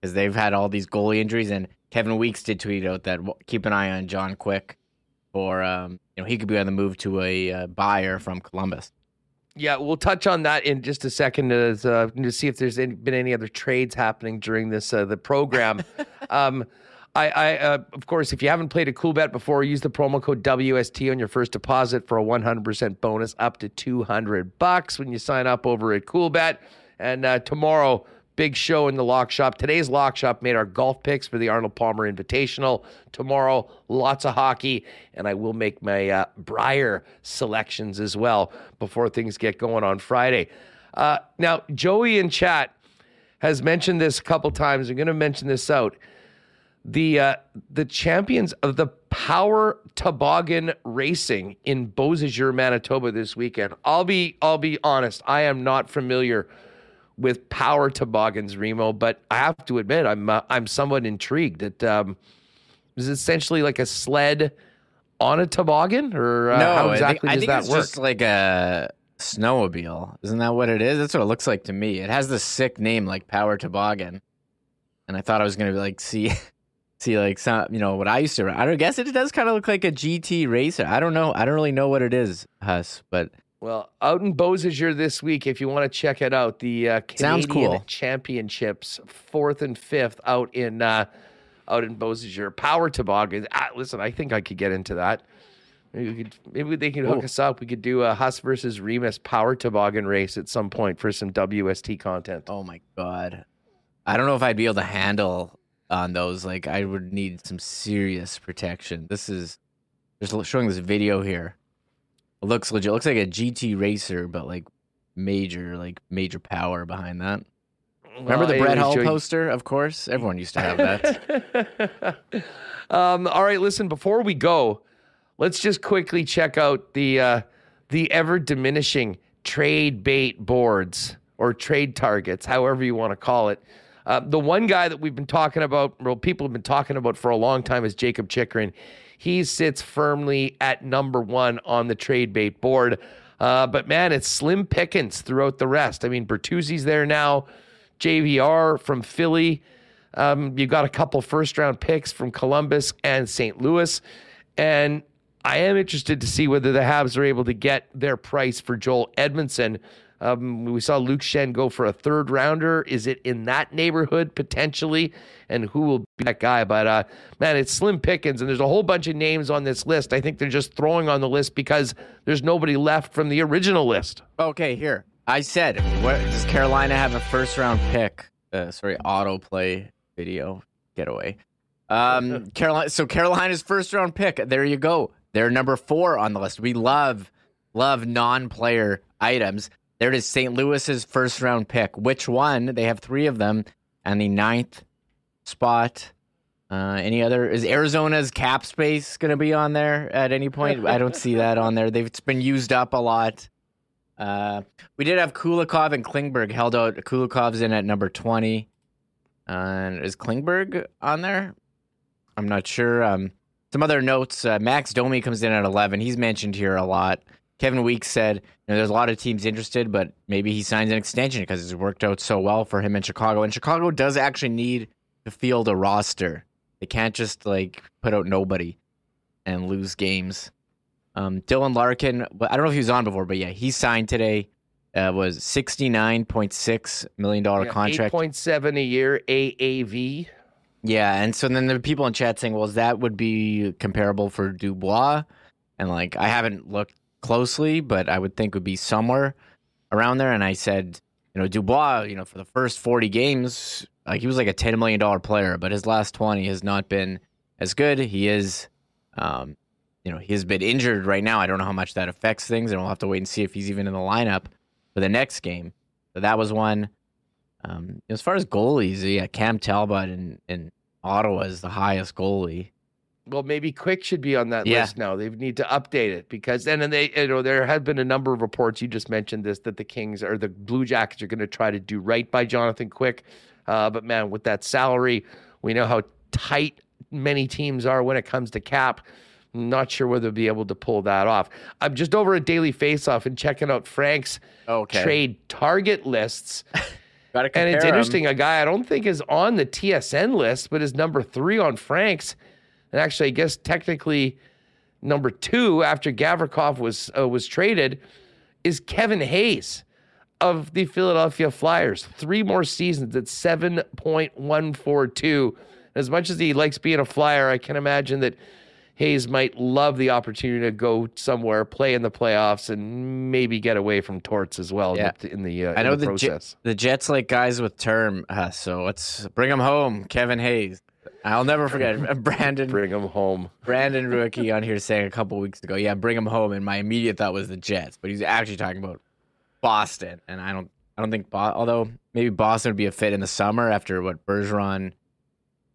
because they've had all these goalie injuries. And Kevin Weeks did tweet out that keep an eye on John Quick for, um, you know, he could be on the move to a uh, buyer from Columbus. Yeah, we'll touch on that in just a second as, uh, to see if there's any, been any other trades happening during this uh, the program. um, I, I uh, of course, if you haven't played a cool bet before, use the promo code W S T on your first deposit for a one hundred percent bonus up to two hundred bucks when you sign up over at CoolBet. And uh, tomorrow, big show in the Lock Shop. Today's Lock Shop made our golf picks for the Arnold Palmer Invitational. Tomorrow, lots of hockey, and I will make my uh, Brier selections as well before things get going on Friday. Uh, now, Joey in chat has mentioned this a couple times. I'm going to mention this out. The uh, the champions of the Power Toboggan Racing in Beausejour, Manitoba this weekend. I'll be I'll be honest. I am not familiar with power toboggans, Remo, but I have to admit I'm uh, I'm somewhat intrigued. That um, is essentially like a sled on a toboggan, or uh, no, how exactly I think, does I think that it's work? Just like a snowmobile, isn't that what it is? That's what it looks like to me. It has this sick name, like Power Toboggan, and I thought I was gonna be like see. See, like, some, you know, what I used to, I don't guess it does kind of look like a G T racer. I don't know. I don't really know what it is, Huss, but. Well, out in Beausejour this week, if you want to check it out, the uh, Canadian cool. Championships, fourth and fifth out in uh, out in Beausejour. Power Toboggan. Ah, listen, I think I could get into that. Maybe, we could, maybe they could hook Ooh. us up. We could do a Huss versus Remus Power Toboggan race at some point for some W S T content. Oh, my God. I don't know if I'd be able to handle on those. Like, I would need some serious protection. This is just showing this video here. It looks legit. It looks like a G T racer, but like major, like major power behind that. Well, remember the Brett Hull showing... poster? Of course, everyone used to have that. um, all right, listen. Before we go, let's just quickly check out the uh, the ever diminishing trade bait boards or trade targets, however you want to call it. Uh, the one guy that we've been talking about, well, people have been talking about for a long time is Jacob Chikrin. He sits firmly at number one on the trade bait board. Uh, but, man, it's slim pickings throughout the rest. I mean, Bertuzzi's there now. J V R from Philly. Um, you've got a couple first-round picks from Columbus and Saint Louis. And I am interested to see whether the Habs are able to get their price for Joel Edmondson. Um, we saw Luke Shen go for a third rounder. Is it in that neighborhood potentially? And who will be that guy? But, uh, man, it's slim pickings, and there's a whole bunch of names on this list. I think they're just throwing on the list because there's nobody left from the original list. Okay, here. I said, what, does Carolina have a first-round pick? Uh, sorry, autoplay video getaway. Um, Carolina. So Carolina's first-round pick. There you go. They're number four on the list. We love, love non-player items. There it is, Saint Louis's first-round pick. Which one? They have three of them. And the ninth spot. Uh, any other? Is Arizona's cap space going to be on there at any point? I don't see that on there. They've, it's been used up a lot. Uh, we did have Kulikov and Klingberg held out. Kulikov's in at number twenty. Uh, and is Klingberg on there? I'm not sure. Um, some other notes. Uh, Max Domi comes in at eleven. He's mentioned here a lot. Kevin Weeks said, you know, there's a lot of teams interested, but maybe he signs an extension because it's worked out so well for him in Chicago. And Chicago does actually need to field a roster. They can't just, like, put out nobody and lose games. Um, Dylan Larkin, I don't know if he was on before, but, yeah, he signed today. Uh, was sixty-nine point six million dollars yeah, contract. eight point seven a year A A V. Yeah, and so then there are people in chat saying, well, that would be comparable for Dubois. And, like, I haven't looked closely, but I would think would be somewhere around there. And I said, you know, Dubois, you know, for the first forty games, like he was like a ten million dollar player, but his last twenty has not been as good. He is, um, you know, he's been injured right now. I don't know how much that affects things, and we'll have to wait and see if he's even in the lineup for the next game. So that was one. Um, as far as goalies, yeah, Cam Talbot in, in Ottawa is the highest goalie. Well, maybe Quick should be on that yeah. list now. They need to update it because then and they, you know, there have been a number of reports. You just mentioned this that the Kings or the Blue Jackets are going to try to do right by Jonathan Quick. Uh, but man, with that salary, we know how tight many teams are when it comes to cap. I'm not sure whether they'll be able to pull that off. I'm just over at Daily Faceoff and checking out Frank's okay. trade target lists. Gotta compare and it's interesting. Them. A guy I don't think is on the T S N list, but is number three on Frank's. And actually, I guess technically number two after Gavrikov was uh, was traded is Kevin Hayes of the Philadelphia Flyers. Three more seasons at seven point one four two. As much as he likes being a Flyer, I can imagine that Hayes might love the opportunity to go somewhere, play in the playoffs, and maybe get away from torts as well yeah. in the, uh, I know in the, the process. J- the Jets like guys with term, uh, so let's bring him home, Kevin Hayes. I'll never forget Brandon. Bring him home. Brandon Ruickey on here saying a couple weeks ago, yeah, bring him home. And my immediate thought was the Jets, but he's actually talking about Boston. And I don't, I don't think, Bo- although maybe Boston would be a fit in the summer after what Bergeron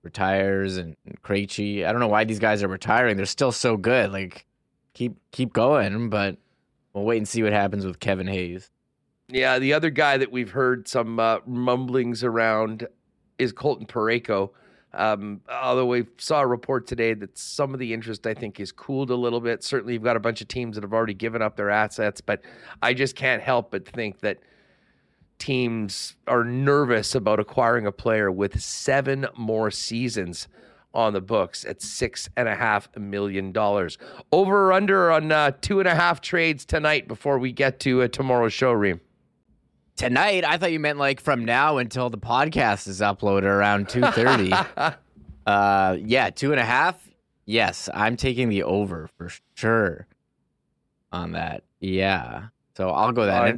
retires and, and Krejci. I don't know why these guys are retiring. They're still so good. Like keep, keep going, but we'll wait and see what happens with Kevin Hayes. Yeah. The other guy that we've heard some uh, rumblings around is Colton Parayko. Um, although we saw a report today that some of the interest, I think, is cooled a little bit. Certainly, you've got a bunch of teams that have already given up their assets, but I just can't help but think that teams are nervous about acquiring a player with seven more seasons on the books at six and a half million dollars. Over or under on uh, two and a half trades tonight before we get to uh, tomorrow's show, Reem. Tonight, I thought you meant like from now until the podcast is uploaded around two thirty. uh, yeah, two and a half. Yes, I'm taking the over for sure on that. Yeah, so I'll go that. Uh,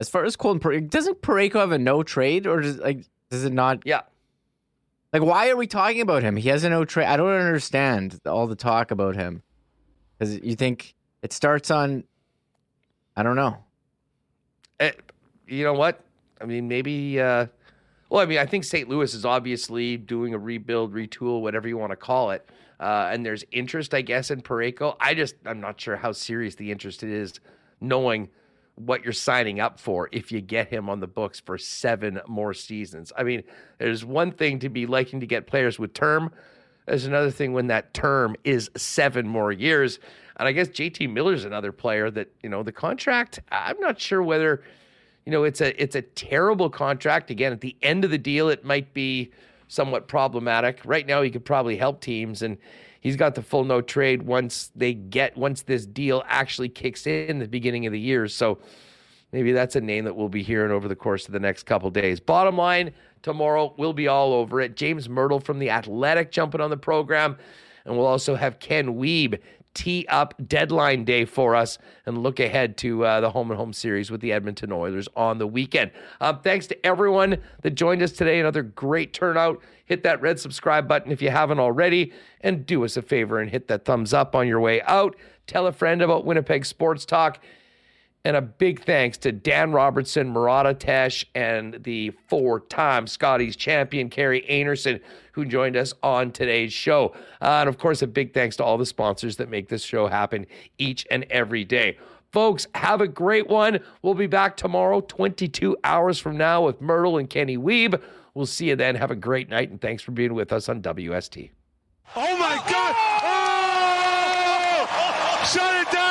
as far as Colton Parayko, doesn't Parayko have a no trade or does like does it not? Yeah. Like, why are we talking about him? He has a no trade. I don't understand all the talk about him because you think it starts on. I don't know. It, You know what? I mean, maybe, uh, well, I mean, I think Saint Louis is obviously doing a rebuild, retool, whatever you want to call it. Uh, and there's interest, I guess, in Parayko. I just, I'm not sure how serious the interest is knowing what you're signing up for if you get him on the books for seven more seasons. I mean, there's one thing to be liking to get players with term. There's another thing when that term is seven more years. And I guess J T Miller's another player that, you know, the contract, I'm not sure whether... You know, it's a it's a terrible contract. Again, at the end of the deal, it might be somewhat problematic. Right now, he could probably help teams, and he's got the full no trade once they get once this deal actually kicks in the beginning of the year. So maybe that's a name that we'll be hearing over the course of the next couple of days. Bottom line, tomorrow we'll be all over it. James Myrtle from The Athletic jumping on the program, and we'll also have Ken Wiebe tee up deadline day for us and look ahead to uh, the home and home series with the Edmonton Oilers on the weekend. Uh, thanks to everyone that joined us today. Another great turnout. Hit that red subscribe button if you haven't already, and do us a favor and hit that thumbs up on your way out. Tell a friend about Winnipeg Sports Talk. And a big thanks to Dan Robertson, Murat Atesh, and the four-time Scotties champion, Carrie Aynerson, who joined us on today's show. Uh, and, of course, a big thanks to all the sponsors that make this show happen each and every day. Folks, have a great one. We'll be back tomorrow, twenty-two hours from now, with Myrtle and Kenny Wiebe. We'll see you then. Have a great night, and thanks for being with us on W S T. Oh, my God! Oh! Shut it down!